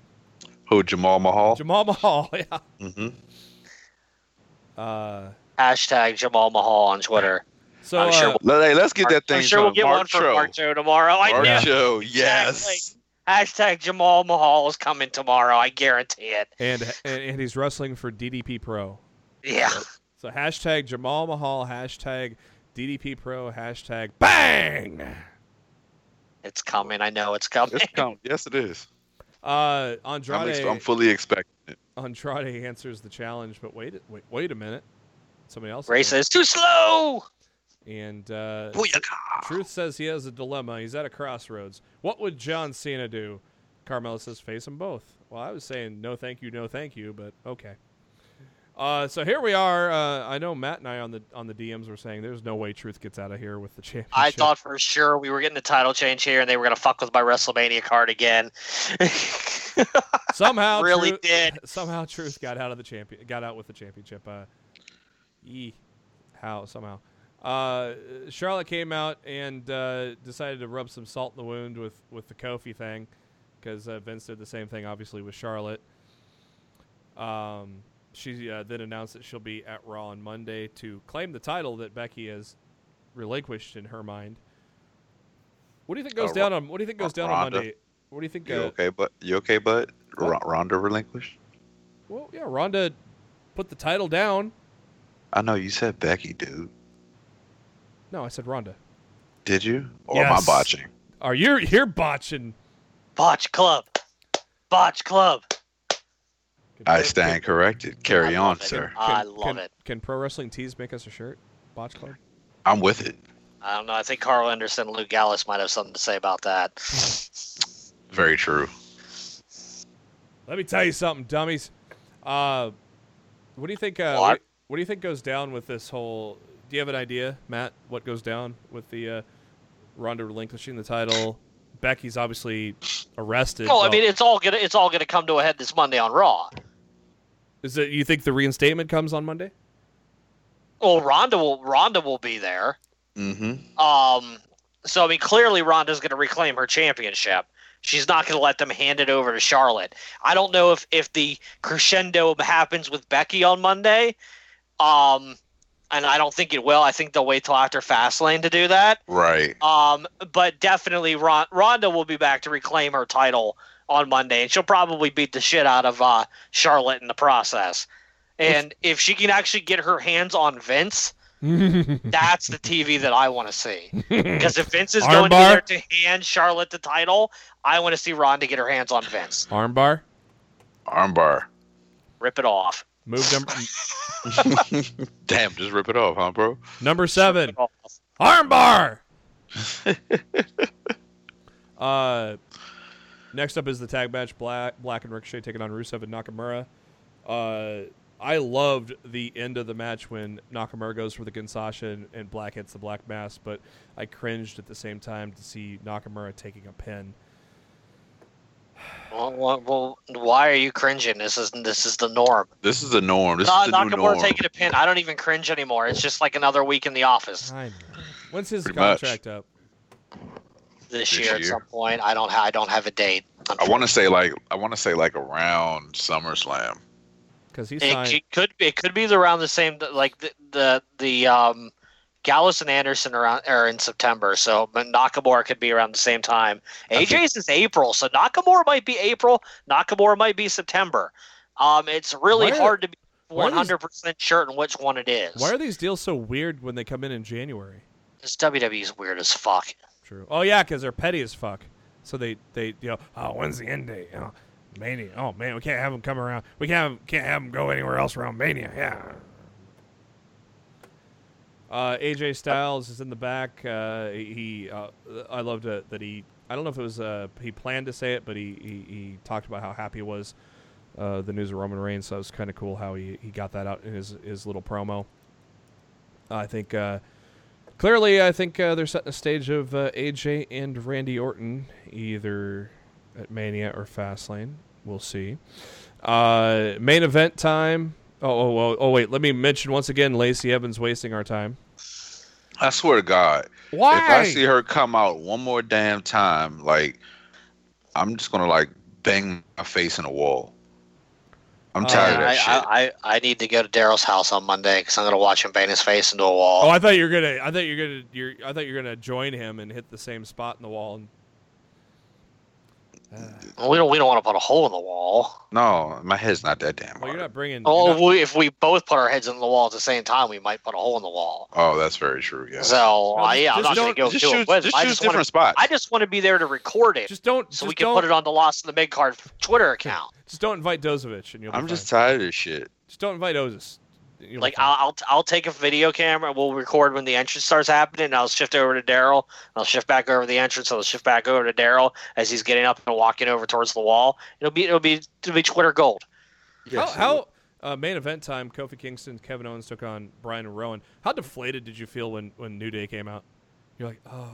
Oh, Jamal Mahal. Jamal Mahal. Yeah. Mm-hmm. Uh, Hashtag Jamal Mahal on Twitter. So I'm uh, sure we'll, hey, let's get that thing. I'm sure we'll get Mark one for Mark Joe tomorrow. Mark I know. Joe, yes. Exactly. Hashtag Jamal Mahal is coming tomorrow. I guarantee it. And and, and he's wrestling for D D P Pro. Yeah. So, so hashtag Jamal Mahal, hashtag D D P Pro, hashtag bang. It's coming. I know it's coming. It's coming. Yes, it is. Uh, Andrade. I'm, ex- I'm fully expecting it. Andrade answers the challenge, but wait, wait, wait a minute. Somebody else. Ray says too slow. And uh, Truth says he has a dilemma. He's at a crossroads. What would John Cena do? Carmella says face them both. Well, I was saying no thank you, no thank you, but okay. Uh, so here we are. Uh, I know Matt and I on the on the D Ms were saying there's no way Truth gets out of here with the championship. I thought for sure we were getting a title change here and they were going to fuck with my WrestleMania card again. somehow really Truth, did. Somehow Truth got out of the champion got out with the championship. Uh, ye, how somehow. Uh, Charlotte came out and uh, decided to rub some salt in the wound with, with the Kofi thing because uh, Vince did the same thing, obviously, with Charlotte. Um, she uh, then announced that she'll be at Raw on Monday to claim the title that Becky has relinquished in her mind. What do you think goes uh, down on? What do you think goes down Ronda. on Monday? What do you think? Uh, you okay, but you okay, but R- Ronda relinquished. Well, yeah, Ronda put the title down. I know you said Becky, dude. No, I said Ronda. Did you? Or yes. Am I botching? Are you you're botching? Botch Club. Botch Club. Can I stand can, corrected. Carry on, it. sir. Can, I love can, it. Can Pro Wrestling Tees make us a shirt? Botch Club? I'm with it. I don't know. I think Carl Anderson and Luke Gallows might have something to say about that. Very true. Let me tell you something, dummies. Uh, what do you think uh, what? what do you think goes down with this whole Do you have an idea, Matt, what goes down with the uh, Ronda relinquishing the title? Becky's obviously arrested. Oh, well, I mean, it's all gonna it's all gonna come to a head this Monday on Raw. Is it? You think the reinstatement comes on Monday? Well, Ronda will Ronda will be there. Mm-hmm. Um. So I mean, clearly Ronda's gonna reclaim her championship. She's not going to let them hand it over to Charlotte. I don't know if if the crescendo happens with Becky on Monday. Um. And I don't think it will. I think they'll wait till after Fastlane to do that. Right. Um, but definitely Ron- Ronda will be back to reclaim her title on Monday, and she'll probably beat the shit out of uh, Charlotte in the process. And if she can actually get her hands on Vince, That's the T V that I want to see. Because if Vince is Arm going bar? to be there to hand Charlotte the title, I want to see Ronda get her hands on Vince. Armbar? Armbar. Rip it off. Move number. Damn, just rip it off, huh, bro? Number seven. Armbar. uh, next up is the tag match: Black, Black and Ricochet taking on Rusev and Nakamura. Uh, I loved the end of the match when Nakamura goes for the Ginsasha and, and Black hits the Black Mass, but I cringed at the same time to see Nakamura taking a pin. Well, well, well, why are you cringing? This is this is the norm. This is the norm. This no, is the Nakamura new norm. Taking a pin. I don't even cringe anymore. It's just like another week in the office. I know. When's his Pretty contract much. up? This, this year, year at some point. I don't. Ha- I don't have a date. I want to say like. I want to say like around SummerSlam. Because he signed. It, it could be. It could be around the same. Like the the the um, Gallus and Anderson around are in September, so but Nakamura could be around the same time. A J's is April, so Nakamura might be April. Nakamura might be September. Um, it's really why hard are, to be one hundred percent sure on which one it is. Why are these deals so weird when they come in in January? This W W E's weird as fuck. True. Oh yeah, because they're petty as fuck. So they, they you know, oh, when's the end date? Oh, Mania. Oh man, we can't have them come around. We can't can't have them go anywhere else around Mania. Yeah. Uh, A J Styles is in the back. Uh, he, uh, I loved it that he. I don't know if it was uh, he planned to say it, but he he, he talked about how happy he was uh, the news of Roman Reigns. So it was kind of cool how he, he got that out in his his little promo. I think. Uh, Clearly, I think uh, they're setting a stage of uh, A J and Randy Orton, either at Mania or Fastlane. We'll see. Uh, main event time. Oh, oh, oh, oh, wait. Let me mention once again, Lacey Evans wasting our time. I swear to God. Why? If I see her come out one more damn time, like, I'm just going to, like, bang my face in a wall. I'm tired uh, of that I, shit. I, I, I need to go to Daryl's house on Monday because I'm gonna watch him bang his face into a wall. Oh, I thought you were gonna. I thought you're gonna. You're, I thought you're gonna join him and hit the same spot in the wall. And, uh. We don't. We don't want to put a hole in the wall. No, my head's not that damn. Well, hard. You're not bringing. Oh, not, we, if we both put our heads in the wall at the same time, we might put a hole in the wall. Oh, that's very true. Yeah. So no, uh, yeah, I'm not gonna go do shoot, it with. Just I just choose different spots. I just want to be there to record it. Just don't. So just we can don't. put it on the Lost in the Midcard Twitter account. Just don't invite Dozovich, and you'll. Be I'm fine. just tired of shit. Just don't invite Ozus. You'll like I'll, I'll, I'll take a video camera. We'll record when the entrance starts happening. And I'll shift over to Daryl. I'll shift back over the entrance. And I'll shift back over to Daryl as he's getting up and walking over towards the wall. It'll be it'll be it'll be Twitter gold. Yes. How, how uh, main event time? Kofi Kingston, Kevin Owens took on Brian and Rowan. How deflated did you feel when, when New Day came out? You're like, oh.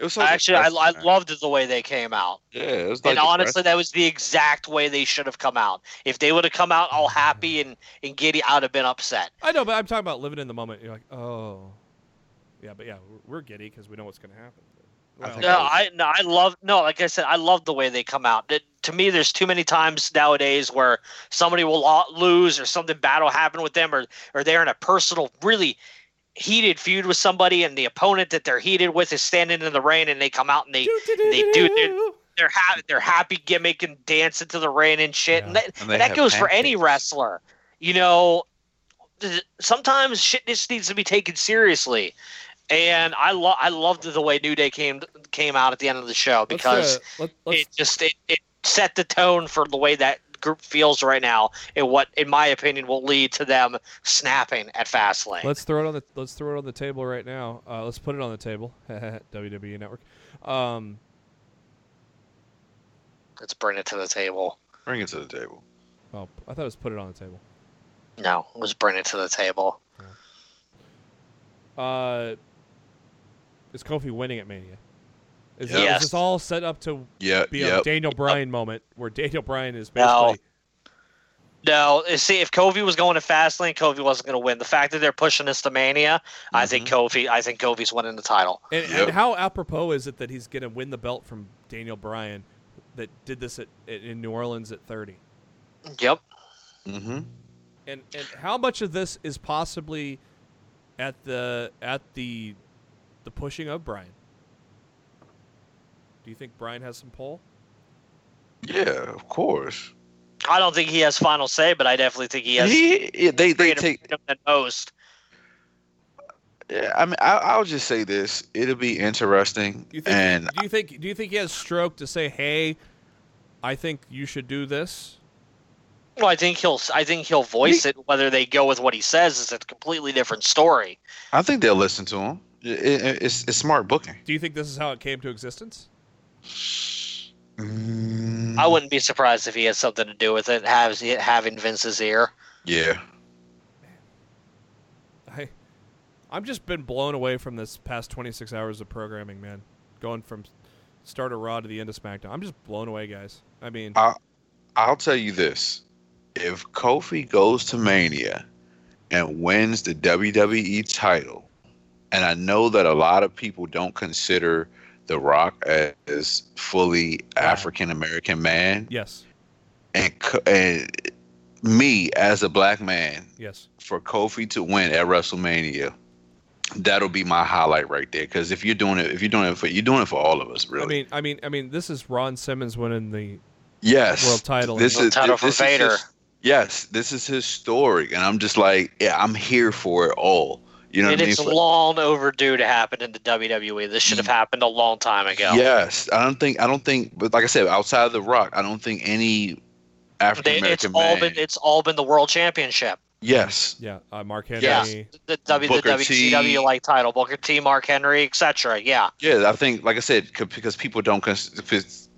It was so Actually, I, I loved the way they came out. Yeah, it was like and honestly, that was the exact way they should have come out. If they would have come out all happy and, and giddy, I would have been upset. I know, but I'm talking about living in the moment. You're like, oh, yeah, but yeah, we're giddy because we know what's going to happen. Well, no, I no, I love no. Like I said, I love the way they come out. It, to me, there's too many times nowadays where somebody will lose or something bad will happen with them, or or they're in a personal really. heated feud with somebody, and the opponent that they're heated with is standing in the rain, and they come out and they and they do their, their happy their happy gimmick and dance into the rain and shit, yeah. and that, and and that goes pancakes. for any wrestler. You know, sometimes shit just needs to be taken seriously, and I love I loved the way New Day came came out at the end of the show because let's, uh, let, let's... it just it, it set the tone for the way that group feels right now, and what, in my opinion, will lead to them snapping at Fastlane. Let's throw it on the let's throw it on the table right now. Uh, let's put it on the table. W W E Network. Um, let's bring it to the table. Bring it to the table. Oh, I thought it was put it on the table. No, it was bring it to the table. Yeah. Uh, is Kofi winning at Mania? Is, yep. it, yes. is this all set up to yep, be yep, a Daniel Bryan yep. moment where Daniel Bryan is basically... No, no. See, if Kofi was going to Fastlane, Kofi wasn't going to win. The fact that they're pushing this to Mania, mm-hmm. I think Kofi, I think Kofi's winning the title. And, yep. and how apropos is it that he's going to win the belt from Daniel Bryan that did this at, in New Orleans at thirty? Yep. Mm-hmm. And and how much of this is possibly at the at the the pushing of Bryan? Do you think Bryan has some pull? Yeah, of course. I don't think he has final say, but I definitely think he has. He, they they take than most. Yeah, I mean, I, I'll just say this: it'll be interesting. You think, and do you think do you think he has stroke to say, "Hey, I think you should do this"? Well, I think he'll. I think he'll voice he, it. Whether they go with what he says is a completely different story. I think they'll listen to him. It, it, it's, it's smart booking. Do you think this is how it came to existence? Mm. I wouldn't be surprised if he had something to do with it. Has it having Vince's ear? Yeah. I, I've just been blown away from this past twenty-six hours of programming, man. Going from start of Raw to the end of SmackDown, I'm just blown away, guys. I mean, I, I'll tell you this. If Kofi goes to Mania and wins the W W E title, and I know that a lot of people don't consider The Rock as fully African-American man. Yes. And, and me as a black man. Yes. For Kofi to win at WrestleMania, that'll be my highlight right there. Because if you're doing it, if you're doing it for, you're doing it for all of us, really. I mean, I mean, I mean, this is Ron Simmons winning the. Yes, world title. This world is title this, from this Vader. Is his, yes, this is his story, and I'm just like, yeah, I'm here for it all. You know, and what it's I mean? Long overdue to happen in the W W E. This should have happened a long time ago. Yes, I don't think, I don't think, but like I said, outside of The Rock, I don't think any African American man. All been, it's all been the world championship. Yes. Yeah, uh, Mark Henry. Yeah. The, w, the W C W-like title, Booker T, Mark Henry, et cetera. Yeah. Yeah, I think, like I said, because people don't.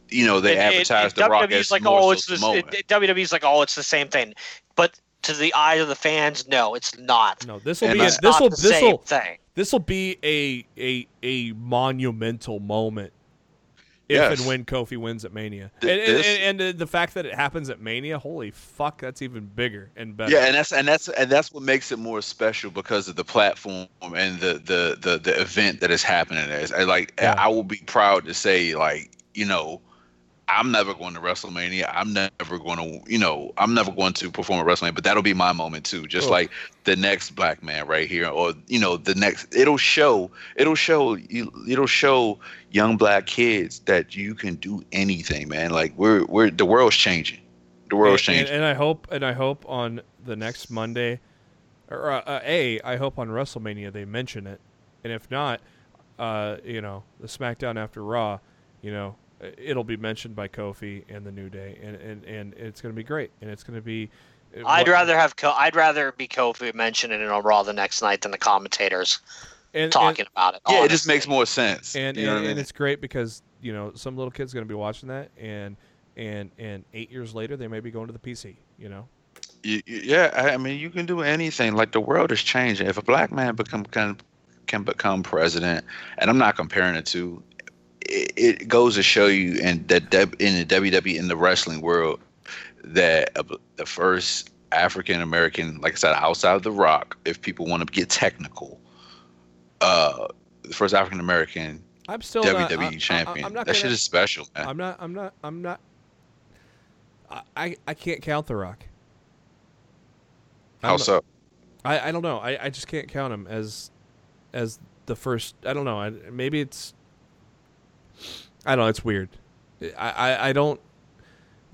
You know, they it, advertise it, The Rock as like, more oh, it's this, it, it, W W E's like, oh, it's the same thing. But to the eye of the fans, no, it's not. No, this will be a, this will this will this will be a a a monumental moment if yes. and when Kofi wins at Mania. Th- and, and, and, and the fact that it happens at Mania, holy fuck, that's even bigger and better. Yeah, and that's and that's and that's what makes it more special because of the platform and the the the, the event that is happening. As like, yeah. I will be proud to say, like, you know. I'm never going to WrestleMania. I'm never going to, you know, I'm never going to perform at WrestleMania, but that'll be my moment too. Just oh. like the next black man right here, or, you know, the next, it'll show, it'll show, it'll show young black kids that you can do anything, man. Like we're, we're, the world's changing. The world's and, changing. And, and I hope, and I hope on the next Monday, or uh, uh, A, I hope on WrestleMania they mention it. And if not, uh, you know, the SmackDown after Raw, you know, it'll be mentioned by Kofi and the New Day, and, and, and it's going to be great, and it's going to be. I'd what, rather have Co- I'd rather be Kofi mentioning it on Raw the next night than the commentators and, talking and, about it. Yeah, honestly. It just makes more sense, and you know and, and I mean? It's great because you know some little kid's going to be watching that, and and and eight years later they may be going to the P C. You know. Yeah, I mean you can do anything. Like the world is changing. If a black man become can can become president, and I'm not comparing it to. It goes to show you in that in the W W E in the wrestling world that the first African American, like I said, outside of The Rock, if people want to get technical, uh, the first African American W W E not, I, champion. I, I'm not that gonna, shit is special, man. I'm not. I'm not. I'm not. I I can't count The Rock. I'm, How so? I, I don't know. I, I just can't count him as as the first. I don't know. I, maybe it's. I don't know, it's weird. I, I, I don't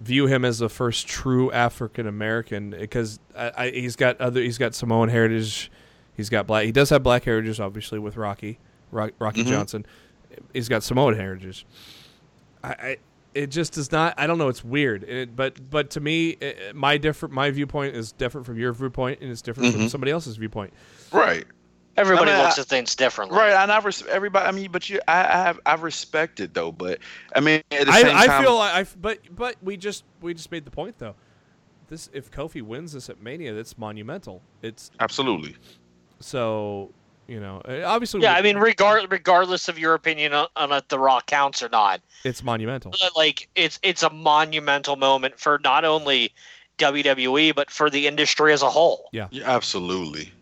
view him as the first true African American because I, I, he's got other he's got Samoan heritage, he's got black he does have black heritage obviously with Rocky Rocky mm-hmm. Johnson. He's got Samoan heritage. I, I it just does not. I don't know. It's weird. It, but but to me, it, my different my viewpoint is different from your viewpoint, and it's different mm-hmm. from somebody else's viewpoint. Right. Everybody I mean, looks I, at things differently, right? And I res- everybody. I mean, but you, I, I have, I respect it though. But I mean, at the I, same I time, feel like I. But but we just we just made the point though. This if Kofi wins this at Mania, that's monumental. It's absolutely. So you know, obviously. Yeah, we, I mean, regard regardless of your opinion on, on if The Rock counts or not, it's monumental. Like it's it's a monumental moment for not only W W E but for the industry as a whole. Yeah, yeah absolutely.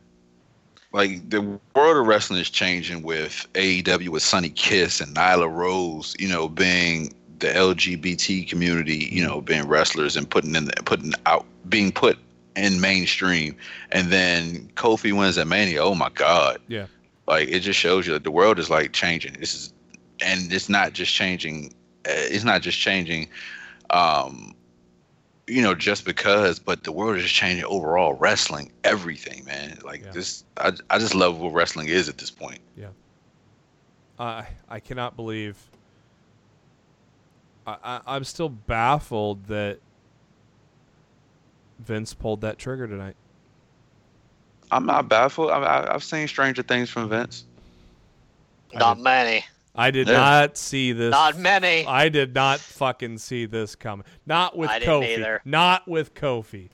Like the world of wrestling is changing with A E W with Sonny Kiss and Nyla Rose, you know, being the L G B T community, you know, being wrestlers and putting in the, putting out being put in mainstream, and then Kofi wins at Mania. Oh my God! Yeah, like it just shows you that the world is like changing. This is, and it's not just changing. It's not just changing. Um, you know, just because, but the world is changing overall. Wrestling, everything, man. Like yeah. this, I, I just love what wrestling is at this point. Yeah. I, I cannot believe. I, I, I'm still baffled that Vince pulled that trigger tonight. I'm not baffled. I, I, I've seen stranger things from Vince. Not I many. I did yeah. not see this. Not many. I did not fucking see this coming. Not with I Kofi. Didn't either. Not with Kofi.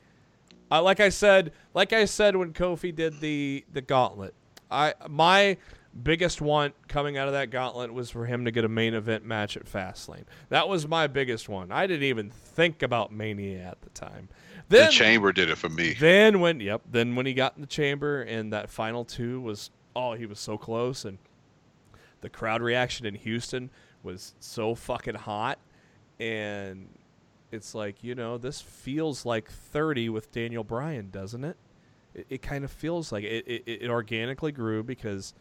Uh, like I said, like I said when Kofi did the, the gauntlet. I my biggest want coming out of that gauntlet was for him to get a main event match at Fastlane. That was my biggest one. I didn't even think about Mania at the time. Then, the Chamber did it for me. Then when yep, then when he got in the Chamber and that final two was oh, he was so close, and the crowd reaction in Houston was so fucking hot, and it's like, you know, this feels like thirty with Daniel Bryan, doesn't it? It, it kind of feels like it, it. It organically grew because,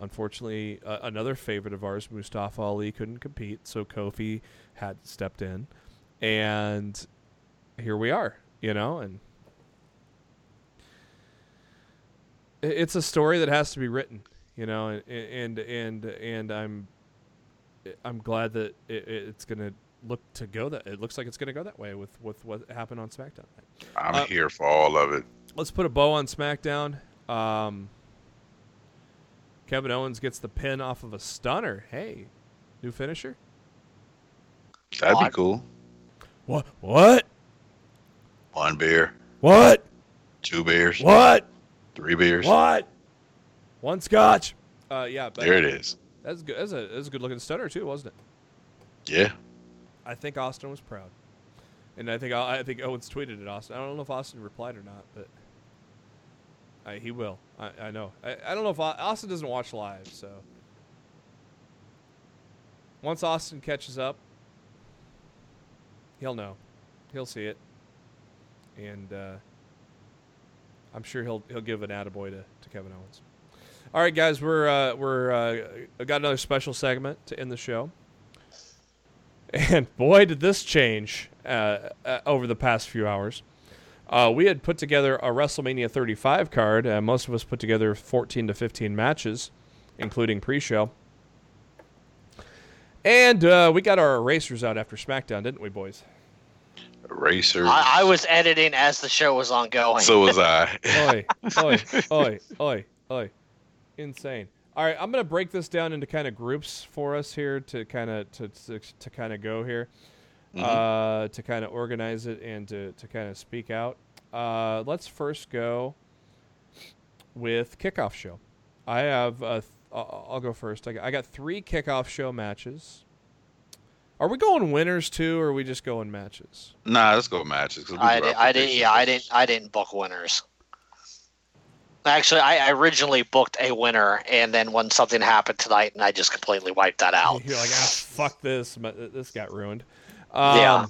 unfortunately, uh, another favorite of ours, Mustafa Ali, couldn't compete, so Kofi had stepped in, and here we are, you know, and it's a story that has to be written. You know, and and and and I'm, I'm glad that it, it's gonna look to go that it looks like it's gonna go that way with, with what happened on SmackDown. I'm uh, here for all of it. Let's put a bow on SmackDown. Um, Kevin Owens gets the pin off of a stunner. Hey, new finisher. That'd what? be cool. What? What? One beer. What? Two beers. What? Three beers. What? One scotch. Uh, yeah. But there it is. That's good. That's a, that's a good-looking stunner, too, wasn't it? Yeah. I think Austin was proud. And I think I think Owens tweeted at Austin. I don't know if Austin replied or not, but I, he will. I, I know. I, I don't know if I, Austin doesn't watch live, so. Once Austin catches up, he'll know. He'll see it. And uh, I'm sure he'll he'll give an attaboy to, to Kevin Owens. All right, guys, we're uh, we're uh, got another special segment to end the show, and boy, did this change uh, uh, over the past few hours. Uh, we had put together a WrestleMania thirty-five card. Uh, most of us put together fourteen to fifteen matches, including pre-show, and uh, we got our erasers out after SmackDown, didn't we, boys? Erasers. I, I was editing as the show was ongoing. So was I. Oi! Oi! Oi! Oi! Oi! Insane. All right, I'm going to break this down into kind of groups for us here to kind of to to, to kind of go here, mm-hmm. uh, to kind of organize it and to, to kind of speak out. Uh, let's first go with kickoff show. I have a th- I'll go first. I got three kickoff show matches. Are we going winners too, or are we just going matches? Nah, let's go matches. Cause we I did, I didn't. Yeah, I didn't. I didn't book winners. Actually, I originally booked a winner, and then when something happened tonight, and I just completely wiped that out. You're like, ah, fuck this. This got ruined. Um, yeah.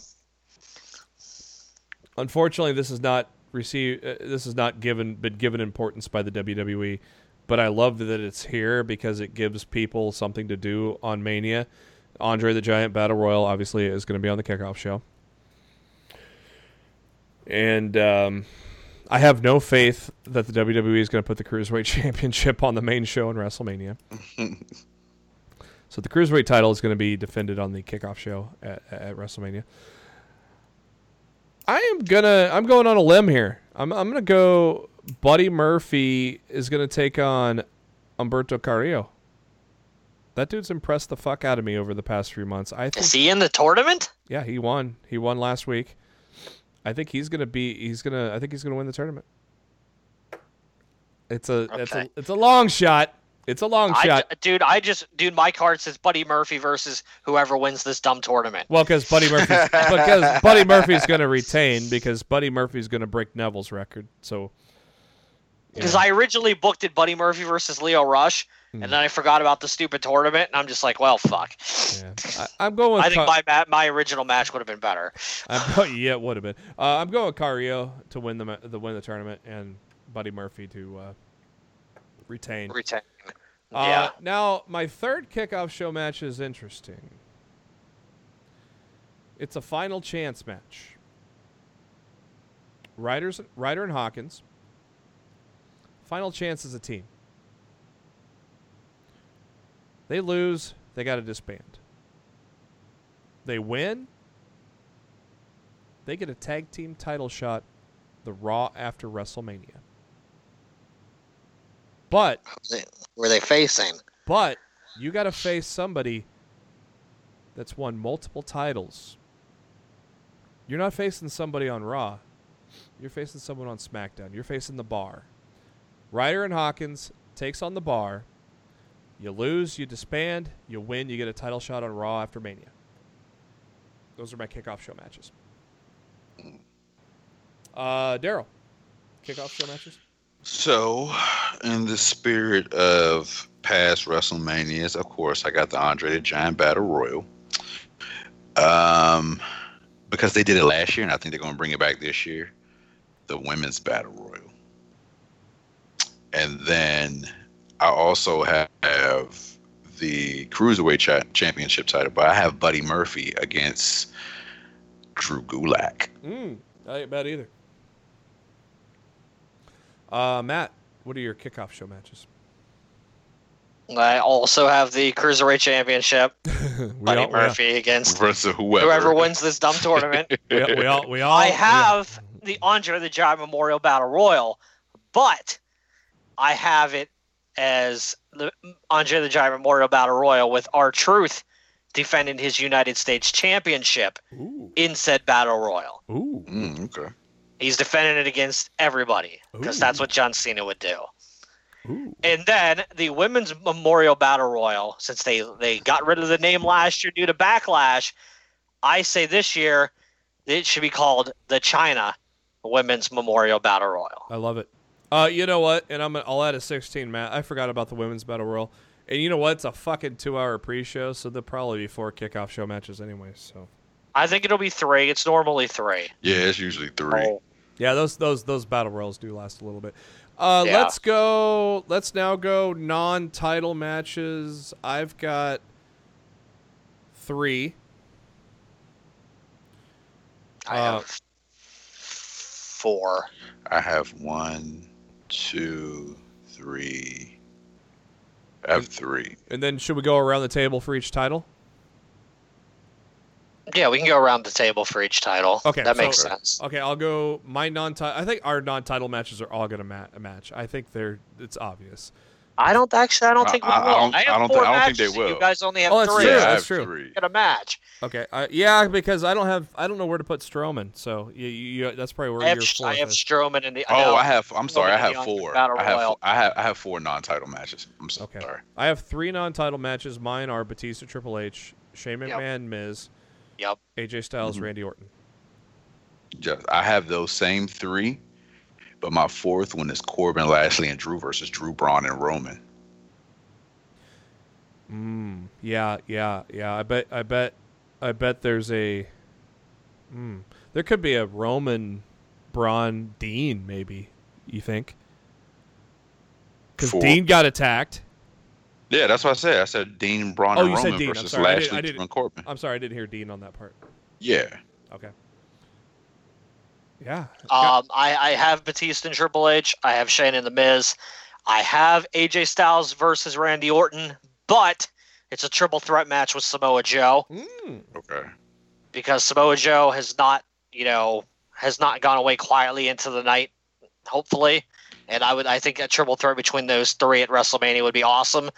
Unfortunately, this is not received. Uh, this is not given been given importance by the W W E, but I love that it's here because it gives people something to do on Mania. Andre the Giant Battle Royal obviously is going to be on the kickoff show, and. Um, I have no faith that the W W E is going to put the Cruiserweight Championship on the main show in WrestleMania. So the Cruiserweight title is going to be defended on the kickoff show at, at WrestleMania. I am gonna. I'm going on a limb here. I'm. I'm gonna go. Buddy Murphy is gonna take on Humberto Carrillo. That dude's impressed the fuck out of me over the past few months. I think, is he in the tournament? Yeah, he won. He won last week. I think he's gonna be. He's gonna. I think he's gonna win the tournament. It's a. Okay. It's a. It's a long shot. It's a long I, shot, dude. I just, dude. My card says Buddy Murphy versus whoever wins this dumb tournament. Well, because Buddy Murphy, because Buddy Murphy's gonna retain because Buddy Murphy's gonna break Neville's record. So. Because I originally booked it Buddy Murphy versus Leo Rush, mm. and then I forgot about the stupid tournament, and I'm just like, well, fuck. Yeah. I, I'm going. With I think Car- my my original match would have been better. I'm, yeah, it would have been. Uh, I'm going with Carrillo to win the the win the tournament, and Buddy Murphy to uh, retain. Retain. Uh, yeah. Now my third kickoff show match is interesting. It's a final chance match. Ryder's, Ryder and Hawkins. Final chance as a team. They lose, they got to disband. They win, they get a tag team title shot the Raw after WrestleMania. But were they facing? But you got to face somebody that's won multiple titles. You're not facing somebody on Raw. You're facing someone on SmackDown. You're facing the Bar. Ryder and Hawkins takes on the Bar. You lose, you disband. You win, you get a title shot on Raw after Mania. Those are my kickoff show matches. Uh, Daryl, kickoff show matches? So, in the spirit of past WrestleManias, of course, I got the Andre the Giant Battle Royal. Um, because they did it last year, and I think they're going to bring it back this year. The Women's Battle Royal. And then I also have the Cruiserweight ch- Championship title, but I have Buddy Murphy against Drew Gulak. Mm, I ain't bad either. Uh, Matt, what are your kickoff show matches? I also have the Cruiserweight Championship. Buddy all, Murphy yeah. against whoever. whoever wins this dumb tournament. we, all, we, all, we all. I have yeah. the Andre the Giant Memorial Battle Royal, but I have it as the Andre the Giant Memorial Battle Royal with R-Truth defending his United States Championship Ooh. in said Battle Royal. Ooh, mm, okay. He's defending it against everybody because that's what John Cena would do. Ooh. And then the Women's Memorial Battle Royal, since they, they got rid of the name last year due to backlash, I say this year it should be called the China Women's Memorial Battle Royal. I love it. Uh, you know what? And I'm I'll add a sixteen, Matt. I forgot about the Women's Battle Royal. And you know what? It's a fucking two-hour pre-show, so there'll probably be four kickoff show matches anyway. So I think it'll be three. It's normally three. Yeah, it's usually three. Oh. Yeah, those those those battle royals do last a little bit. Uh, yeah. Let's go. Let's now go non-title matches. I've got three. I uh, have four. I have one. Two, three. I have three. And then should we go around the table for each title? Yeah, we can go around the table for each title. Okay, that makes so, sense. Okay, I'll go. My non-title. I think our non-title matches are all going to ma- match. I think they're. It's obvious. I don't actually. I don't think we will. I don't. I, I don't, th- I don't think they will. You guys only have oh, that's three. True. Yeah, that's true. Three. Gonna match. Okay. Uh, yeah, because I don't have. I don't know where to put Strowman. So you, you, you, that's probably where I have, you're. Four I have is. Strowman in the. Oh, no, I have. I'm sorry. I have four. I have, four I have. I have four non-title matches. I'm so okay. sorry. I have three non-title matches. Mine are Batista, Triple H, Shane McMahon, yep. Miz, yep. A J Styles, mm-hmm. Randy Orton. Just, I have those same three. But my fourth one is Corbin, Lashley, and Drew versus Drew, Braun, and Roman. Mm, yeah, yeah, yeah. I bet, I bet, I bet there's a. Mm, there could be a Roman, Braun, Dean, maybe. You think? Because Dean got attacked. Yeah, that's what I said. I said Dean, Braun, oh, and Roman Dean. versus sorry, Lashley, I did, I did, and Corbin. I'm sorry, I didn't hear Dean on that part. Yeah. Okay. Yeah. Um, I, I have Batista and Triple H. I have Shane and The Miz. I have A J Styles versus Randy Orton, but it's a triple threat match with Samoa Joe. Mm. Okay. Because Samoa Joe has not, you know, has not gone away quietly into the night, hopefully. And I would, I think a triple threat between those three at WrestleMania would be awesome.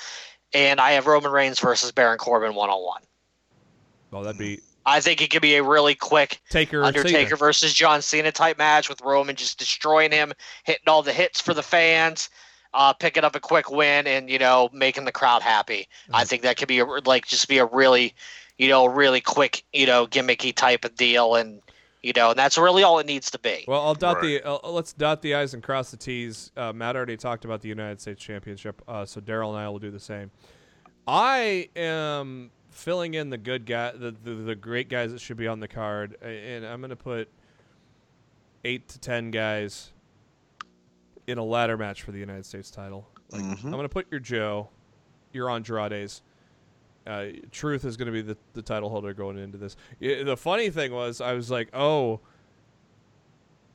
And I have Roman Reigns versus Baron Corbin one on one. Oh, that'd be. I think it could be a really quick Taker Undertaker Cena. versus John Cena type match with Roman just destroying him, hitting all the hits for the fans, uh, picking up a quick win, and you know making the crowd happy. Mm-hmm. I think that could be a, like just be a really, you know, really quick, you know, gimmicky type of deal, and you know, and that's really all it needs to be. Well, I'll dot right. the uh, let's dot the I's and cross the T's. Uh, Matt already talked about the United States Championship, uh, so Daryl and I will do the same. I am. Filling in the good guy, the, the the great guys that should be on the card, and I'm gonna put eight to ten guys in a ladder match for the United States title. Like, mm-hmm. I'm gonna put your Joe, your Andrade's. Uh, Truth is gonna be the, the title holder going into this. It, the funny thing was, I was like, oh,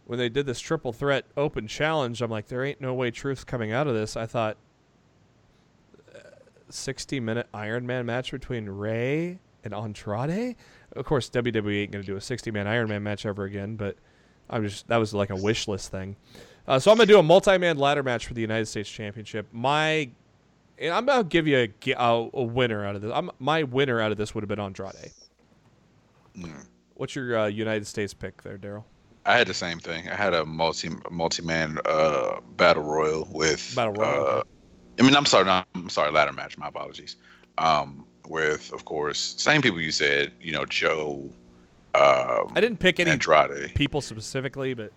when they did this triple threat open challenge, I'm like, there ain't no way truth's coming out of this. I thought sixty minute Iron Man match between Rey and Andrade. Of course, W W E ain't going to do a sixty man Iron Man match ever again, but I'm just, that was like a wish list thing. Uh, so I'm going to do a multi-man ladder match for the United States Championship. My, and I'm going to give you a, a, a winner out of this. I'm, my winner out of this would have been Andrade. Mm. What's your uh, United States pick there, Daryl? I had the same thing. I had a multi multi man uh, battle royal with. Battle royal. Uh, I mean, I'm sorry. No, I'm sorry. Ladder match. My apologies. Um, with, of course, same people you said. You know, Joe. Um, I didn't pick any Andrade people specifically, but.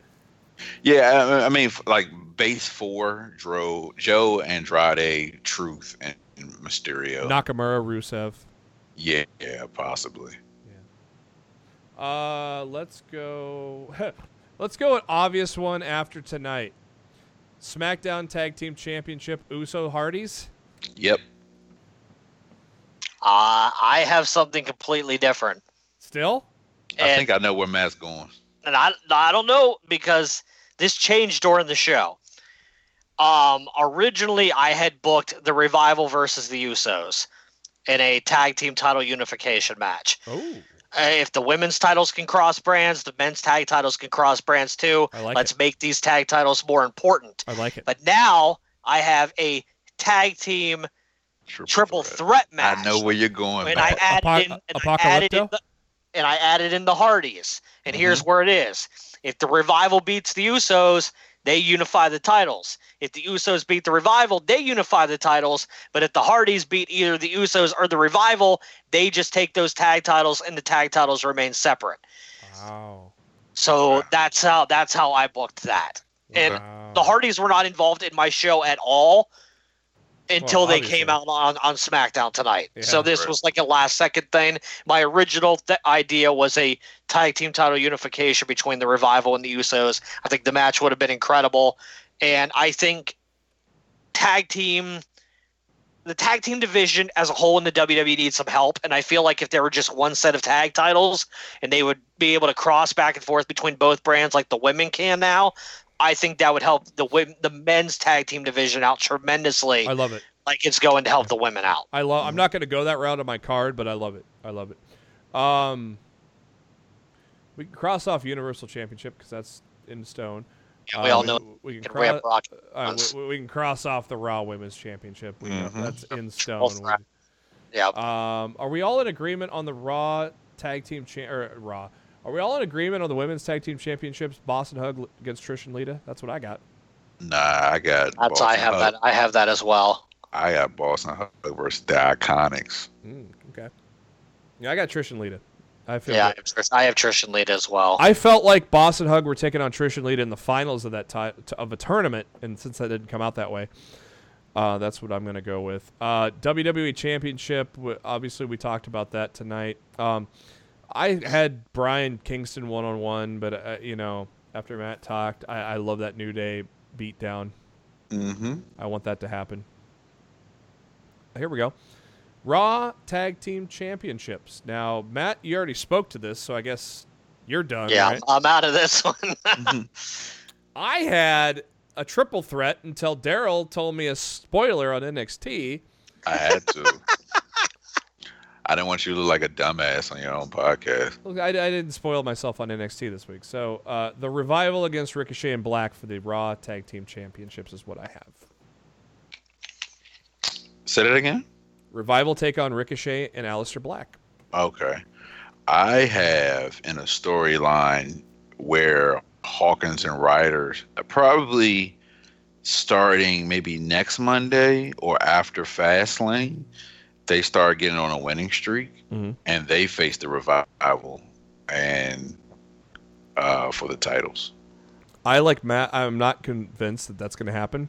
Yeah, I, I mean, like base four: Joe, Joe, Andrade, Truth, and, and Mysterio. Nakamura, Rusev. Yeah, yeah, possibly. Uh, let's go. Let's go an obvious one after tonight. SmackDown Tag Team Championship, Uso Hardys. Yep. Uh, I have something completely different. Still? And, I think I know where Matt's going. And I, I don't know because this changed during the show. Um, originally, I had booked the Revival versus the Usos in a tag team title unification match. Oh. If the women's titles can cross brands, the men's tag titles can cross brands too. I like Let's it. make these tag titles more important. I like it. But now I have a tag team triple, triple threat. threat match. I know where you're going. And, I added, Apoc- in, and I added in the and I added in the Hardys. And mm-hmm. here's where it is: if the Revival beats the Usos, they unify the titles. If the Usos beat the Revival, they unify the titles. But if the Hardys beat either the Usos or the Revival, they just take those tag titles, and the tag titles remain separate. Wow. So wow. that's how that's how I booked that. And wow. the Hardys were not involved in my show at all until well, they came out on, on SmackDown tonight. Yeah, so this right. was like a last-second thing. My original th- idea was a tag team title unification between the Revival and the Usos. I think the match would have been incredible. And I think tag team, the tag team division as a whole in the W W E needs some help. And I feel like if there were just one set of tag titles and they would be able to cross back and forth between both brands like the women can now, I think that would help the women, the men's tag team division out tremendously. I love it. Like it's going to help the women out. I love. I'm not going to go that route on my card, but I love it. I love it. Um, we can cross off Universal Championship because that's in stone. Yeah, we uh, all we, know. We can, can cross. Uh, we, we can cross off the Raw Women's Championship. We mm-hmm. know that's in stone. Yeah. Um, are we all in agreement on the Raw tag team cha- or Raw? Are we all in agreement on the women's tag team championships? Boston Hug against Trish and Lita. That's what I got. Nah, I got. That's Boston I have Hug. that. I have that as well. I got Boston Hug versus the Iconics. Mm, okay. Yeah, I got Trish and Lita. I feel. Yeah, I have, Trish, I have Trish and Lita as well. I felt like Boston Hug were taking on Trish and Lita in the finals of that ti- of a tournament, and since that didn't come out that way, uh, that's what I'm going to go with. Uh, W W E Championship. Obviously, we talked about that tonight. Um, I had Brian Kingston one-on-one, but, uh, you know, after Matt talked, I, I love that New Day beatdown. Mm-hmm. I want that to happen. Here we go. Raw Tag Team Championships. Now, Matt, you already spoke to this, so I guess you're done, yeah, right? I'm out of this one. mm-hmm. I had a triple threat until Daryl told me a spoiler on N X T. I had to. I didn't want you to look like a dumbass on your own podcast. Look, I, I didn't spoil myself on N X T this week. So uh, the Revival against Ricochet and Black for the Raw Tag Team Championships is what I have. Say it again? Revival take on Ricochet and Aleister Black. Okay. I have in a storyline where Hawkins and Ryder probably starting maybe next Monday or after Fastlane, they start getting on a winning streak, mm-hmm. and they face the Revival and uh, for the titles. I like Matt. I'm not convinced that that's going to happen,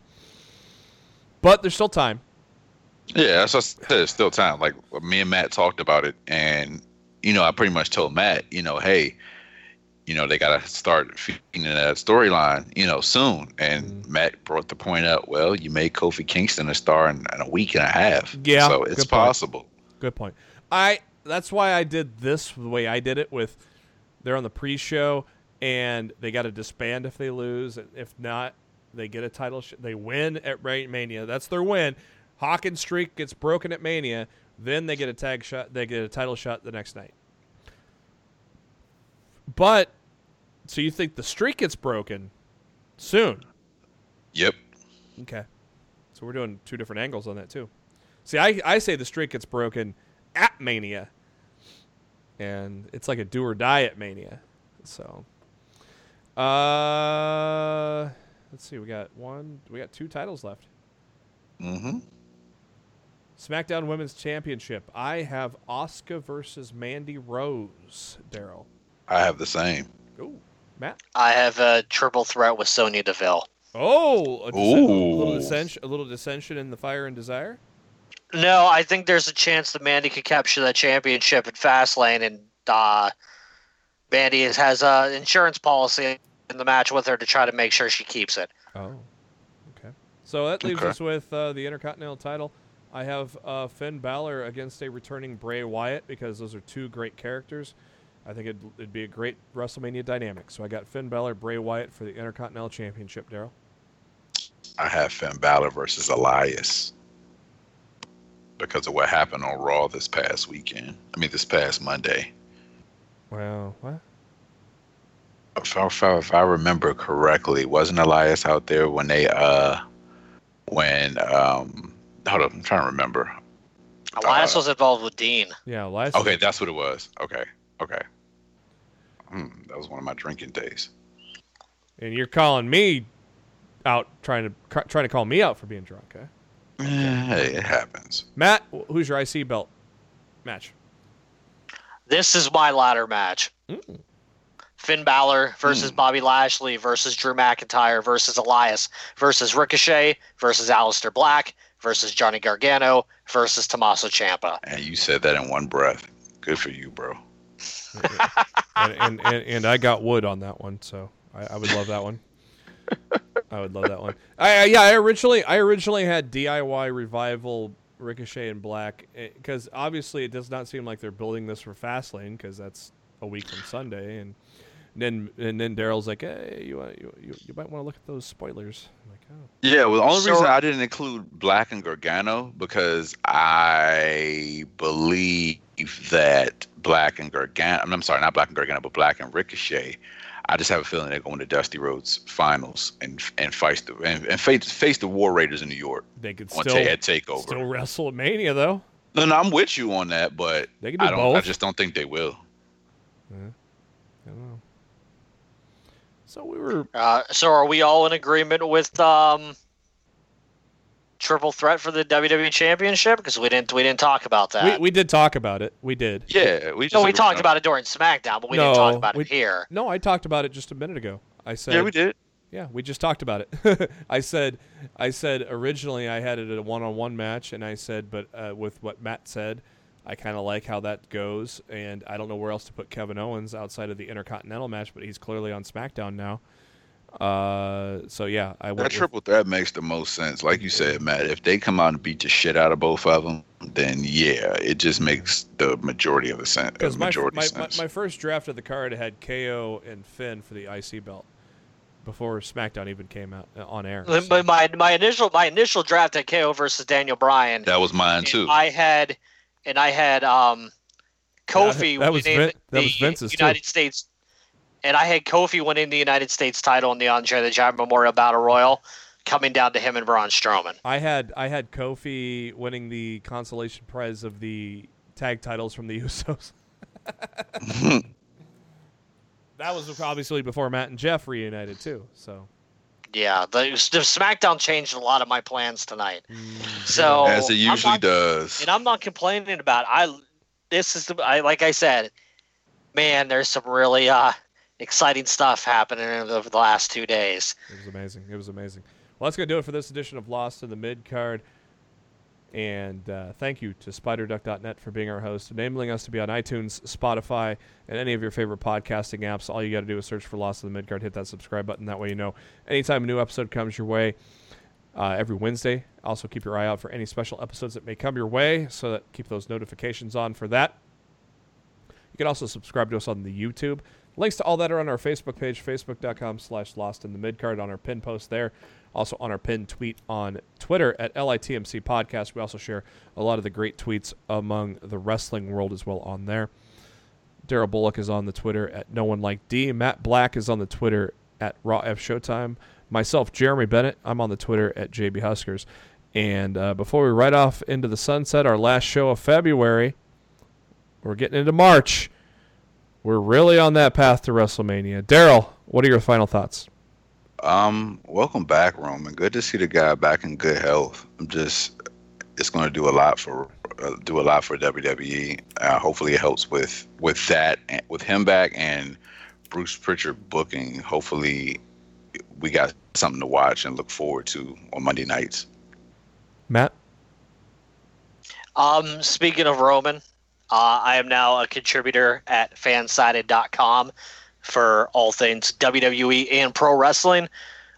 but there's still time. Yeah, that's what I said, there's still time. Like me and Matt talked about it, and you know, I pretty much told Matt, you know, hey, you know, they got to start feeding that storyline, you know, soon. And mm. Matt brought the point up, well, you made Kofi Kingston a star in, in a week and a half. Yeah. So it's good possible. Point. Good point. I That's why I did this the way I did it with they're on the pre-show. and they got to disband if they lose. If not, they get a title. Sh- they win at Mania. That's their win. Hawkins' streak gets broken at Mania. Then they get a tag shot. They get a title shot the next night. But so you think the streak gets broken soon? Yep. Okay. So we're doing two different angles on that too. See, I, I say the streak gets broken at Mania. And it's like a do or die at Mania. So uh let's see, we got one we got two titles left. Mm-hmm. SmackDown Women's Championship. I have Asuka versus Mandy Rose, Daryl. I have the same. Ooh. Matt? I have a triple threat with Sonya Deville. Oh, a, dissent, a, little dissension, a little dissension in the Fire and Desire? No, I think there's a chance that Mandy could capture that championship at Fastlane, and uh, Mandy has, has an insurance policy in the match with her to try to make sure she keeps it. Oh, okay. So that leaves okay. us with uh, the Intercontinental title. I have uh, Finn Balor against a returning Bray Wyatt, because those are two great characters. I think it'd, it'd be a great WrestleMania dynamic. So I got Finn Balor, Bray Wyatt for the Intercontinental Championship, Daryl. I have Finn Balor versus Elias because of what happened on Raw this past weekend. I mean, this past Monday. Wow, what? If I, if I, if I remember correctly, wasn't Elias out there when they, uh, when, um, hold up, I'm trying to remember. Elias uh, was involved with Dean. Yeah, Elias. Okay, was- that's what it was. Okay, okay. Mm, that was one of my drinking days. And you're calling me out trying to trying to call me out for being drunk, eh? Hey, it happens. Matt, who's your I C belt match? This is my ladder match. Mm. Finn Balor versus mm. Bobby Lashley versus Drew McIntyre versus Elias versus Ricochet versus Aleister Black versus Johnny Gargano versus Tommaso Ciampa. And you said that in one breath. Good for you, bro. and, and, and, and I got wood on that one, so I, I would love that one. I would love that one. I, I, yeah, I originally I originally had D I Y, Revival, Ricochet, and Black, because obviously it does not seem like they're building this for Fastlane, because that's a week from Sunday. And then and then Daryl's like, hey, you you you might want to look at those spoilers. I'm like, oh. Yeah, well, the only so, reason I didn't include Black and Gargano, because I believe that Black and Gargano, I'm sorry, not Black and Gargano, but Black and Ricochet, I just have a feeling they're going to Dusty Rhodes Finals and and face the and, and face, face the War Raiders in New York. They could still at Takeover. Still WrestleMania though. No, no, I'm with you on that, but they can do I don't. Both. I just don't think they will. Yeah. I don't know. So we were. Uh, so are we all in agreement with um, triple threat for the W W E Championship? Because we didn't we didn't talk about that. We, we did talk about it. We did. Yeah, we. Just no, we talked about it during SmackDown, but we no, didn't talk about we, it here. No, I talked about it just a minute ago. I said. Yeah, we did. Yeah, we just talked about it. I said. I said originally I had it at a one-on-one match, and I said, but uh, with what Matt said, I kind of like how that goes, and I don't know where else to put Kevin Owens outside of the Intercontinental match, but he's clearly on SmackDown now. Uh, so, yeah. I That triple with... threat makes the most sense. Like you said, Matt, if they come out and beat the shit out of both of them, then, yeah, it just makes the majority of the sen- uh, majority my, my, sense. My, my first draft of the card had K O and Finn for the I C belt before SmackDown even came out on air. So. But my, my, initial, my initial draft had K O versus Daniel Bryan. That was mine, too. I had... And I had um, Kofi yeah, winning Vin- the United too. States, and I had Kofi winning the United States title in the Andre the Giant Memorial Battle Royal, coming down to him and Braun Strowman. I had I had Kofi winning the consolation prize of the tag titles from the Usos. That was obviously before Matt and Jeff reunited too. So. Yeah, the, the SmackDown changed a lot of my plans tonight. So as it usually not, does, and I'm not complaining about it. I. This is the I like I said, man. There's some really uh, exciting stuff happening over the last two days. It was amazing. It was amazing. Well, that's gonna do it for this edition of Lost in the Mid Card. And uh, thank you to Spider Duck dot net for being our host, enabling us to be on iTunes, Spotify, and any of your favorite podcasting apps. All you got to do is search for Lost in the Midcard, hit that subscribe button. That way you know anytime a new episode comes your way uh, every Wednesday. Also keep your eye out for any special episodes that may come your way, so that keep those notifications on for that. You can also subscribe to us on the YouTube. Links to all that are on our Facebook page, facebook.com slash lost in the midcard, on our pin post there. Also on our pin tweet on Twitter at L I T M C Podcast. We also share a lot of the great tweets among the wrestling world as well on there. Daryl Bullock is on the Twitter at No One Like D. Matt Black is on the Twitter at Raw F Showtime. Myself, Jeremy Bennett, I'm on the Twitter at J B Huskers. And uh, before we ride off into the sunset, our last show of February, we're getting into March. We're really on that path to WrestleMania. Daryl, what are your final thoughts? Um, welcome back, Roman. Good to see the guy back in good health. I'm just, it's going to do a lot for uh, do a lot for W W E. Uh, hopefully, it helps with with that, and with him back and Bruce Pritchard booking. Hopefully, we got something to watch and look forward to on Monday nights. Matt? Um, speaking of Roman, uh, I am now a contributor at fansided dot com. For all things W W E and pro wrestling.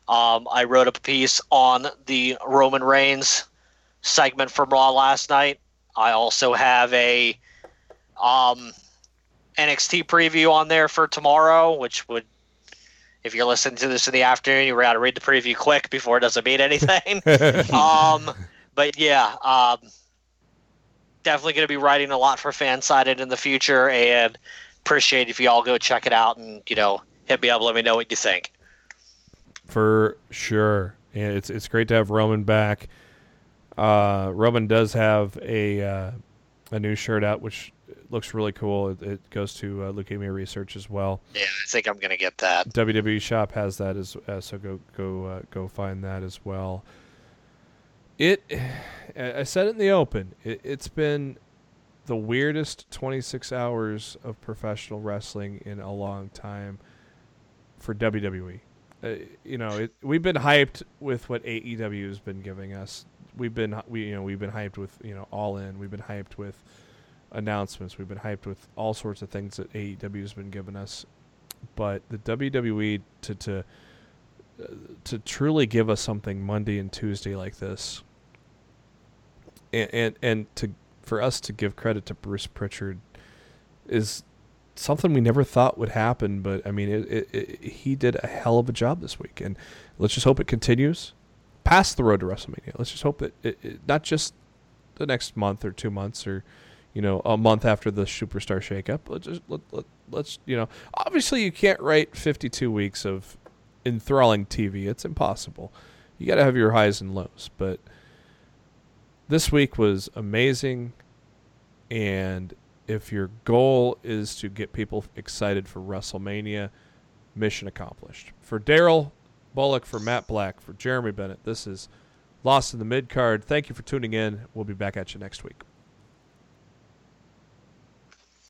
Um, I wrote a piece on the Roman Reigns segment from Raw last night. I also have a um, N X T preview on there for tomorrow, which would, if you're listening to this in the afternoon, you got to read the preview quick before it doesn't mean anything. um, but yeah, um, definitely going to be writing a lot for Fansided in the future, and appreciate if you all go check it out and, you know, hit me up. Let me know what you think. For sure. Yeah, it's it's great to have Roman back. Uh, Roman does have a uh, a new shirt out, which looks really cool. It, it goes to uh, Leukemia Research as well. Yeah, I think I'm going to get that. W W E Shop has that, as uh, so go go uh, go find that as well. It, I said it in the open, it, it's been the weirdest twenty-six hours of professional wrestling in a long time for W W E. Uh, you know, it, we've been hyped with what A E W has been giving us. We've been, we, you know, we've been hyped with, you know, All In. We've been hyped with announcements. We've been hyped with all sorts of things that A E W has been giving us. But the W W E to, to, uh, to truly give us something Monday and Tuesday like this, and, and, and to, for us to give credit to Bruce Pritchard is something we never thought would happen. But I mean, it, it, it, he did a hell of a job this week, and let's just hope it continues past the road to WrestleMania. Let's just hope that it, it, not just the next month or two months or, you know, a month after the superstar shakeup. Let's just, let, let, let's, you know, obviously you can't write fifty-two weeks of enthralling T V. It's impossible. You got to have your highs and lows, but this week was amazing, and if your goal is to get people excited for WrestleMania, mission accomplished. For Daryl Bullock, for Matt Black, for Jeremy Bennett, this is Lost in the Midcard. Thank you for tuning in. We'll be back at you next week.